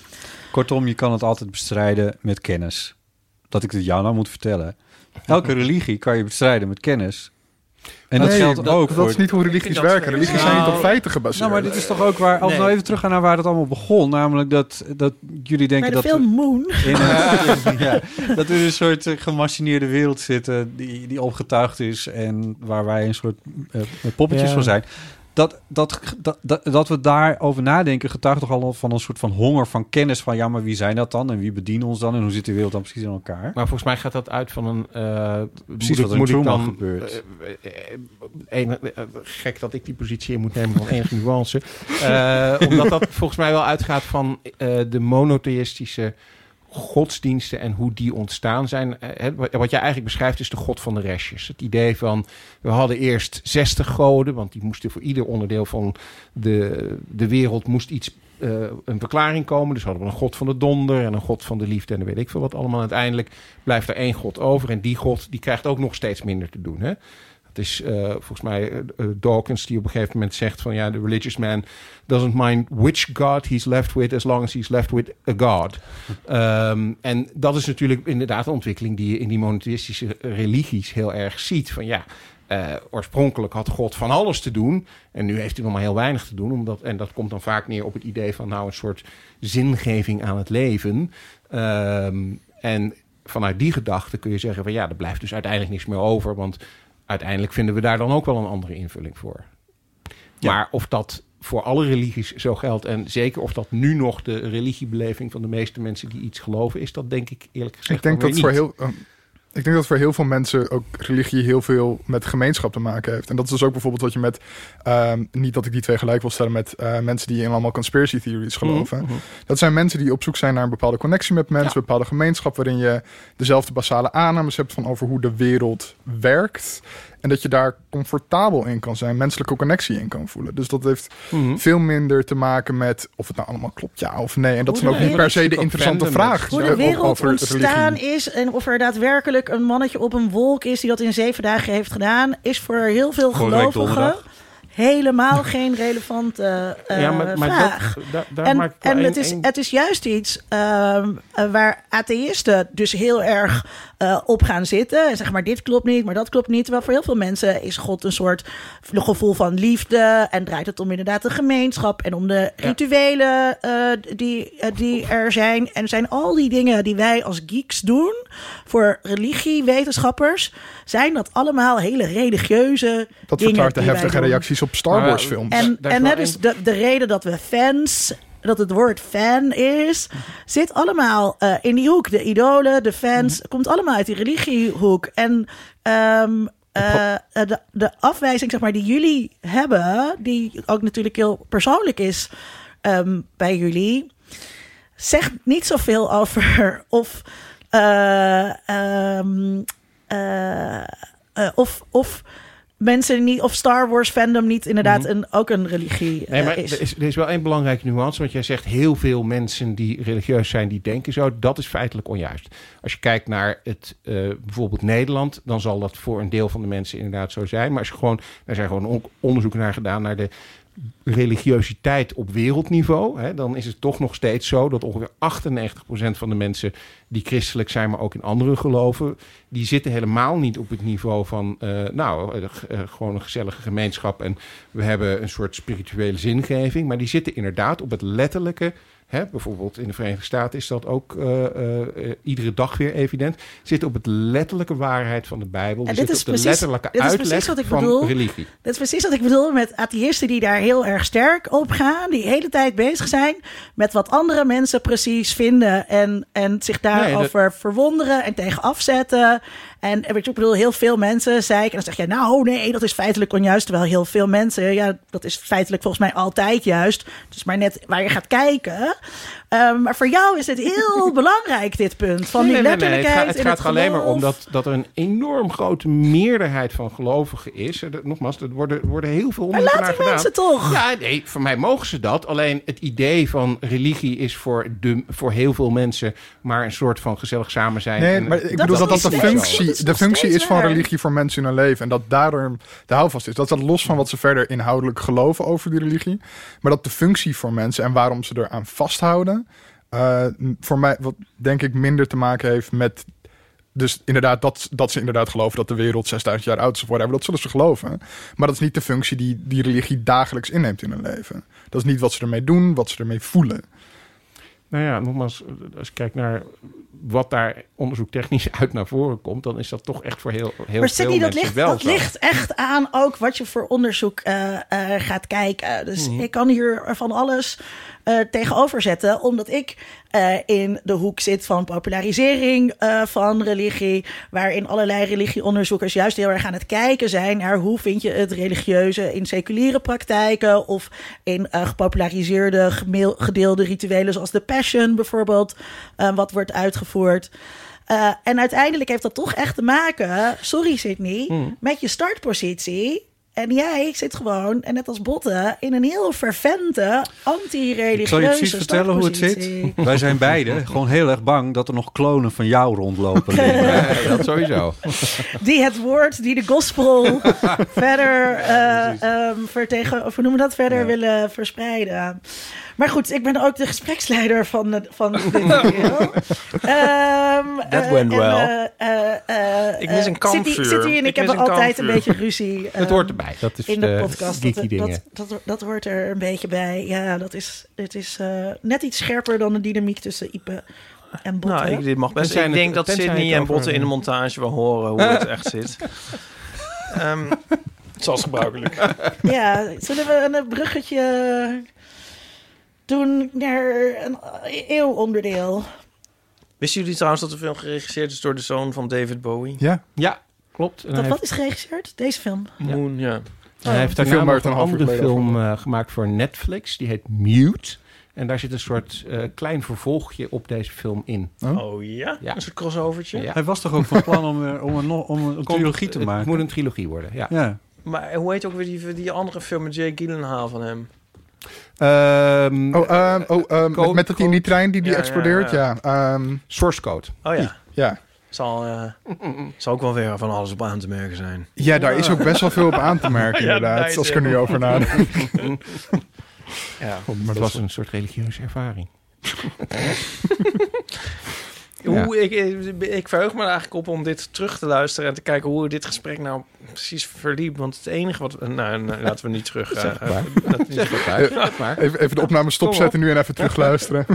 kortom, je kan het altijd bestrijden met kennis. Dat ik het jou nou moet vertellen. Elke religie kan je bestrijden met kennis. En dat geldt ook voor... Dat is niet hoe religies werken. Religies zijn niet op feiten gebaseerd. Nou, maar dit is toch ook waar... Als we even teruggaan naar waar het allemaal begon... namelijk dat jullie denken dat... Bij de film Moon. Dat we in een soort gemachineerde wereld zitten... die opgetuigd is... en waar wij een soort poppetjes van zijn... Dat we daarover nadenken getuigt toch al van een soort van honger van kennis van... ja, maar wie zijn dat dan en wie bedienen ons dan... en hoe zit de wereld dan precies in elkaar? Maar volgens mij gaat dat uit van een... precies wat er toen al gebeurt. Gek dat ik die positie in moet nemen van enige nuance. Omdat dat volgens mij wel uitgaat van de monotheïstische... godsdiensten en hoe die ontstaan zijn. Wat jij eigenlijk beschrijft is de god van de restjes. Het idee van, we hadden eerst 60 goden... want die moesten voor ieder onderdeel van de wereld... moest iets, een verklaring komen. Dus hadden we een god van de donder... en een god van de liefde en dan weet ik veel wat allemaal. Uiteindelijk blijft er één god over... en die god die krijgt ook nog steeds minder te doen, hè? Het is volgens mij Dawkins die op een gegeven moment zegt van... ja, the religious man doesn't mind which god he's left with... as long as he's left with a god. En dat is natuurlijk inderdaad een ontwikkeling... die je in die monotheïstische religies heel erg ziet. Van ja, oorspronkelijk had God van alles te doen... en nu heeft hij nog maar heel weinig te doen. En dat komt dan vaak neer op het idee van... nou, een soort zingeving aan het leven. En vanuit die gedachte kun je zeggen van... ja, er blijft dus uiteindelijk niks meer over, want... uiteindelijk vinden we daar dan ook wel een andere invulling voor. Ja. Maar of dat voor alle religies zo geldt... en zeker of dat nu nog de religiebeleving van de meeste mensen... die iets geloven is, dat denk ik eerlijk gezegd ik denk dat voor heel veel mensen ook religie heel veel met gemeenschap te maken heeft. En dat is dus ook bijvoorbeeld wat je met... niet dat ik die twee gelijk wil stellen met mensen die in allemaal conspiracy theories geloven. Mm-hmm. Dat zijn mensen die op zoek zijn naar een bepaalde connectie met mensen, een bepaalde gemeenschap... waarin je dezelfde basale aannames hebt van over hoe de wereld werkt... en dat je daar comfortabel in kan zijn, menselijke connectie in kan voelen. Dus dat heeft veel minder te maken met of het nou allemaal klopt, ja of nee. En dat is ook niet per se de interessante vraag. Hoe de wereld ontstaan is en of er daadwerkelijk een mannetje op een wolk is... die dat in 7 dagen heeft gedaan, is voor heel veel gelovigen... helemaal geen relevante vraag. Het is juist iets waar atheïsten dus heel erg op gaan zitten. En zeg maar, dit klopt niet, maar dat klopt niet. Terwijl voor heel veel mensen is God een soort gevoel van liefde. En draait het om inderdaad de gemeenschap en om de rituelen die er zijn. En zijn al die dingen die wij als geeks doen voor religie, wetenschappers, zijn dat allemaal hele religieuze dat dingen. Dat verklaart de heftige reacties op Star Wars films. En dat is de reden dat we fans, dat het woord fan is, zit allemaal in die hoek. De idolen, de fans, komt allemaal uit die religiehoek. En de afwijzing, zeg maar, die jullie hebben, die ook natuurlijk heel persoonlijk is bij jullie, zegt niet zoveel over of mensen niet, of Star Wars fandom niet inderdaad ook een religie is. Er is wel één belangrijke nuance, want jij zegt heel veel mensen die religieus zijn, die denken zo. Dat is feitelijk onjuist. Als je kijkt naar het bijvoorbeeld Nederland, dan zal dat voor een deel van de mensen inderdaad zo zijn. Maar als je gewoon, daar zijn gewoon onderzoeken naar gedaan naar de religiositeit op wereldniveau, hè, dan is het toch nog steeds zo dat ongeveer 98% van de mensen die christelijk zijn, maar ook in andere geloven, die zitten helemaal niet op het niveau van gewoon een gezellige gemeenschap en we hebben een soort spirituele zingeving, maar die zitten inderdaad op het letterlijke. Hè, bijvoorbeeld in de Verenigde Staten is dat ook iedere dag weer evident. Zit op het letterlijke waarheid van de Bijbel. En dit is op precies, de letterlijke uitleg van religie. Dat is precies wat ik bedoel met atheïsten die daar heel erg sterk op gaan. Die de hele tijd bezig zijn met wat andere mensen precies vinden. En zich daarover verwonderen en tegen afzetten. En weet je, ik bedoel, heel veel mensen zei ik, en dan zeg jij, nou nee, dat is feitelijk onjuist. Terwijl heel veel mensen, ja, dat is feitelijk volgens mij altijd juist. Het is maar net waar je gaat kijken. Maar voor jou is het heel belangrijk, dit punt. Van die letterlijkheid. Het gaat alleen maar om dat er een enorm grote meerderheid van gelovigen is. Nogmaals, er worden heel veel onderzoeken naar gedaan. Maar laat die mensen toch? Ja, nee, voor mij mogen ze dat. Alleen het idee van religie is voor heel veel mensen maar een soort van gezellig samen zijn. Nee, maar ik bedoel dat de functie is van religie voor mensen in hun leven. En dat daarom de houvast is. Dat los van wat ze verder inhoudelijk geloven over die religie. Maar dat de functie voor mensen en waarom ze eraan vasthouden, voor mij wat denk ik minder te maken heeft met, dus inderdaad dat ze inderdaad geloven dat de wereld 6000 jaar oud is of whatever, dat zullen ze geloven. Maar dat is niet de functie die religie dagelijks inneemt in hun leven. Dat is niet wat ze ermee doen, wat ze ermee voelen. Nou ja, nogmaals, als je kijkt naar wat daar onderzoektechnisch uit naar voren komt, dan is dat toch echt voor heel, heel veel mensen wel zo. Maar dat ligt echt aan ook wat je voor onderzoek gaat kijken. Dus ik kan hier van alles tegenover zetten, omdat ik in de hoek zit van popularisering van religie, waarin allerlei religieonderzoekers juist heel erg aan het kijken zijn naar hoe vind je het religieuze in seculiere praktijken of in gepopulariseerde gedeelde rituelen zoals de Passion bijvoorbeeld, wat wordt uitgevoerd. En uiteindelijk heeft dat toch echt te maken, sorry Sydney, met je startpositie. En jij zit gewoon, en net als Botte, in een heel fervente, anti-religieuze. Ik zal je precies vertellen hoe het zit. Wij zijn beide gewoon heel erg bang dat er nog klonen van jou rondlopen. Nee, dat sowieso. Die het woord, die de gospel verder, willen verspreiden. Maar goed, ik ben ook de gespreksleider van dit video. That went well. Ik mis een kampvuur. Sydney en ik hebben altijd een beetje ruzie. Het hoort erbij. Dat is in de podcast. Geeky Dingen. Dat hoort er een beetje bij. Ja, het is net iets scherper dan de dynamiek tussen Ype en Botte. Nou, dit mag best. Ik denk dat Sydney en Botte in de montage wel horen hoe het echt zit. Zoals gebruikelijk. Ja, zullen we een bruggetje doen naar een eeuwonderdeel. Wisten jullie trouwens dat de film geregisseerd is door de zoon van David Bowie? Ja, klopt. En wat is geregisseerd? Deze film? Moon, ja. Hij heeft daarna een andere film gemaakt voor Netflix. Die heet Mute. En daar zit een soort klein vervolgje op deze film in. Oh ja? Een soort crossovertje? Ja. Hij was toch ook van plan om een trilogie te maken? Het moet een trilogie worden, ja. Maar hoe heet ook weer die andere film met Jake Gyllenhaal van hem? Met dat hij in die trein die explodeert. Source Code. Oh ja. Ja. Zal ook wel weer van alles op aan te merken zijn. Ja, daar is ook best wel veel op aan te merken, inderdaad. Ja, als ik er nu over nadenken. Ja, maar het was een soort religieuze ervaring. Ja. Ik verheug me er eigenlijk op om dit terug te luisteren en te kijken hoe dit gesprek nou precies verliep. Want het enige wat... laten we niet terug... Even de opname stopzetten nu en even terugluisteren.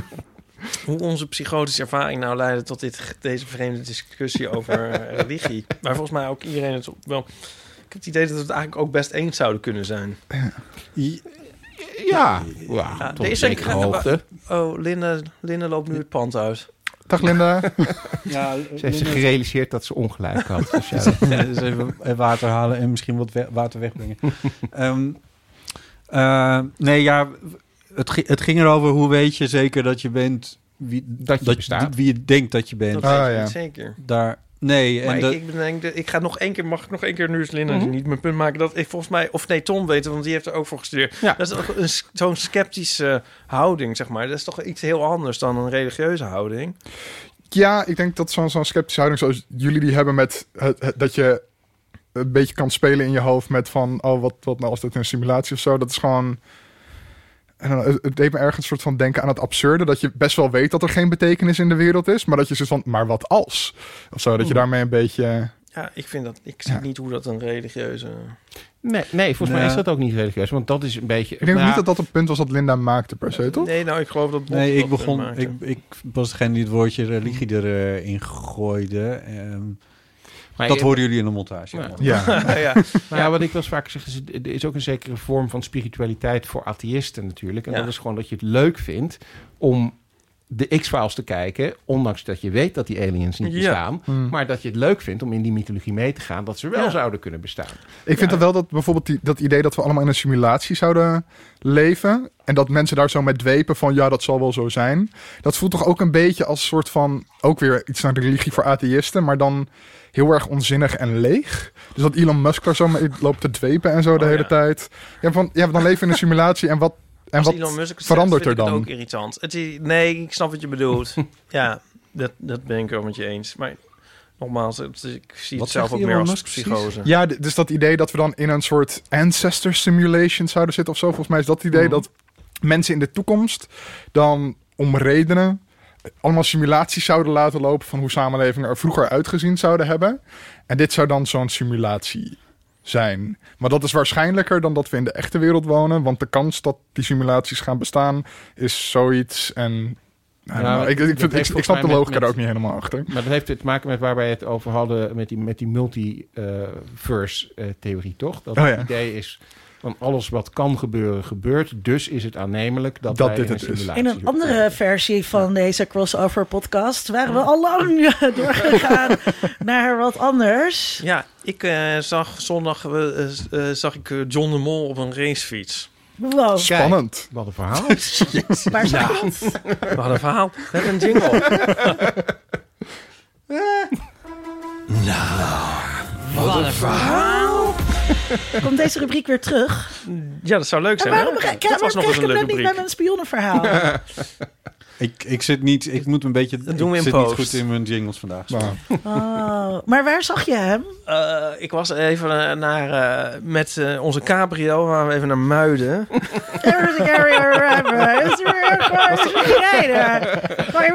Hoe onze psychotische ervaring nou leidde tot deze vreemde discussie over religie. Maar volgens mij ook iedereen het wel... Ik heb het idee dat we het eigenlijk ook best eens zouden kunnen zijn. Ja, tot een zekere hoogte. Oh, Linda loopt nu het pand uit. Dag Linda. Ja, ze heeft zich gerealiseerd dat ze ongelijk had. Dus ja, dus even water halen en misschien wat water wegbrengen. Het ging erover hoe weet je zeker dat je bent wie je denkt dat je bent. Dat weet je niet zeker. Mag ik nog één keer nu eens Linda niet mijn punt maken dat ik volgens mij Thom weet, want die heeft er ook voor gestudeerd. Ja. Dat is toch zo'n sceptische houding, zeg maar. Dat is toch iets heel anders dan een religieuze houding. Ja, ik denk dat zo'n sceptische houding zoals jullie die hebben met dat je een beetje kan spelen in je hoofd met van wat nou als dit een simulatie of zo. Dat is gewoon. Het deed me ergens een soort van denken aan het absurde. Dat je best wel weet dat er geen betekenis in de wereld is. Maar dat je zoiets van, maar wat als? Of zo, dat je daarmee een beetje... Ja, ik vind dat... Ik zie niet hoe dat een religieuze... Nee, volgens mij is dat ook niet religieus. Want dat is een beetje... Ik denk niet dat dat het punt was dat Linda maakte per se, toch? Nee, ik geloof dat... Ik was degene die het woordje religie erin gooide. Dat hoorden jullie in de montage. Ja. Maar ja, wat ik wel eens vaak zeg, is er is ook een zekere vorm van spiritualiteit voor atheïsten natuurlijk. En dat is gewoon dat je het leuk vindt om de X-Files te kijken, ondanks dat je weet dat die aliens niet bestaan, maar dat je het leuk vindt om in die mythologie mee te gaan, dat ze wel zouden kunnen bestaan. Ik vind dan wel dat bijvoorbeeld dat idee dat we allemaal in een simulatie zouden leven en dat mensen daar zo met dwepen van dat zal wel zo zijn. Dat voelt toch ook een beetje als een soort van, ook weer iets naar de religie voor atheïsten, maar dan heel erg onzinnig en leeg. Dus dat Elon Musk daar zo mee loopt te dwepen en zo de hele tijd. Ja, dan leven we in een simulatie en wat Elon Musk verandert er dan? Dat is ook irritant. Ik snap wat je bedoelt. Ja, dat ben ik wel met je eens. Maar nogmaals, ik zie het zelf ook meer als psychose. Ja, dus dat idee dat we dan in een soort ancestor simulation zouden zitten of zo. Volgens mij is dat idee dat mensen in de toekomst dan om redenen allemaal simulaties zouden laten lopen van hoe samenlevingen er vroeger uitgezien zouden hebben. En dit zou dan zo'n simulatie zijn. Maar dat is waarschijnlijker dan dat we in de echte wereld wonen, want de kans dat die simulaties gaan bestaan is zoiets en... Ik snap de logica er ook niet helemaal achter. Maar dat heeft te maken met waar wij het over hadden met die multiverse-theorie, toch? Dat het idee is van alles wat kan gebeuren, gebeurt. Dus is het aannemelijk dat wij dit het is. In een andere versie van deze crossover-podcast waren we al lang doorgegaan naar wat anders. Ja, ik zag zondag John de Mol op een racefiets. Wow. Spannend. Kijk, wat een verhaal. Waar staat het? Wat een verhaal. Met een jingle. Wat een verhaal. Komt deze rubriek weer terug? Ja, dat zou leuk zijn. Dat was nog eens een leuke rubriek. Ik ben niet met een spionnenverhaal. Ik zit niet... Ik moet een beetje... Dat doen we in zit post. Niet goed in mijn jingles vandaag. Maar waar zag je hem? Ik was even naar... met onze cabrio waren we even naar Muiden. Gewoon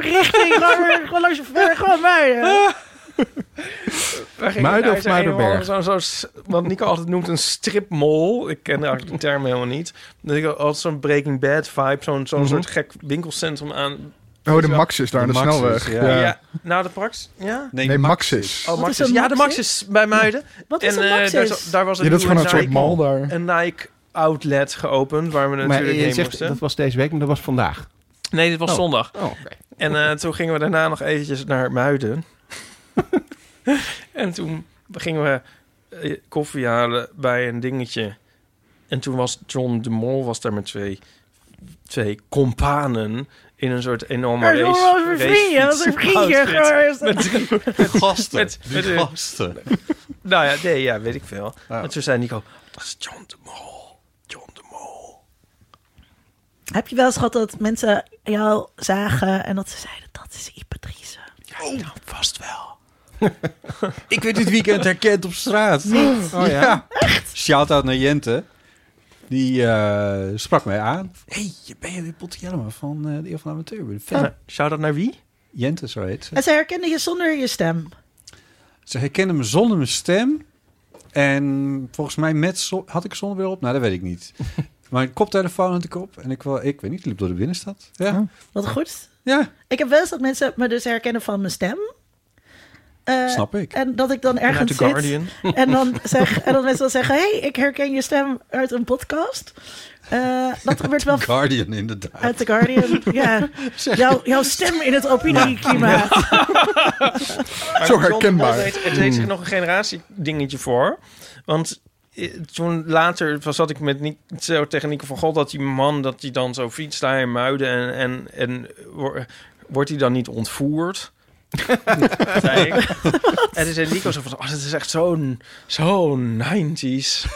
richting... Gewoon Muiden. Muiden of Muidenberg? Wat Nico altijd noemt een stripmol. Ik ken eigenlijk de term helemaal niet. Dat ik altijd zo'n Breaking Bad vibe, zo'n soort gek winkelcentrum aan. Oh, de Max is daar aan de snelweg. Ja. Nou, de Prax? Ja? Nee, Max is. Oh, Max is. Ja, de Max is bij Muiden. Wat is een Max? Daar was dat is gewoon een soort mall daar. Een Nike outlet geopend, waar we natuurlijk heen moesten. Dat was deze week, maar dat was vandaag. Nee, dit was zondag. Oh, okay. En toen gingen we daarna nog eventjes naar Muiden. En toen gingen we koffie halen bij een dingetje. En toen was John de Mol daar met twee kompanen in een soort enorme Met gasten. Nou ja, weet ik veel. En toen zei Nico, dat is John de Mol. John de Mol. Heb je wel eens gehad dat mensen jou zagen en dat ze zeiden, dat is Ype Driessen? Ja, vast wel. Ik werd dit weekend herkend op straat. Niet? Oh ja. Echt? Shout-out naar Jente. Die sprak mij aan. Hé, ben je weer Botte Jellema van de Eeuw van Amateur? Ja. Shout-out naar wie? Jente, zo heet ze. En zij herkende je zonder je stem? Ze herkende me zonder mijn stem. En volgens mij had ik zonnebril op? Nou, dat weet ik niet. Mijn koptelefoon had ik op. En ik weet niet, liep door de binnenstad. Ja. Oh, wat goed. Ja. Ik heb wel eens dat mensen me dus herkennen van mijn stem. Snap ik. En dat ik dan ergens zit. En dan mensen dan zeggen... Hey, ik herken je stem uit een podcast. Dat gebeurt wel... Guardian, inderdaad. Uit The Guardian, ja. Jouw stem in het opinieklimaat. Ja. Zo herkenbaar. Het heeft zich nog een generatie dingetje voor. Want... Toen later zat ik met zo tegen Nico van God... dat die man, dat die dan zo fietst daar in Muiden... en wordt hij dan niet ontvoerd? Zei ik. En toen zei Nico zo van... Oh, dat is echt zo 90's.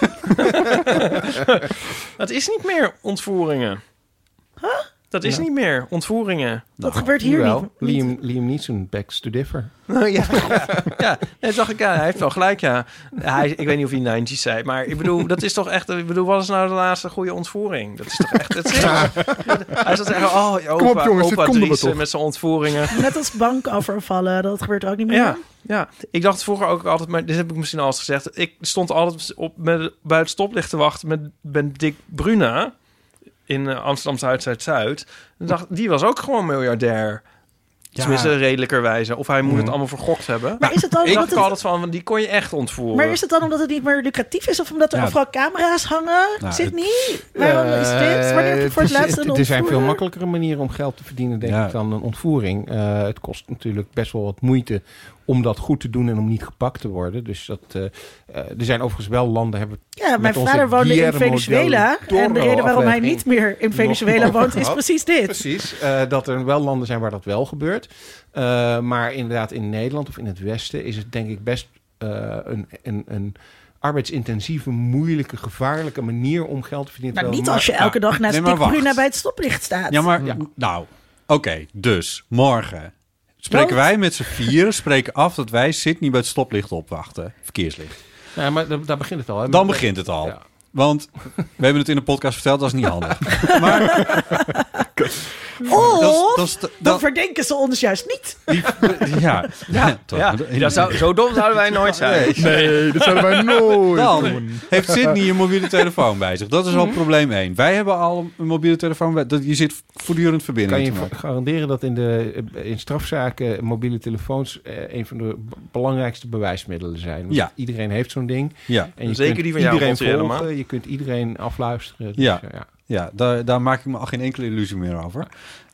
Dat is niet meer ontvoeringen. Huh? Dat is niet meer ontvoeringen. Dat gebeurt hier wel. Liam Neeson, backs to differ. Oh, ja, ja. Nee, dacht ik, ja, hij heeft wel gelijk, ja. Ik weet niet of hij 90's zei, maar ik bedoel, dat is toch echt... Ik bedoel, wat is nou de laatste goede ontvoering? Dat is toch echt... Het ja. Hij zat zeggen, oh, opa Driessen met zijn ontvoeringen. Net als bankaanvallen, dat gebeurt ook niet meer. Ja, ja, ik dacht vroeger ook altijd, maar dit heb ik misschien al eens gezegd... Ik stond altijd bij het stoplicht te wachten met Benedict Bruna... in Amsterdam Zuid-Zuid-Zuid. Die was ook gewoon miljardair. Ja. Tenminste, redelijkerwijze. Of hij moet het allemaal vergokt hebben. Maar is het dan ik altijd van, die kon je echt ontvoeren. Maar is het dan omdat het niet meer lucratief is? Of omdat er overal camera's hangen? Nou, Sydney? Waarom is dit? Wanneer heb je voor het laatst een ontvoering? Er zijn veel makkelijkere manieren om geld te verdienen, denk ik, dan een ontvoering. Het kost natuurlijk best wel wat moeite... om dat goed te doen en om niet gepakt te worden. Dus dat... er zijn overigens wel landen... Hebben ja, mijn vader woonde in Venezuela. En de reden waarom hij niet meer in Venezuela woont... is precies dit. Precies. Dat er wel landen zijn waar dat wel gebeurt. Maar inderdaad in Nederland of in het Westen... is het denk ik best een arbeidsintensieve, moeilijke, gevaarlijke manier... om geld te verdienen. Maar niet als je elke dag naast Bruna bij het stoplicht staat. Ja, maar... Ja. Nou, oké. Dus morgen... Spreken wij met z'n vieren, spreken af dat wij Sydney bij het stoplicht opwachten. Verkeerslicht. Ja, maar daar begint het al. Hè? Dan begint het al. Ja. Want we hebben het in de podcast verteld, dat is niet handig. Maar, dan verdenken ze ons juist niet. Zo dom zouden wij nooit zijn. Nee, dat zouden wij nooit doen. Heeft Sydney een mobiele telefoon bij zich? Dat is al probleem 1. Wij hebben al een mobiele telefoon bij zich. Je zit voortdurend verbinding. Kan je garanderen dat in strafzaken mobiele telefoons... een van de belangrijkste bewijsmiddelen zijn? Want iedereen heeft zo'n ding. Ja. En zeker die van jou, volgen. Je kunt iedereen afluisteren. Dus daar maak ik me al geen enkele illusie meer over.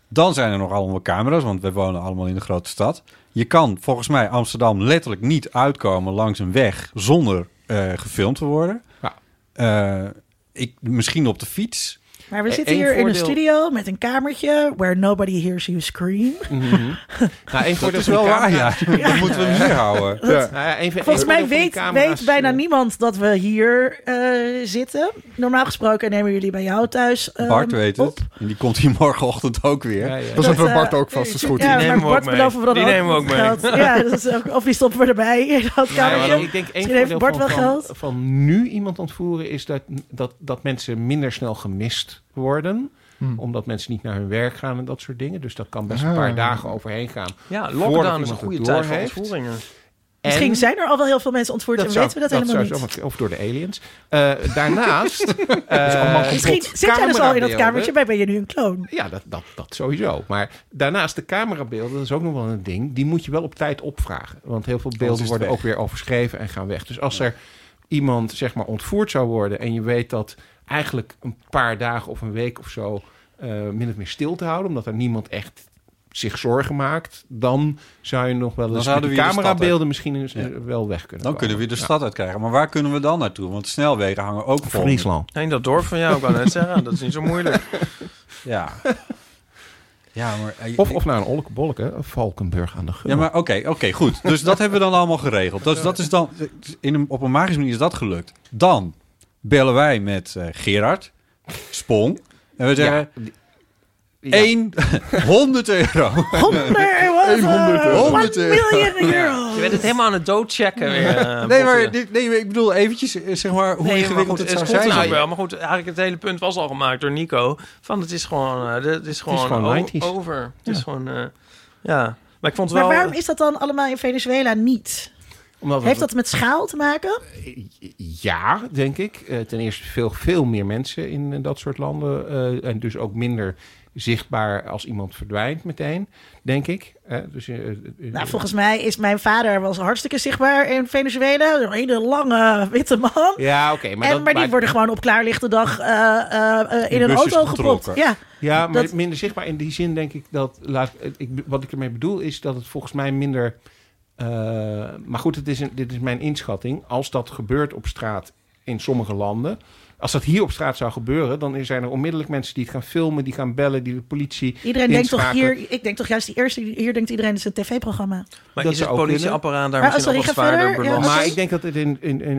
Dan zijn er nog allemaal camera's, want we wonen allemaal in de grote stad. Je kan volgens mij Amsterdam letterlijk niet uitkomen langs een weg zonder gefilmd te worden. Ja. Misschien op de fiets. Maar we zitten hier in een studio met een kamertje... where nobody hears you scream. Mm-hmm. Nou, dat is wel waar, Dat moeten we hier houden. Volgens mij weet bijna niemand dat we hier zitten. Normaal gesproken nemen jullie bij jou thuis Bart weet op. Het. En die komt hier morgenochtend ook weer. Ja, ja. Dat zetten we Bart ook vast. Is goed. Ja, die nemen we ook mee. Die nemen we ook mee. Ja, dus of die stoppen we erbij in dat kamertje. Ik denk één voordeel van nu iemand ontvoeren... is dat mensen minder snel gemist... worden, omdat mensen niet naar hun werk gaan en dat soort dingen. Dus dat kan best een paar dagen overheen gaan. Ja, lockdown is een goede tijd voor ontvoeringen. Misschien zijn er al wel heel veel mensen ontvoerd en weten we dat helemaal niet. Of door de aliens. Daarnaast... misschien zit jij dus al in dat kamertje, maar ben je nu een kloon? Ja, dat sowieso. Maar daarnaast de camerabeelden, dat is ook nog wel een ding... die moet je wel op tijd opvragen. Want heel veel beelden worden ook weer overschreven en gaan weg. Dus als er iemand zeg maar ontvoerd zou worden en je weet dat... eigenlijk een paar dagen of een week of zo... min of meer stil te houden... omdat er niemand echt zich zorgen maakt... dan zou je nog wel eens... de camerabeelden misschien wel weg kunnen Dan kunnen we de stad uitkrijgen. Maar waar kunnen we dan naartoe? Want snelwegen hangen ook vol. Friesland. Nee, dat dorp van jou, ik wou net zeggen. Dat is niet zo moeilijk. Ja, maar, of naar een olkebolleke, Valkenburg aan de Gulp. Ja, maar oké, goed. Dus dat hebben we dan allemaal geregeld. Dus dat is dan, op een magische manier is dat gelukt. Dan... bellen wij met Gerard Spong. En we zeggen... €100. €100? 100 miljoen euro. Je bent het helemaal aan het doodchecken weer. Nee, maar ik bedoel eventjes, zeg maar, hoe ingewikkeld het zou zijn. Nou, wel, maar goed, eigenlijk het hele punt was al gemaakt door Nico. Van het is gewoon over. Het is gewoon, ja. Maar ik vond het wel... Maar waarom is dat dan allemaal in Venezuela niet? Heeft dat met schaal te maken? Ja, denk ik. Ten eerste veel meer mensen in dat soort landen. En dus ook minder zichtbaar als iemand verdwijnt meteen, denk ik. Dus, volgens mij is mijn vader was hartstikke zichtbaar in Venezuela. Een hele lange witte man. Ja, oké. Maar die worden gewoon op klaarlichte dag in een auto gepropt. Ja, maar dat... minder zichtbaar in die zin denk ik dat... wat ik ermee bedoel is dat het volgens mij minder... maar goed, dit is mijn inschatting. Als dat gebeurt op straat in sommige landen... Als dat hier op straat zou gebeuren... dan zijn er onmiddellijk mensen die het gaan filmen... die gaan bellen, die de politie... Iedereen denkt toch hier... Ik denk toch juist die eerste... Hier denkt iedereen, het is een tv-programma. Maar dat is het politieapparaat daar misschien nog wat zwaarder belast? Maar ik denk dat het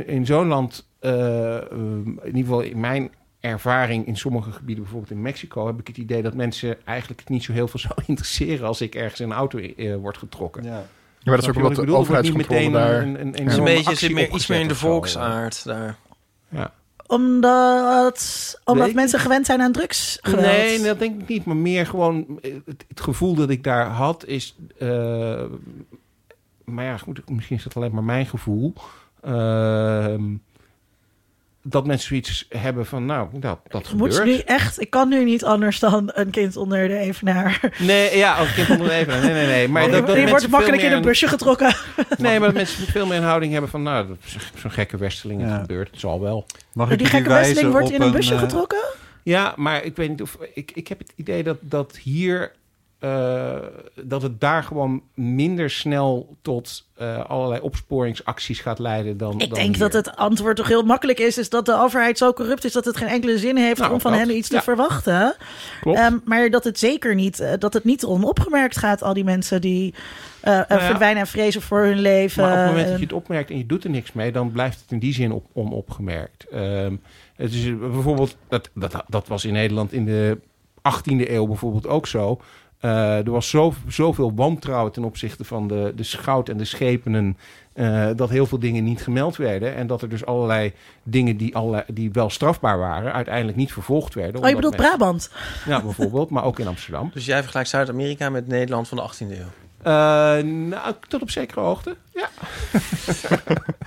in zo'n land... in ieder geval in mijn ervaring... in sommige gebieden, bijvoorbeeld in Mexico... heb ik het idee dat mensen eigenlijk het niet zo heel veel zou interesseren... als ik ergens in een auto wordt getrokken. Ja. Ja, maar dat is ook wat de overheidscontrole daar... Het is een beetje iets meer in de volksaard daar. Ja. Omdat mensen gewend zijn aan drugs? Geweld. Nee, dat denk ik niet. Maar meer gewoon het gevoel dat ik daar had is... maar ja, goed, misschien is dat alleen maar mijn gevoel... dat mensen zoiets hebben van, nou, dat gebeurt. Moet nu echt, ik kan nu niet anders dan een kind onder de evenaar. Nee, ja, een kind onder de evenaar. Nee. Maar die wordt makkelijk in een busje getrokken. Nee, maar dat mensen veel meer een houding hebben van, nou, zo'n gekke westeling het gebeurt. Het zal wel. Maar die gekke westeling wordt in een busje getrokken? Ja, maar ik weet niet of... Ik heb het idee dat hier... dat het daar gewoon minder snel tot allerlei opsporingsacties gaat leiden dan... Ik denk dat het antwoord toch heel makkelijk is dat de overheid zo corrupt is... dat het geen enkele zin heeft om van hen iets te verwachten. Klopt. Maar dat het zeker niet... dat het niet onopgemerkt gaat, al die mensen die verdwijnen en vrezen voor hun leven. Maar op het moment dat je het opmerkt en je doet er niks mee... dan blijft het in die zin onopgemerkt. Het is bijvoorbeeld... Dat was in Nederland in de 18e eeuw bijvoorbeeld ook zo... er was zoveel wantrouwen ten opzichte van de schout en de schepenen... dat heel veel dingen niet gemeld werden. En dat er dus allerlei dingen die wel strafbaar waren... uiteindelijk niet vervolgd werden. Oh, je bedoelt mensen... Brabant? Ja, bijvoorbeeld, maar ook in Amsterdam. Dus jij vergelijkt Zuid-Amerika met Nederland van de 18e eeuw? Nou, tot op zekere hoogte, ja.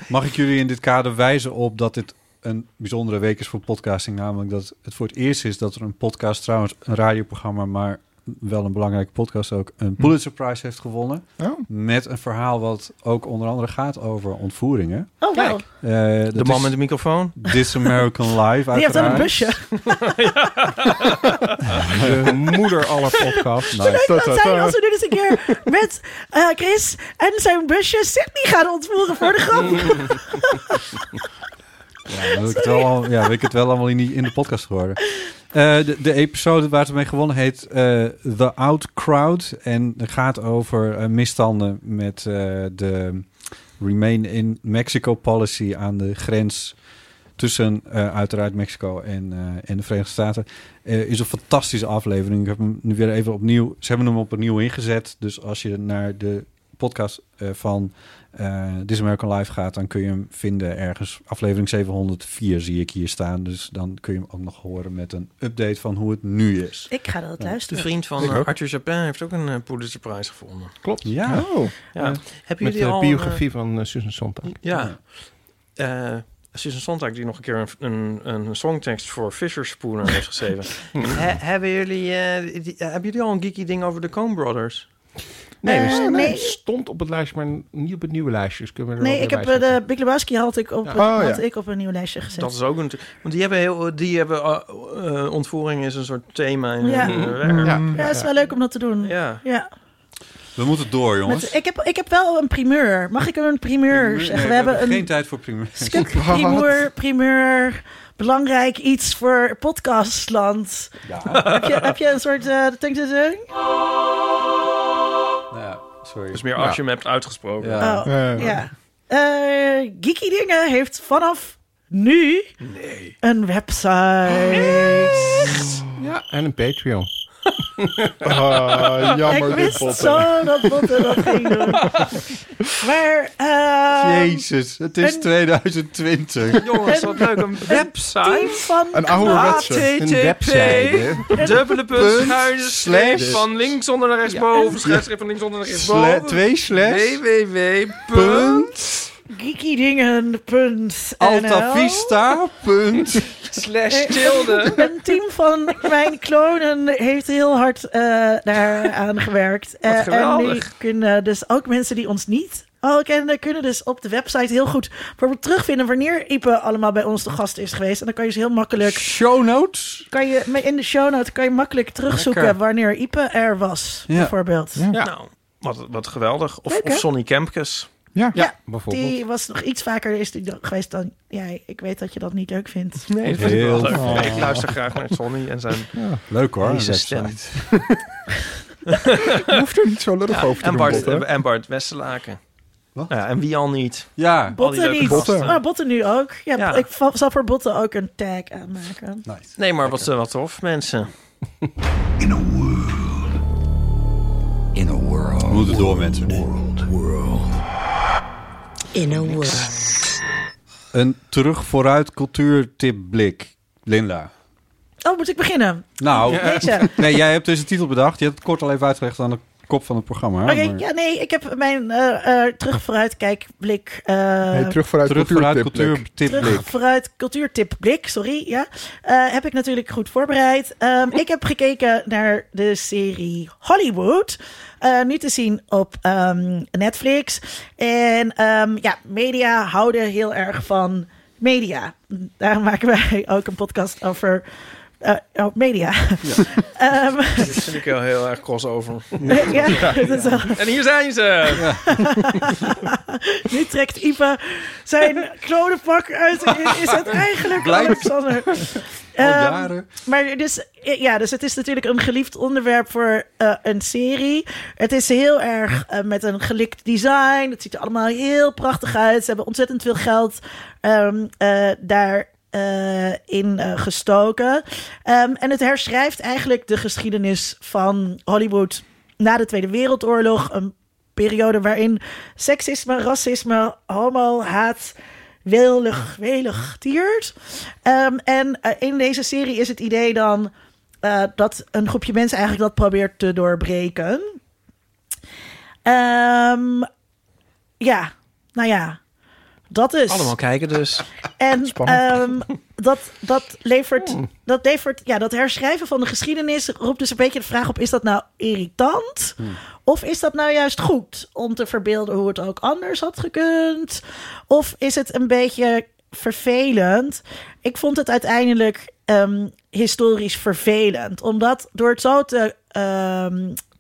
Mag ik jullie in dit kader wijzen op dat dit... een bijzondere week is voor podcasting? Namelijk dat het voor het eerst is dat er een podcast... trouwens een radioprogramma, maar... wel een belangrijke podcast ook, een Pulitzer Prize heeft gewonnen. Oh. Met een verhaal wat ook onder andere gaat over ontvoeringen. Oh, wow. Kijk, de man met de microfoon. This American Life, uiteraard. Die heeft een busje. De moeder aller podcasts. Nou, dat zijn als we nu eens een keer met Chris en zijn busje Sydney gaan ontvoeren voor de grap. Ja, wil ik het wel allemaal, in de podcast geworden. De episode waar het mee gewonnen heet The Out Crowd. En het gaat over misstanden met de Remain in Mexico policy aan de grens tussen uiteraard Mexico en de Verenigde Staten. Is een fantastische aflevering. Ik heb hem nu weer even opnieuw... Ze hebben hem opnieuw ingezet. Dus als je naar de podcast van This American Life gaat, dan kun je hem vinden ergens. Aflevering 704 zie ik hier staan. Dus dan kun je hem ook nog horen met een update van hoe het nu is. Ik ga dat luisteren. De vriend van Arthur Japin heeft ook een Pulitzer Prize gevonden. Klopt. Ja. Oh. Ja. Hebben jullie al de biografie van Susan Sontag. Ja. Susan Sontag die nog een keer een songtekst voor Visserspoelen heeft geschreven. Hebben jullie al een geeky ding over de Coen Brothers? Nee, stond op het lijstje, maar niet op het nieuwe lijstje. Dus kunnen we er de Big Lebowski had ik op een nieuw lijstje gezet. Dat is ook een... Want die hebben ontvoering is een soort thema. Ja, is wel leuk om dat te doen. Ja. We moeten door, jongens. Ik heb wel een primeur. Mag ik een primeur zeggen? Nee, we hebben geen tijd voor primeur. Primeur... Belangrijk iets voor podcastland. Ja. Heb je een soort... Sorry. Dus meer als je hem hebt uitgesproken. Ja. Geeky Dingen heeft vanaf nu een website. Echt? Ja, en een Patreon. Jammer, ik wist Botte. Zo dat Botte dat ging doen. Maar, Jezus, het is 2020. Jongens, wat leuk. Een website. Van een http:// van links onder naar rechts boven. Schrijfschrift van links onder naar rechts boven. www. geekydingen.nl/tilde Een team van mijn klonen heeft heel hard daaraan gewerkt. En nu kunnen dus ook mensen die ons niet al kennen, kunnen dus op de website heel goed bijvoorbeeld terugvinden wanneer Ype allemaal bij ons de gast is geweest. En dan kan je dus heel makkelijk... Show notes? In de show notes kan je makkelijk terugzoeken wanneer Ype er was, bijvoorbeeld. Ja. Ja. Nou, wat geweldig. Of Sonny Kempkes. Ja, bijvoorbeeld. Die was nog iets vaker geweest dan jij. Ik weet dat je dat niet leuk vindt. Nee, dat vind ik wel leuk. Oh. Ik luister graag naar Sonny en zijn... Ja, leuk hoor. Deze stem. Je hoeft er niet zo lullig over te doen. En Bart Westerlaken. Wat? Ja, en wie al niet? Ja, Botte niet. Maar Botte nu ook. Ja. Ik zal voor Botte ook een tag aanmaken. Nice. Nee, maar wat tof, mensen. In a world. We moeten door, mensen. World. In a world. Een terug vooruit cultuurtipblik. Linda. Oh, moet ik beginnen? Nou, nee, jij hebt dus een titel bedacht. Je hebt het kort al even uitgelegd aan de kop van het programma. Ik heb mijn terug vooruit kijkblik. Terug vooruit cultuurtipblik. Sorry, ja. Heb ik natuurlijk goed voorbereid. Ik heb gekeken naar de serie Hollywood. Nu te zien op Netflix. En media houden heel erg van media. Daar maken wij ook een podcast over. Media. Ja. Dat vind ik wel heel erg crossover. Ja. En hier zijn ze. Ja. Nu trekt Ype zijn klonenpak uit. Is het eigenlijk Alexander? Maar dus het is natuurlijk een geliefd onderwerp voor een serie. Het is heel erg met een gelikt design. Het ziet er allemaal heel prachtig uit. Ze hebben ontzettend veel geld daar gestoken. En het herschrijft eigenlijk de geschiedenis van Hollywood na de Tweede Wereldoorlog. Een periode waarin seksisme, racisme, homo-haat welig tiert. En in deze serie is het idee dan dat een groepje mensen eigenlijk dat probeert te doorbreken. Dat is. Allemaal kijken dus. En dat levert dat herschrijven van de geschiedenis roept dus een beetje de vraag op: is dat nou irritant? Of is dat nou juist goed om te verbeelden hoe het ook anders had gekund? Of is het een beetje vervelend? Ik vond het uiteindelijk historisch vervelend. Omdat door het zo te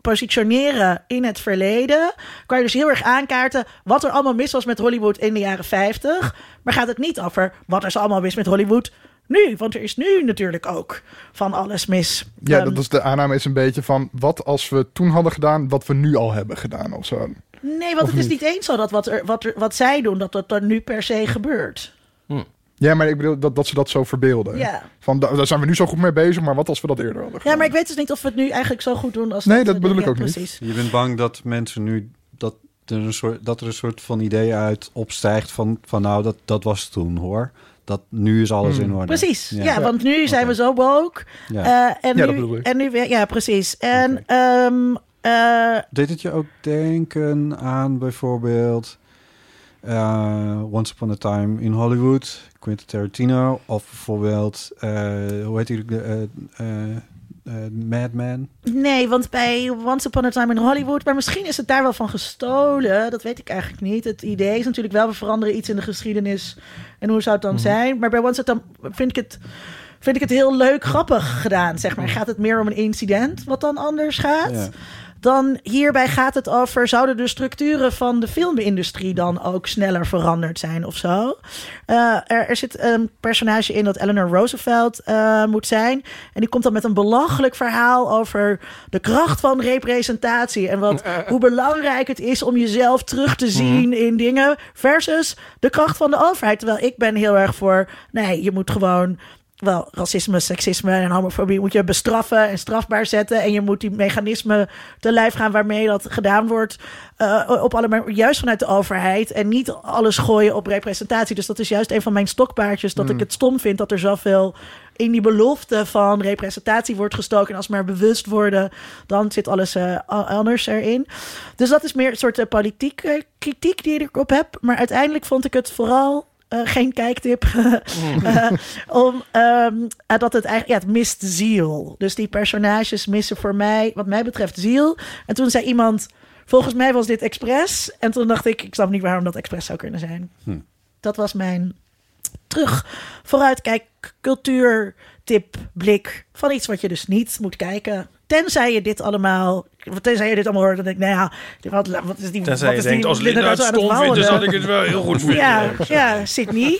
positioneren in het verleden, kan je dus heel erg aankaarten wat er allemaal mis was met Hollywood in de jaren 50. Maar gaat het niet over wat er allemaal mis met Hollywood nu? Want er is nu natuurlijk ook van alles mis. Ja, dat is de aanname is een beetje van wat als we toen hadden gedaan, wat we nu al hebben gedaan of zo. Nee, want het is niet eens zo dat wat zij doen, dat er nu per se gebeurt. Ja, maar ik bedoel dat ze dat zo verbeelden. Ja. Van, daar zijn we nu zo goed mee bezig, maar wat als we dat eerder hadden gedaan? Ja, maar ik weet dus niet of we het nu eigenlijk zo goed doen als... Nee, dat bedoel ik ook precies. Niet. Je bent bang dat mensen nu... Dat er een soort van idee uit opstijgt van nou, dat was toen, hoor. Dat nu is alles in orde. Precies, ja want nu zijn we zo woke. Ja. Dat bedoel ik. En nu weer, ja, precies. En deed het je ook denken aan bijvoorbeeld... Once Upon a Time in Hollywood, Quentin Tarantino, of bijvoorbeeld hoe heet die Madman? Nee, want bij Once Upon a Time in Hollywood, maar misschien is het daar wel van gestolen. Dat weet ik eigenlijk niet. Het idee is natuurlijk wel, we veranderen iets in de geschiedenis en hoe zou het dan zijn? Maar bij Once Upon a Time vind ik het heel leuk grappig gedaan, zeg maar. Gaat het meer om een incident wat dan anders gaat? Ja. Dan hierbij gaat het over... zouden de structuren van de filmindustrie... dan ook sneller veranderd zijn of zo? Er zit een personage in dat Eleanor Roosevelt moet zijn. En die komt dan met een belachelijk verhaal... over de kracht van representatie. En hoe belangrijk het is om jezelf terug te zien in dingen... versus de kracht van de overheid. Terwijl ik ben heel erg voor... nee, je moet gewoon... wel, racisme, seksisme en homofobie moet je bestraffen en strafbaar zetten. En je moet die mechanismen te lijf gaan waarmee dat gedaan wordt. Op alle, maar juist vanuit de overheid. En niet alles gooien op representatie. Dus dat is juist een van mijn stokpaardjes. Dat ik het stom vind dat er zoveel in die belofte van representatie wordt gestoken. En als maar bewust worden, dan zit alles anders erin. Dus dat is meer een soort politieke kritiek die ik op heb. Maar uiteindelijk vond ik het vooral... geen kijktip. Dat het eigenlijk... Ja, het mist ziel. Dus die personages missen voor mij, wat mij betreft, ziel. En toen zei iemand... Volgens mij was dit expres. En toen dacht ik... Ik snap niet waarom dat expres zou kunnen zijn. Dat was mijn vooruitkijk, cultuur, tip, blik... van iets wat je dus niet moet kijken... Tenzij je dit allemaal hoort, dan denk ik, nou ja, wat is die... Tenzij wat is je denkt, als Linda het stom vindt, dus had ik het wel heel goed vinden. Ja, Sydney.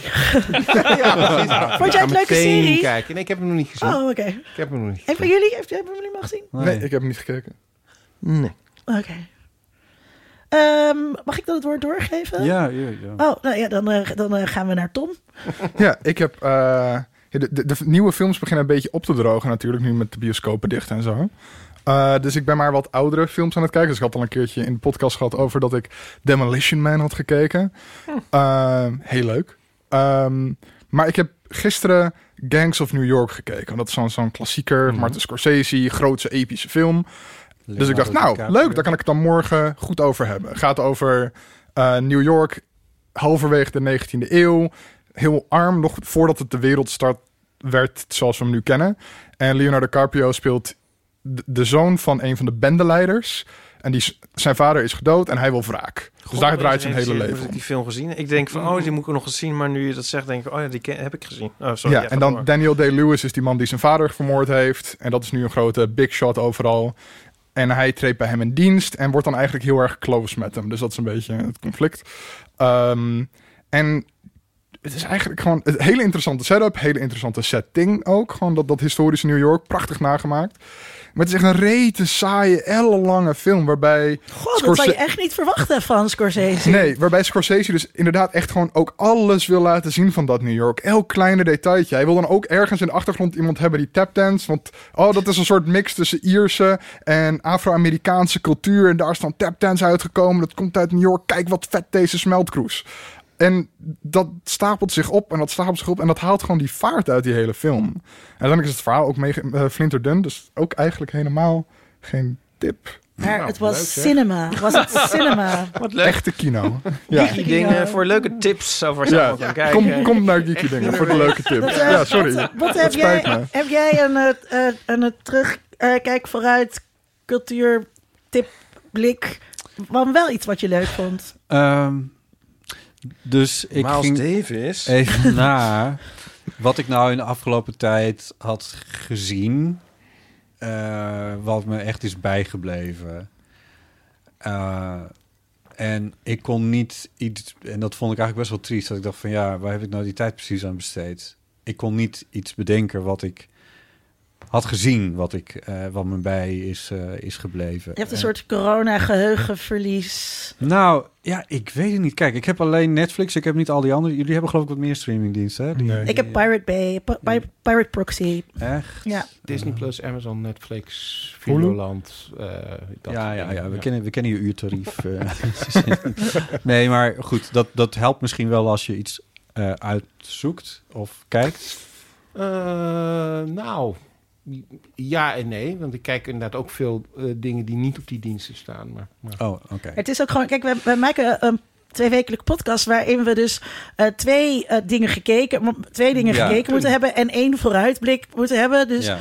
Ja, vond jij het leuke serie? Kijken. Nee, ik heb hem nog niet gezien. Oh, oké. Okay. Ik heb hem nog niet gezien. En van jullie, hebben jullie hem al gezien? Nee, ik heb hem niet gekeken. Nee. Oké. Okay. Mag ik dan het woord doorgeven? Ja. Oh, nou ja, dan gaan we naar Thom. Ja, ik heb... De nieuwe films beginnen een beetje op te drogen natuurlijk, nu met de bioscopen dicht en zo. Dus ik ben maar wat oudere films aan het kijken. Dus ik had al een keertje in de podcast gehad over dat ik Demolition Man had gekeken. Heel leuk. Maar ik heb gisteren Gangs of New York gekeken. Dat is zo'n klassieker, Martin Scorsese, grootse epische film. Dus ik dacht, leuk, daar kan ik het dan morgen goed over hebben. Het gaat over New York, halverwege de 19e eeuw. Heel arm, nog voordat het de wereldstad werd zoals we hem nu kennen. En Leonardo DiCaprio speelt de zoon van een van de bendeleiders. En zijn vader is gedood en hij wil wraak. God, dus daar draait zijn hele leven om. Heb ik die film gezien? Ik denk van, die moet ik nog eens zien. Maar nu je dat zegt, denk ik, die heb ik gezien. Oh, sorry, en dan door. Daniel Day-Lewis is die man die zijn vader vermoord heeft. En dat is nu een grote big shot overal. En hij treedt bij hem in dienst en wordt dan eigenlijk heel erg close met hem. Dus dat is een beetje het conflict. En... Het is eigenlijk gewoon een hele interessante setup, hele interessante setting ook. Gewoon dat historische New York, prachtig nagemaakt. Maar het is echt een rete, saaie, ellenlange film waarbij... dat zou je echt niet verwachten van Scorsese. Nee, waarbij Scorsese dus inderdaad echt gewoon ook alles wil laten zien van dat New York. Elk kleine detailtje. Hij wil dan ook ergens in de achtergrond iemand hebben die tapdance. Want dat is een soort mix tussen Ierse en Afro-Amerikaanse cultuur. En daar is dan tapdance uitgekomen. Dat komt uit New York. Kijk wat vet deze smeltcruise. En dat stapelt zich op en dat stapelt zich op. En dat haalt gewoon die vaart uit die hele film. En uiteindelijk is het verhaal ook flinterdun. Dus ook eigenlijk helemaal geen tip. Maar het was leuk, cinema. Was het cinema? Wat leuk. Echte kino. Ja. Geeky Dingen voor leuke tips. Gaan kijken. Kom naar Geeky Dingen voor de leuke tips. Ja, sorry. Wat heb jij een terugkijk vooruit cultuur, tip, blik? Maar wel iets wat je leuk vond. Dus ik ging Davis. Even na wat ik nou in de afgelopen tijd had gezien, wat me echt is bijgebleven. En ik kon niet iets, en dat vond ik eigenlijk best wel triest, dat ik dacht van waar heb ik nou die tijd precies aan besteed? Ik kon niet iets bedenken wat ik had gezien, wat me bij is gebleven. Je hebt een soort corona-geheugenverlies. Nou, ja, ik weet het niet. Kijk, ik heb alleen Netflix, ik heb niet al die andere. Jullie hebben geloof ik wat meer streamingdiensten, hè? Ik heb Pirate Bay, Pirate Proxy. Echt? Ja. Disney Plus, Amazon, Netflix, Videoland. We kennen je uurtarief. Nee, maar goed, dat helpt misschien wel als je iets uitzoekt of kijkt. Ja en nee, want ik kijk inderdaad ook veel dingen die niet op die diensten staan. Maar. Oh, oké. Okay. Het is ook gewoon, kijk, wij maken een tweewekelijk podcast waarin we dus twee dingen gekeken moeten hebben en één vooruitblik moeten hebben. Dus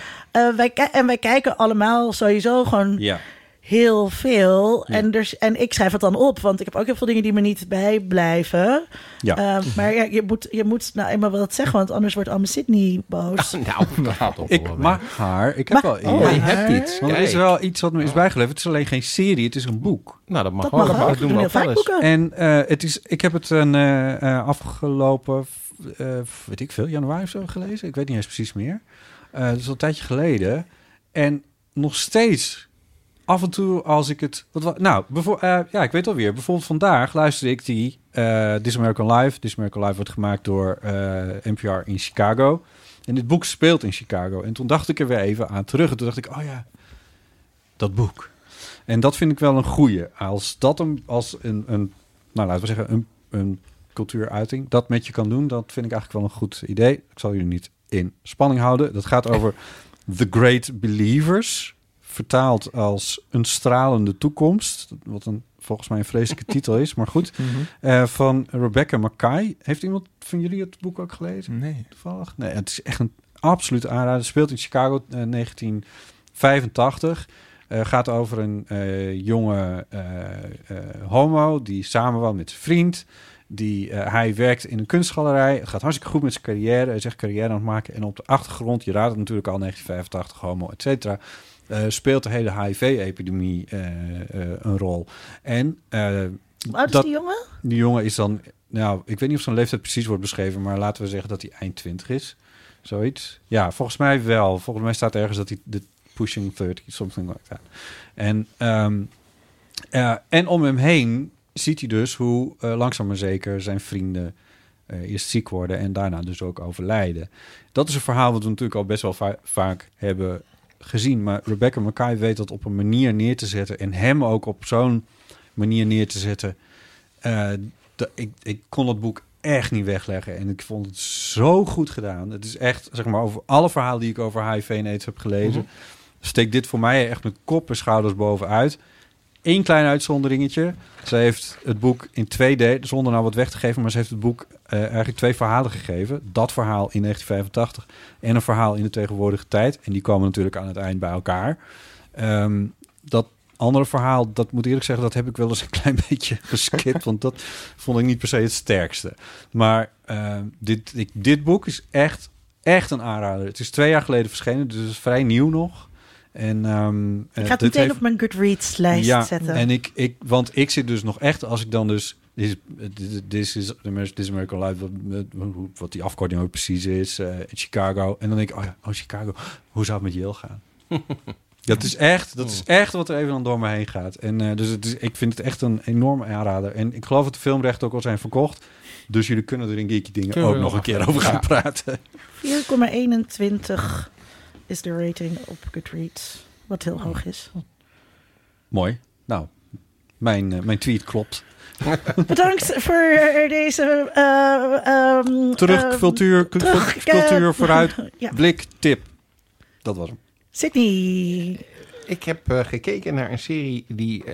wij kijken allemaal sowieso gewoon heel veel. Ja. En ik schrijf het dan op, want ik heb ook heel veel dingen die me niet bijblijven. Ja. Maar je moet nou eenmaal wat zeggen, want anders wordt allemaal Sydney boos. Ik mag haar. Ik heb wel iets. Je hebt iets. Want er is wel iets wat me is bijgeleverd. Het is alleen geen serie, het is een boek. Nou, dat mag ook. Dat doen we vaak boeken. En ik heb het een afgelopen, weet ik veel, januari of zo gelezen. Ik weet niet eens precies meer. Dat is al een tijdje geleden. En nog steeds... Af en toe als ik het... ik weet alweer. Bijvoorbeeld vandaag luisterde ik die This American Life. This American Life wordt gemaakt door NPR in Chicago. En dit boek speelt in Chicago. En toen dacht ik er weer even aan terug. En toen dacht ik, oh ja, dat boek. En dat vind ik wel een goeie. Als dat nou laten we zeggen, een cultuuruiting dat met je kan doen, dat vind ik eigenlijk wel een goed idee. Ik zal jullie niet in spanning houden. Dat gaat over The Great Believers, vertaald als Een stralende toekomst, wat een volgens mij een vreselijke titel is, maar goed. Mm-hmm. Van Rebecca Mackay. Heeft iemand van jullie het boek ook gelezen? Nee. Toevallig? Nee, het is echt een absoluut aanrader. Het speelt in Chicago 1985. Gaat over een jonge homo die samenwoont met zijn vriend. Hij werkt in een kunstgalerij. Het gaat hartstikke goed met zijn carrière. Hij is echt carrière aan het maken. En op de achtergrond, je raadt het natuurlijk al, 1985, homo, et cetera, speelt de hele HIV-epidemie een rol. En wat is die jongen? Die jongen is dan, nou, ik weet niet of zijn leeftijd precies wordt beschreven, maar laten we zeggen dat hij eind 20 is. Zoiets. Ja, volgens mij wel. Volgens mij staat ergens dat hij de pushing 30, something like that. En om hem heen ziet hij dus hoe langzaam maar zeker zijn vrienden eerst ziek worden en daarna dus ook overlijden. Dat is een verhaal wat we natuurlijk al best wel vaak hebben gezien. Maar Rebecca Mackay weet dat op een manier neer te zetten en hem ook op zo'n manier neer te zetten. Ik kon dat boek echt niet wegleggen en ik vond het zo goed gedaan. Het is echt, zeg maar, over alle verhalen die ik over HIV en AIDS heb gelezen, steekt dit voor mij echt met kop en schouders bovenuit. Eén klein uitzonderingetje. Ze heeft het boek in 2 delen, zonder nou wat weg te geven, maar ze heeft het boek eigenlijk 2 verhalen gegeven. Dat verhaal in 1985 en een verhaal in de tegenwoordige tijd. En die kwamen natuurlijk aan het eind bij elkaar. Dat andere verhaal, dat moet eerlijk zeggen, dat heb ik wel eens een klein beetje geskipt, want dat vond ik niet per se het sterkste. Maar dit boek is echt een aanrader. Het is 2 jaar geleden verschenen, dus het is vrij nieuw nog. Ik ga het meteen op mijn Goodreads-lijst zetten. En want ik zit dus nog echt, als ik dan dus This is American Life, wat die afkorting ook precies is, in Chicago. En dan denk ik, Chicago, hoe zou het met Yale gaan? Dat is echt wat er even dan door me heen gaat. En dus ik vind het echt een enorme aanrader. En ik geloof dat de filmrechten ook al zijn verkocht. Dus jullie kunnen er in Geeky Dingen ook nog een keer over gaan praten. 4,21 is de rating op Goodreads, wat heel hoog is. Mooi. Nou, mijn tweet klopt. Bedankt voor deze cultuur vooruit blik tip. Dat was hem. Sydney. Ik heb gekeken naar een serie die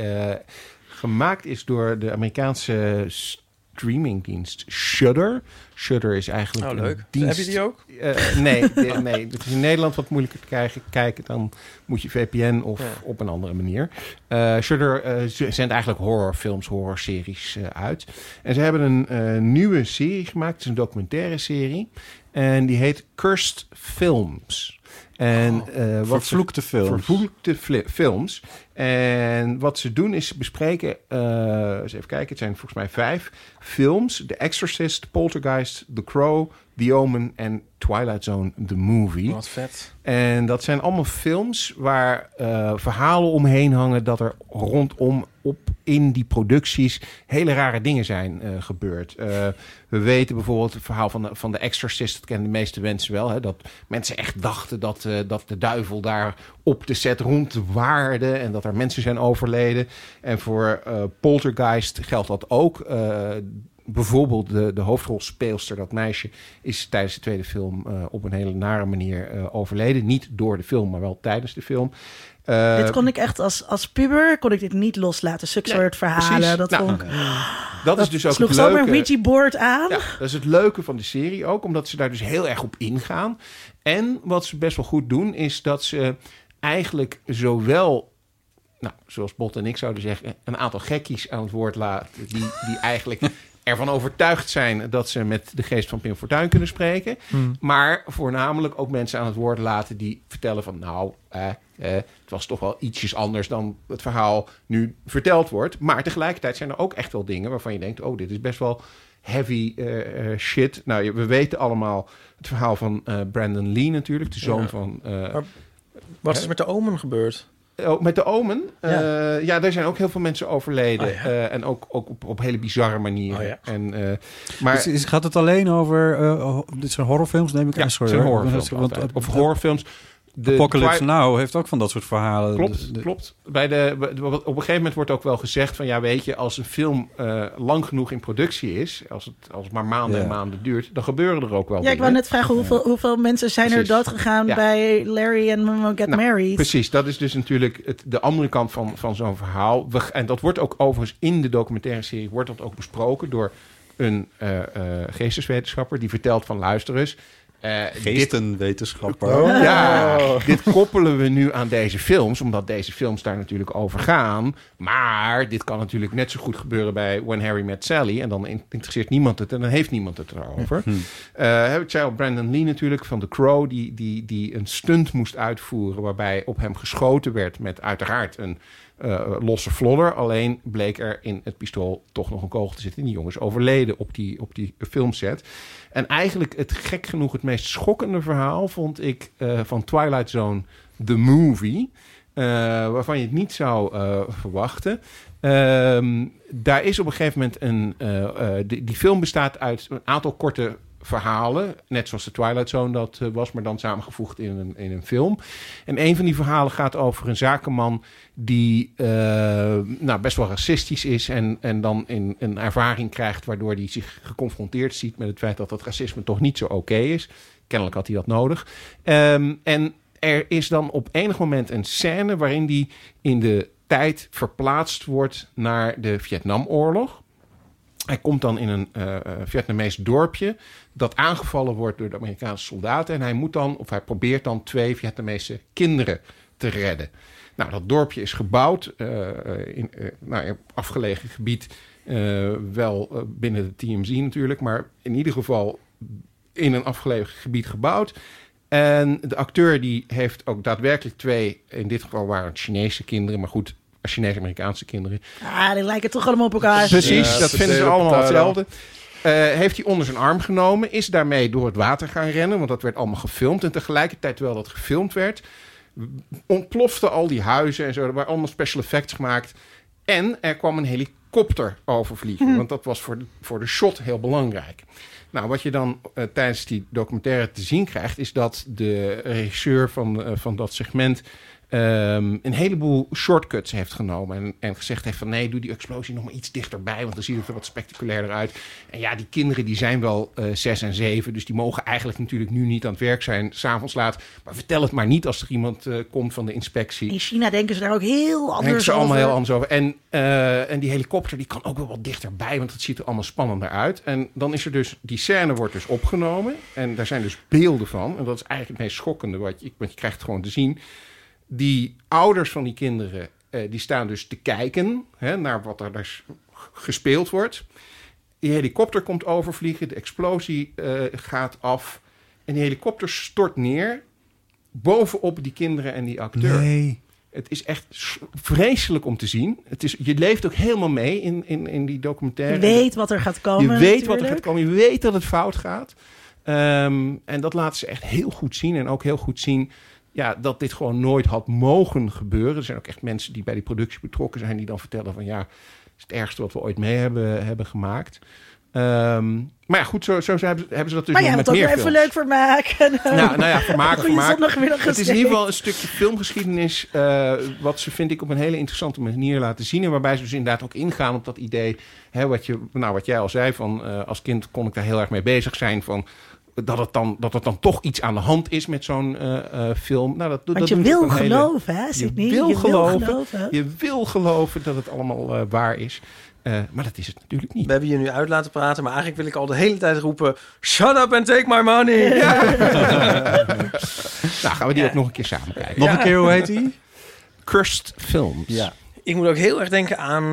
gemaakt is door de Amerikaanse streamingdienst Shudder. Shudder is eigenlijk een dienst. Heb je die ook? Nee. Dat is in Nederland wat moeilijker te kijken. Dan moet je VPN of op een andere manier. Shudder zendt eigenlijk horrorfilms, horrorseries uit. En ze hebben een nieuwe serie gemaakt. Het is een documentaire serie. En die heet Cursed Films. En vervloekte films. En wat ze doen is bespreken, eens even kijken, het zijn volgens mij 5 films. The Exorcist, Poltergeist, The Crow, The Omen en Twilight Zone, The Movie. Wat vet. En dat zijn allemaal films waar verhalen omheen hangen dat er rondom in die producties hele rare dingen zijn gebeurd. We weten bijvoorbeeld het verhaal van de Exorcist, dat kennen de meeste mensen wel, hè, dat mensen echt dachten dat de duivel daar op de set rondwaarde en dat er mensen zijn overleden. En voor Poltergeist geldt dat ook. Bijvoorbeeld de hoofdrolspeelster, dat meisje, is tijdens de tweede film op een hele nare manier overleden. Niet door de film, maar wel tijdens de film. Dit kon ik echt als puber dit niet loslaten. Soort verhalen. Dat is dus ook het leuke. Sloeg zomaar een Ouija board aan. Ja, dat is het leuke van de serie ook, omdat ze daar dus heel erg op ingaan. En wat ze best wel goed doen, is dat ze eigenlijk zowel, nou, zoals Botte en ik zouden zeggen, een aantal gekkies aan het woord laten die eigenlijk ervan overtuigd zijn dat ze met de geest van Pim Fortuyn kunnen spreken. Maar voornamelijk ook mensen aan het woord laten die vertellen van, het was toch wel ietsjes anders dan het verhaal nu verteld wordt. Maar tegelijkertijd zijn er ook echt wel dingen waarvan je denkt, dit is best wel heavy shit. Nou, we weten allemaal het verhaal van Brandon Lee natuurlijk, de zoon van... Wat is er met de Omen gebeurd? Oh, met de Omen? Ja. Ja, daar zijn ook heel veel mensen overleden. Oh, ja. En ook op hele bizarre manieren. Oh, ja. Maar dus gaat het alleen over... dit zijn horrorfilms, neem ik aan. Ja, sorry, het zijn horrorfilms. Of horrorfilms... De Apocalypse Now heeft ook van dat soort verhalen. Klopt. Op een gegeven moment wordt ook wel gezegd van... ja, weet je, als een film lang genoeg in productie is... als het maar maanden en maanden duurt... dan gebeuren er ook wel dingen. Ja, ik wou net vragen hoeveel mensen zijn er doodgegaan... bij Larry en Mama Get Married. Precies, dat is dus natuurlijk de andere kant van zo'n verhaal. En dat wordt ook overigens in de documentaire serie... wordt dat ook besproken door een geesteswetenschapper... die vertelt van luister eens... geestenwetenschapper. Dit koppelen we nu aan deze films, omdat deze films daar natuurlijk over gaan. Maar dit kan natuurlijk net zo goed gebeuren bij When Harry Met Sally. En dan interesseert niemand het en dan heeft niemand het erover. Ik zei al, Brandon Lee natuurlijk van The Crow, die een stunt moest uitvoeren waarbij op hem geschoten werd met uiteraard een losse vlodder. Alleen bleek er in het pistool toch nog een kogel te zitten. En die jongens overleden op die filmset. En eigenlijk het meest schokkende verhaal vond ik van Twilight Zone The Movie. Waarvan je het niet zou verwachten. Daar is op een gegeven moment een... die film bestaat uit een aantal korte verhalen. Net zoals de Twilight Zone dat was, maar dan samengevoegd in een film. En een van die verhalen gaat over een zakenman die best wel racistisch is en dan in een ervaring krijgt waardoor hij zich geconfronteerd ziet met het feit dat racisme toch niet zo oké is. Kennelijk had hij dat nodig. En er is dan op enig moment een scène waarin hij in de tijd verplaatst wordt naar de Vietnamoorlog. Hij komt dan in een Vietnamees dorpje dat aangevallen wordt door de Amerikaanse soldaten. En hij moet dan, of hij probeert dan 2 Vietnamese kinderen te redden. Nou, dat dorpje is gebouwd in afgelegen gebied. Wel binnen de TMZ natuurlijk, maar in ieder geval in een afgelegen gebied gebouwd. En de acteur die heeft ook daadwerkelijk 2, in dit geval waren het Chinese kinderen, maar goed... Chinese-Amerikaanse kinderen. Ah, die lijken toch allemaal op elkaar. Precies, ja, dat vinden ze allemaal hetzelfde. Heeft hij onder zijn arm genomen. Is daarmee door het water gaan rennen. Want dat werd allemaal gefilmd. En tegelijkertijd, terwijl dat gefilmd werd... ontploften al die huizen en zo. Er waren allemaal special effects gemaakt. En er kwam een helikopter overvliegen. Want dat was voor de shot heel belangrijk. Nou, wat je dan tijdens die documentaire te zien krijgt... is dat de regisseur van dat segment... een heleboel shortcuts heeft genomen en gezegd heeft van nee, doe die explosie nog maar iets dichterbij, want dan ziet het er wat spectaculairder uit. En ja, die kinderen die zijn wel 6 en 7, dus die mogen eigenlijk natuurlijk nu niet aan het werk zijn, 's avonds laat. Maar vertel het maar niet als er iemand komt van de inspectie. In China denken ze daar ook heel anders over. En die helikopter die kan ook wel wat dichterbij, want het ziet er allemaal spannender uit. En dan is er dus, die scène wordt dus opgenomen en daar zijn dus beelden van. En dat is eigenlijk het meest schokkende, want je krijgt het gewoon te zien. Die ouders van die kinderen, die staan dus te kijken naar wat er dus gespeeld wordt. Die helikopter komt overvliegen, de explosie gaat af. En die helikopter stort neer bovenop die kinderen en die acteur. Nee. Het is echt vreselijk om te zien. Je leeft ook helemaal mee in die documentaire. Je weet wat er gaat komen. Je weet dat het fout gaat. En dat laten ze echt heel goed zien. En ook heel goed zien... Ja, dat dit gewoon nooit had mogen gebeuren. Er zijn ook echt mensen die bij die productie betrokken zijn... die dan vertellen van ja, het is het ergste wat we ooit mee hebben gemaakt. Maar ja, goed, zo hebben ze dat dus nog met meer films. Maar je hebt het ook even leuk vermaken. Vermaken. Het is in ieder geval een stukje filmgeschiedenis... wat ze, vind ik, op een hele interessante manier laten zien... en waarbij ze dus inderdaad ook ingaan op dat idee... wat jij al zei, van als kind kon ik daar heel erg mee bezig zijn... van dat het dan toch iets aan de hand is met zo'n film. Je wil geloven dat het allemaal waar is. Maar dat is het natuurlijk niet. We hebben je nu uit laten praten, maar eigenlijk wil ik al de hele tijd roepen... Shut up and take my money! Ja. Gaan we die ook nog een keer samen kijken. Nog een keer, hoe heet die? Cursed Films. Ja. Ik moet ook heel erg denken aan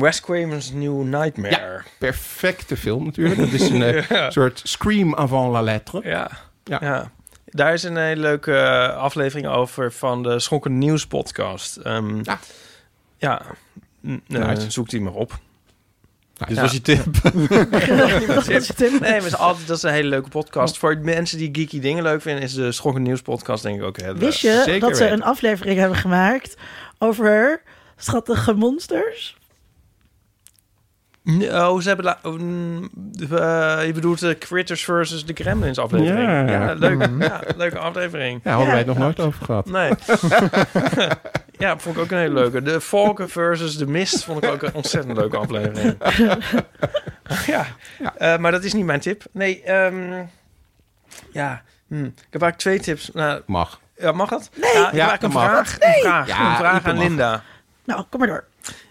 Wes Craven's New Nightmare. Ja, perfecte film natuurlijk. Dat is een soort Scream avant la lettre. Ja. Daar is een hele leuke aflevering over van de Schokken Nieuws podcast. Zoek die maar op. Dit was je tip. Nee, maar dat is een hele leuke podcast. Voor mensen die geeky dingen leuk vinden, is de Schokkend Nieuws podcast denk ik ook heel leuk. Wist je zeker dat ze een aflevering hebben gemaakt over schattige monsters? Oh, ze hebben... je bedoelt de Critters versus de Gremlins aflevering. Yeah. Ja, leuk, ja, leuke aflevering. Ja, hadden wij het nog nooit over gehad. Nee. Ja, vond ik ook een hele leuke. De Valken versus de Mist vond ik ook een ontzettend leuke aflevering. Maar dat is niet mijn tip. Nee, ik heb eigenlijk twee tips. Nou, mag. Ja, mag dat? Nee. Ja, ik heb eigenlijk een vraag aan Linda. Nou, kom maar door.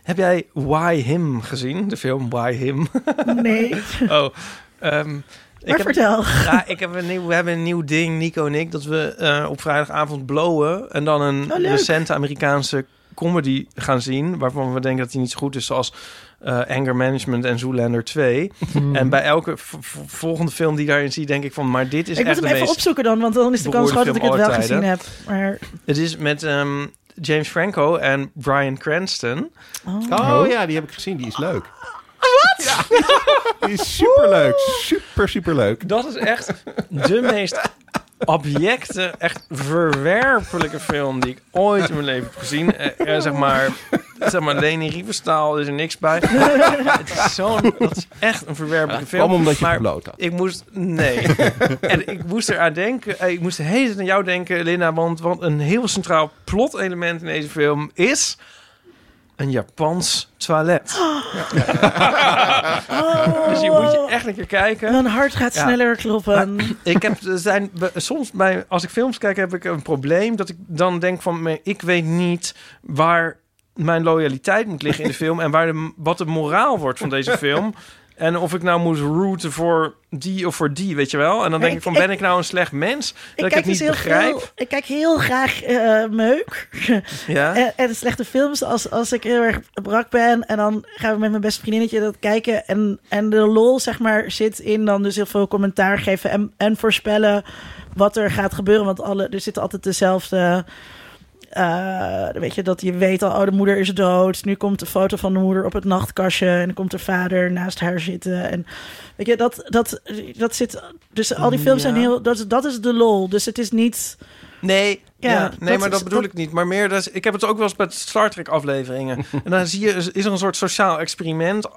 Heb jij Why Him gezien? De film Why Him? Nee. Oh, vertel. Ja, we hebben een nieuw ding, Nico en ik, dat we op vrijdagavond blowen en dan een recente Amerikaanse comedy gaan zien, waarvan we denken dat die niet zo goed is, zoals Anger Management en Zoolander 2. En bij elke volgende film die daarin zie, denk ik van, maar dit is ik echt moet hem even opzoeken dan, want dan is de kans groot dat ik het wel gezien heb. Maar... Het is met... James Franco en Bryan Cranston. Oh ja, die heb ik gezien. Die is leuk. Wat? Ja, die is superleuk. Superleuk. Dat is echt de meest abjecte, echt verwerpelijke film die ik ooit in mijn leven heb gezien. Zeg maar Leni Riefenstahl is er niks bij. Dat is echt een verwerpelijke film. Kom omdat je bloot had. Ik moest eraan denken. Ik moest de hele tijd aan jou denken, Linda. Want een heel centraal plot-element in deze film is een Japans toilet. Dus je moet je echt een keer kijken. Mijn hart gaat sneller kloppen. Maar als ik films kijk, heb ik een probleem dat ik dan denk van, ik weet niet waar mijn loyaliteit moet liggen in de film en wat de moraal wordt van deze film. En of ik nou moet rooten voor die of voor die, weet je wel. En dan denk ik van, ben ik nou een slecht mens? Dat ik het niet begrijp. Ik kijk heel graag meuk. Ja? en slechte films als ik heel erg brak ben. En dan gaan we met mijn beste vriendinnetje dat kijken. En de lol, zeg maar, zit in dan dus heel veel commentaar geven. En voorspellen wat er gaat gebeuren. Want er zitten altijd dezelfde... weet je, dat je weet al, de moeder is dood. Nu komt de foto van de moeder op het nachtkastje. En dan komt de vader naast haar zitten. En weet je, dat zit. Dus al die films zijn heel. Dat is de lol. Dus het is niet. Nee. Dat bedoel ik niet. Maar meer, ik heb het ook wel eens bij Star Trek afleveringen. En dan zie je, is er een soort sociaal experiment.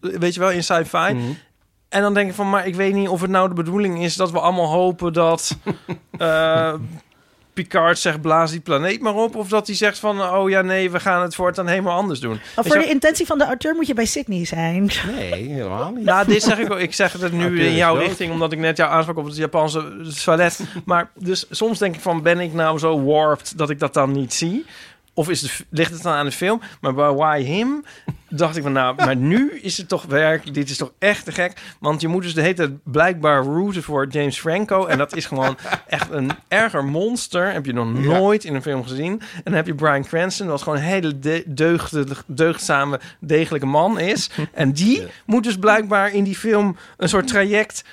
Weet je wel, in sci-fi. Mm-hmm. En dan denk ik van, maar ik weet niet of het nou de bedoeling is dat we allemaal hopen dat. Picard zegt, blaas die planeet maar op. Of dat hij zegt van, oh ja, nee, we gaan het voortaan helemaal anders doen. Of voor de intentie van de auteur moet je bij Sydney zijn. Nee, helemaal niet. Nou, dit zeg ik ook. Ik zeg het nu in jouw richting, omdat ik net jou aansprak op het Japanse toilet. Maar dus soms denk ik van, ben ik nou zo warped dat ik dat dan niet zie? Of ligt het dan aan de film? Maar bij Why Him dacht ik van, nou, maar nu is het toch werk. Dit is toch echt te gek. Want je moet dus de hele tijd blijkbaar rooten voor James Franco. En dat is gewoon echt een erger monster. Heb je nog nooit in een film gezien. En dan heb je Bryan Cranston, wat gewoon een hele deugdzame, degelijke man is. En die moet dus blijkbaar in die film een soort traject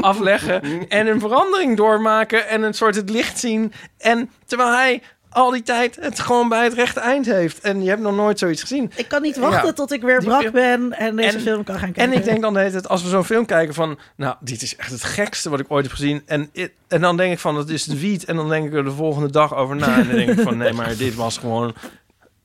afleggen. En een verandering doormaken. En een soort het licht zien. En terwijl hij al die tijd het gewoon bij het rechte eind heeft. En je hebt nog nooit zoiets gezien. Ik kan niet wachten tot ik weer brak ben en deze film kan gaan kijken. En ik denk dan de hele tijd, als we zo'n film kijken van, nou, dit is echt het gekste wat ik ooit heb gezien. En dan denk ik van, dat is de wiet. En dan denk ik er de volgende dag over na. En dan denk ik van, nee, maar dit was gewoon...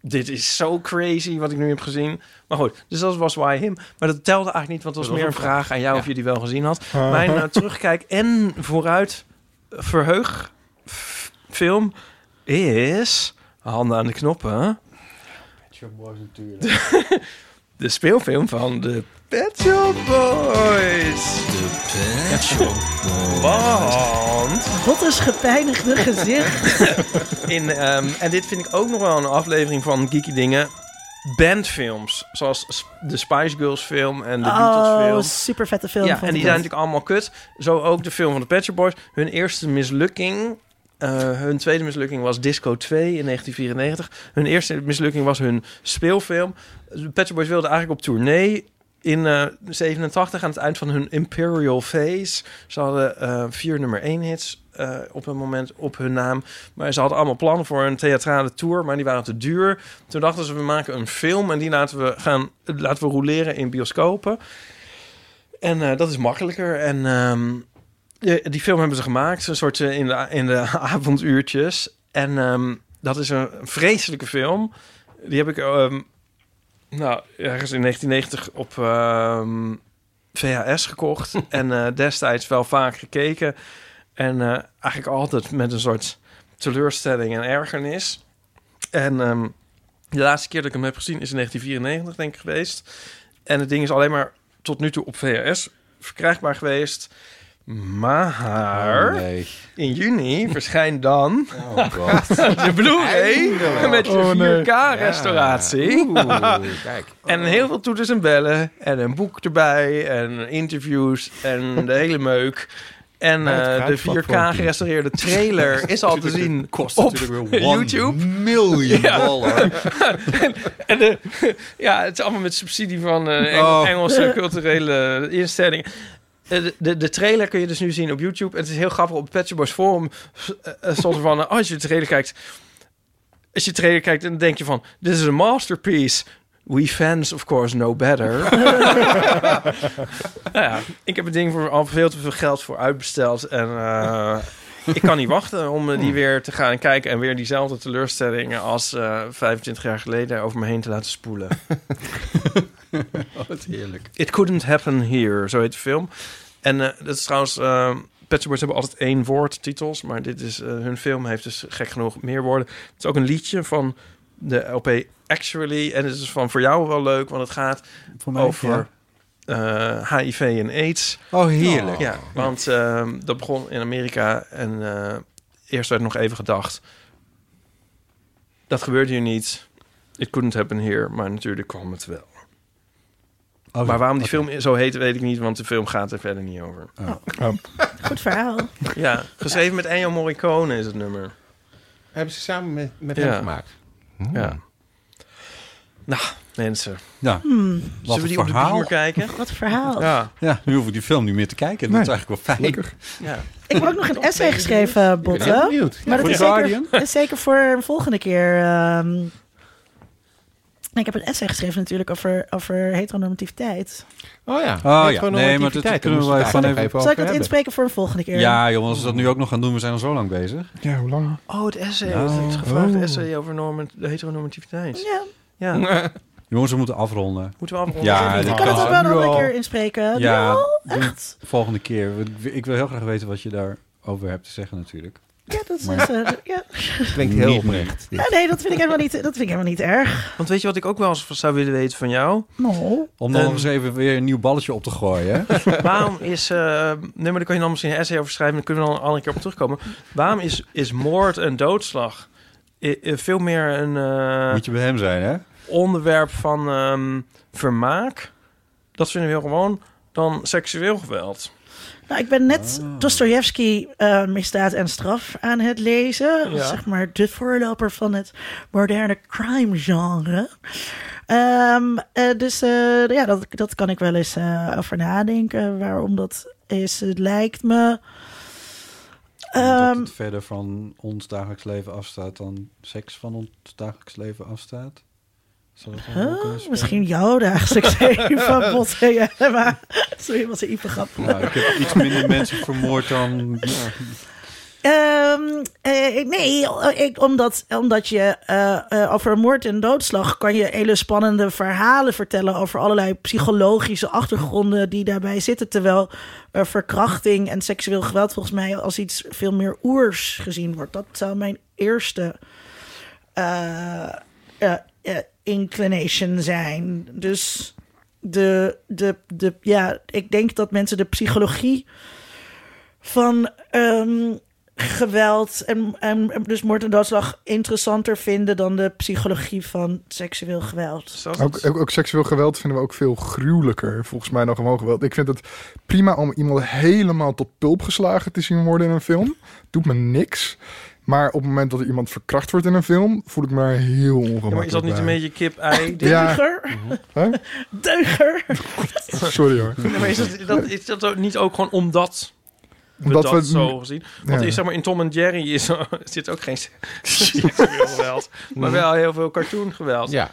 Dit is zo crazy wat ik nu heb gezien. Maar goed, dus dat was Why Him. Maar dat telde eigenlijk niet, want het was meer een vraag aan jou of je die wel gezien had. Mijn terugkijk en vooruit verheug film is, handen aan de knoppen, Pet Shop Boys natuurlijk. De speelfilm van de Pet Shop Boys. De Pet Shop Boys. Want... Wat is gepijnigde gezicht. En dit vind ik ook nog wel een aflevering van Geeky Dingen. Bandfilms, zoals de Spice Girls film en de Beatles film. Oh, super vette film. Ja, en die zijn natuurlijk allemaal kut. Zo ook de film van de Pet Shop Boys. Hun eerste mislukking... hun tweede mislukking was Disco 2 in 1994. Hun eerste mislukking was hun speelfilm. De Pet Shop Boys wilden eigenlijk op tournee. In 87, aan het eind van hun Imperial Phase, ze hadden 4 nummer 1 hits op een moment op hun naam. Maar ze hadden allemaal plannen voor een theatrale tour, maar die waren te duur. Toen dachten ze, we maken een film en die laten we rouleren in bioscopen. En dat is makkelijker. En die film hebben ze gemaakt, een soort in de avonduurtjes. En dat is een vreselijke film. Die heb ik... ergens in 1990 op VHS gekocht. En destijds wel vaak gekeken. En eigenlijk altijd met een soort teleurstelling en ergernis. En de laatste keer dat ik hem heb gezien is in 1994, denk ik, geweest. En het ding is alleen maar tot nu toe op VHS verkrijgbaar geweest. Maar in juni verschijnt dan de Blu-ray met je 4K-restauratie. Kijk. En heel veel toeters en bellen en een boek erbij en interviews en de hele meuk. En de 4K-gerestaureerde trailer is al te zien kost op YouTube. $1 miljoen. En het is allemaal met subsidie van Engelse culturele instellingen. De trailer kun je dus nu zien op YouTube. En het is heel grappig op Pet Shop Boys Forum. Soms van, als je de trailer kijkt... dan denk je van... Dit is een masterpiece. We fans, of course, know better. Ik heb het ding voor al veel te veel geld voor uitbesteld. En ik kan niet wachten om die weer te gaan kijken... en weer diezelfde teleurstellingen als 25 jaar geleden... over me heen te laten spoelen. Wat heerlijk. It Couldn't Happen Here, zo heet de film. En dat is trouwens... Pet Shop Boys hebben altijd 1 woord titels... maar dit is, hun film heeft dus gek genoeg meer woorden. Het is ook een liedje van de LP Actually... en het is van voor jou wel leuk, want het gaat over... HIV en AIDS. Oh, heerlijk. Ja, want dat begon in Amerika en eerst werd nog even gedacht... dat gebeurde hier niet. It couldn't happen here, maar natuurlijk kwam het wel. Oh, maar waarom die film zo heet, weet ik niet, want de film gaat er verder niet over. Goed verhaal. Ja, geschreven met Ennio Morricone is het nummer. Hebben ze samen met hem gemaakt. Ja. Nou, mensen. Ja. Zullen we die op de muur kijken? Wat een verhaal. Ja, nu hoef ik die film niet meer te kijken. Dat is eigenlijk wel fijn. Ja. Ik heb ook nog een essay geschreven, Botte. Ik ben benieuwd. Maar dat is zeker voor een volgende keer. Ik heb een essay geschreven natuurlijk over heteronormativiteit. Oh ja. Nee, maar dat kunnen we wel even over. Zal ik dat inspreken voor een volgende keer? Ja, jongens, als we dat nu ook nog gaan doen, we zijn al zo lang bezig. Ja, hoe lang? Oh, het essay. Het gevraagde essay over heteronormativiteit. Ja. Ja. Jongens, we moeten afronden. Ja, ik kan het ook wel nog een keer inspreken. Ja, echt. Volgende keer. Ik wil heel graag weten wat je daarover hebt te zeggen natuurlijk. Ja, dat is... Klinkt heel oprecht. Ja, nee, dat vind ik helemaal niet erg. Want weet je wat ik ook wel eens zou willen weten van jou? No. Om dan eens even weer een nieuw balletje op te gooien. Waarom is... maar daar kan je dan misschien een essay over schrijven. Daar kunnen we dan een andere keer op terugkomen. Waarom is moord en doodslag... veel meer een... moet je bij hem zijn, hè? Onderwerp van vermaak. Dat vinden we heel gewoon. Dan seksueel geweld. Nou, ik ben net Dostojevski Misdaad en Straf aan het lezen. Ja. Zeg maar de voorloper van het moderne crime genre. Dat kan ik wel eens over nadenken. Waarom dat is. Het lijkt me... dat het verder van ons dagelijks leven afstaat dan seks van ons dagelijks leven afstaat? Misschien jouw dagelijks leven van Botte Jellema. Sorry, wat een Ype-grap. Nou, ik heb iets minder mensen vermoord dan... Ja. Omdat je over moord en doodslag kan je hele spannende verhalen vertellen over allerlei psychologische achtergronden die daarbij zitten. Terwijl verkrachting en seksueel geweld volgens mij als iets veel meer oers gezien wordt. Dat zou mijn eerste inclination zijn. Dus ik denk dat mensen de psychologie van... geweld en dus moord en doodslag interessanter vinden dan de psychologie van seksueel geweld. Ook seksueel geweld vinden we ook veel gruwelijker, volgens mij, dan gewoon geweld. Ik vind het prima om iemand helemaal tot pulp geslagen te zien worden in een film. Doet me niks. Maar op het moment dat er iemand verkracht wordt in een film, voel ik me heel ongemakkelijk. Ja, maar is dat niet een beetje kip-ei? Deuger? Ja. Deuger? Sorry hoor. Nee, maar is dat niet ook gewoon omdat we zo gezien? Want ja. Zeg maar, in Tom en Jerry zit ook geen seksueel geweld, maar wel heel veel cartoon geweld. Ja.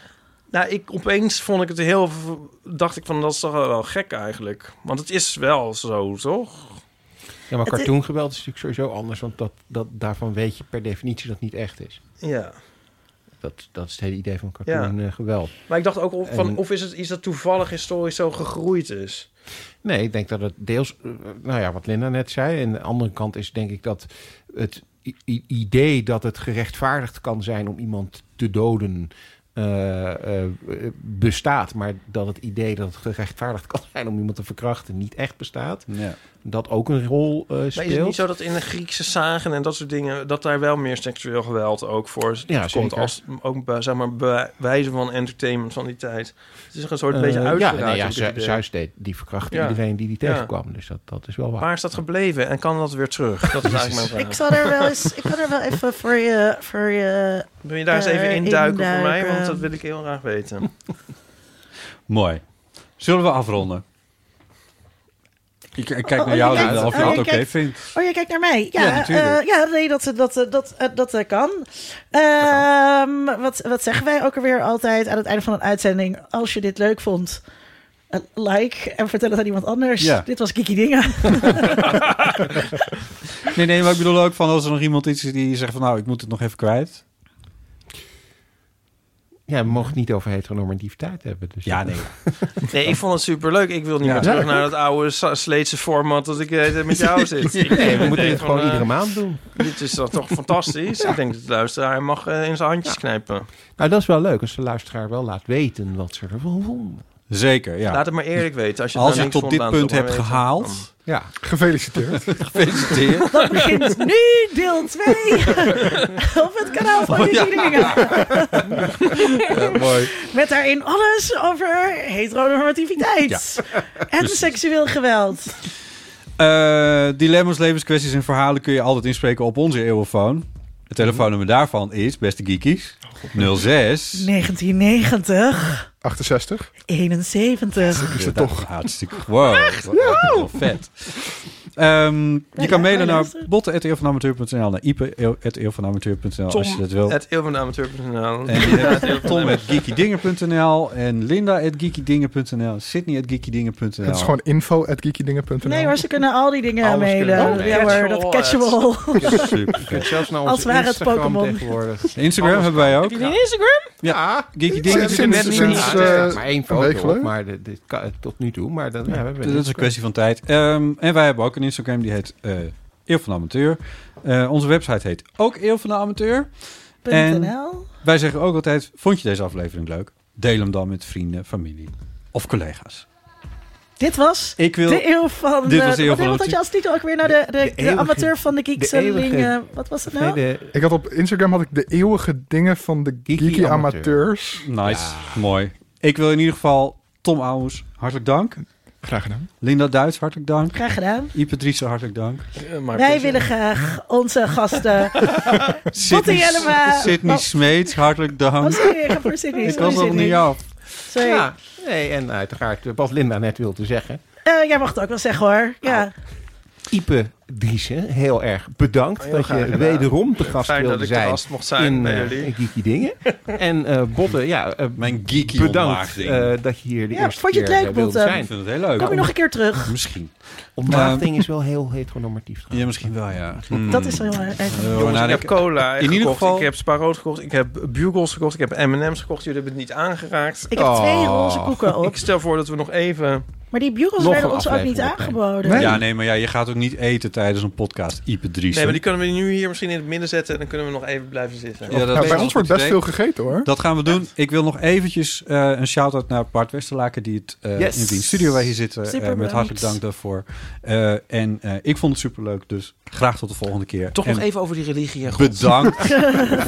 Nou, opeens vond ik het heel... Dacht ik van, dat is toch wel gek eigenlijk. Want het is wel zo, toch? Ja, maar cartoongeweld is natuurlijk sowieso anders. Want daarvan weet je per definitie dat het niet echt is. Ja. Dat is het hele idee van cartoongeweld. Ja. Maar ik dacht ook of is het iets dat toevallig historisch zo gegroeid is? Nee, ik denk dat het deels... Nou ja, wat Linda net zei. En de andere kant is denk ik dat het idee dat het gerechtvaardigd kan zijn om iemand te doden... bestaat, maar dat het idee dat het gerechtvaardigd kan zijn om iemand te verkrachten niet echt bestaat, ja. Dat ook een rol speelt. Maar is het niet zo dat in de Griekse sagen en dat soort dingen, dat daar wel meer seksueel geweld ook voor komt als ook zeg maar wijze van entertainment van die tijd? Het is een soort beetje uitgeraakt. Ja, nee, Zeus deed die verkrachtte iedereen die tegenkwam, dus dat is wel waar. Waar is dat gebleven en kan dat weer terug? Dat is eigenlijk mijn vraag. Ik zal er wel even voor je. Wil je daar eens even induiken voor mij? Want dat wil ik heel graag weten. Mooi. Zullen we afronden? Ik kijk naar jou en of je dat oké vindt. Oh, je kijkt naar mij? Ja, nee, dat kan. Wat zeggen wij ook alweer altijd aan het einde van een uitzending? Als je dit leuk vond... like en vertel het aan iemand anders. Ja. Dit was Geeky Dingen. nee, maar ik bedoel ook van... als er nog iemand iets is die zegt van... nou, ik moet het nog even kwijt. Ja, we mogen het niet over heteronormativiteit hebben. Dus ja, nee. Nee, ik vond het superleuk. Ik wil niet meer terug naar dat oude sleetse format... dat ik met jou zit. Nee, we moeten dit gewoon iedere maand doen. Dit is toch fantastisch. Ja. Ik denk dat de luisteraar mag in zijn handjes knijpen. Nou, dat is wel leuk. Als de luisteraar wel laat wten wat ze ervan vonden. Zeker, ja. Laat het maar eerlijk weten. Als je tot dit punt hebt gehaald... Ja. Gefeliciteerd. Gefeliciteerd. Dat begint nu deel 2 op het kanaal van Geeky Dingen. Ja, mooi. Met daarin alles over heteronormativiteit. Ja. En seksueel geweld. Dilemma's, levenskwesties en verhalen kun je altijd inspreken op onze eeuwenfoon. Het telefoonnummer daarvan is, beste geekies, 06... 1990... 68... 71. Dat is het toch hartstikke... Wow, wow. Vet. Je kan mailen naar botte@eeuwvanamateur.nl, naar ype@eeuwvanamateur.nl als je dat wil. @eeuwvanamateur.nl en tom@geekydingen.nl en linda@geekydingen.nl, sydney@geekydingen.nl. Het is gewoon info@geekydingen.nl. Nee hoor, ze kunnen al die dingen mailen. Ja hoor, dat catchable. Super. Zelfs naar onze Instagram tegenwoordig. Instagram hebben wij ook. Heb je een Instagram? Ja, Geekydingen is net niet. Maar één foto, maar tot nu toe. Maar dat is een kwestie van tijd. En wij hebben ook een Instagram, die heet Eeuw van de Amateur. Onze website heet ook eeuwvandeamateur.nl. Wij zeggen ook altijd, vond je deze aflevering leuk? Deel hem dan met vrienden, familie of collega's. Dit was de eeuw van... Wat had je als titel ook weer? Nou, de amateur van de geekseling. Wat was het nou? Ik had op Instagram de eeuwige dingen van de geeky amateurs. Nice, mooi. Ik wil in ieder geval Thom Aalmoes hartelijk dank. Graag gedaan. Linda Duits, hartelijk dank. Graag gedaan. Ype Driessen, hartelijk dank. Wij willen graag onze gasten... Botte Jellema. Sydney Smeets, hartelijk dank. Oh, sorry, ik ga voor Sydney. Ik was nog niet af. Sorry. Ja, nee, en uiteraard wat Linda net wilde zeggen. Jij mag het ook wel zeggen hoor. Ja. Oh. Ype Driessen, heel erg bedankt dat je wederom de gast wilde zijn. Gast mocht zijn in Geeky Dingen. En Botte, mijn geeky bedankt dat je hier de eerste keer wilde zijn. Ik vond het heel leuk. Kom je nog een keer terug? Misschien. Ontmaagding is wel heel heteronormatief. Ja, misschien wel, ja. Dat is wel heel erg. Ik heb cola in ieder geval. Ik heb Sparrood gekocht. Ik heb Bugles gekocht. Ik heb M&M's gekocht. Jullie hebben het niet aangeraakt. Ik heb 2 roze koeken op. Ik stel voor dat we nog even... Maar die Bugles werden ons ook niet aangeboden. Nee. Ja, nee, maar je gaat ook niet eten tijdens een podcast, Ype Driessen. Nee, maar die kunnen we nu hier misschien in het midden zetten... en dan kunnen we nog even blijven zitten. Ja, bij ons wordt best veel gegeten, hoor. Dat gaan we doen. Ik wil nog eventjes een shout-out naar Bart Westerlaken... die het in de studio waar hier zitten. Met hartelijk dank daarvoor. En ik vond het superleuk, dus graag tot de volgende keer. Toch nog even over die religie. En bedankt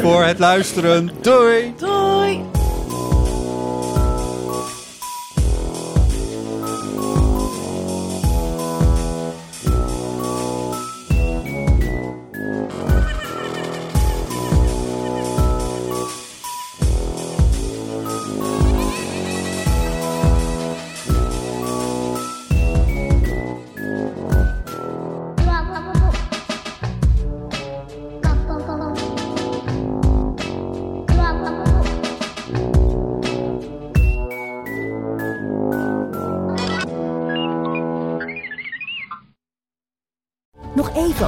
voor het luisteren. Doei! Doei! even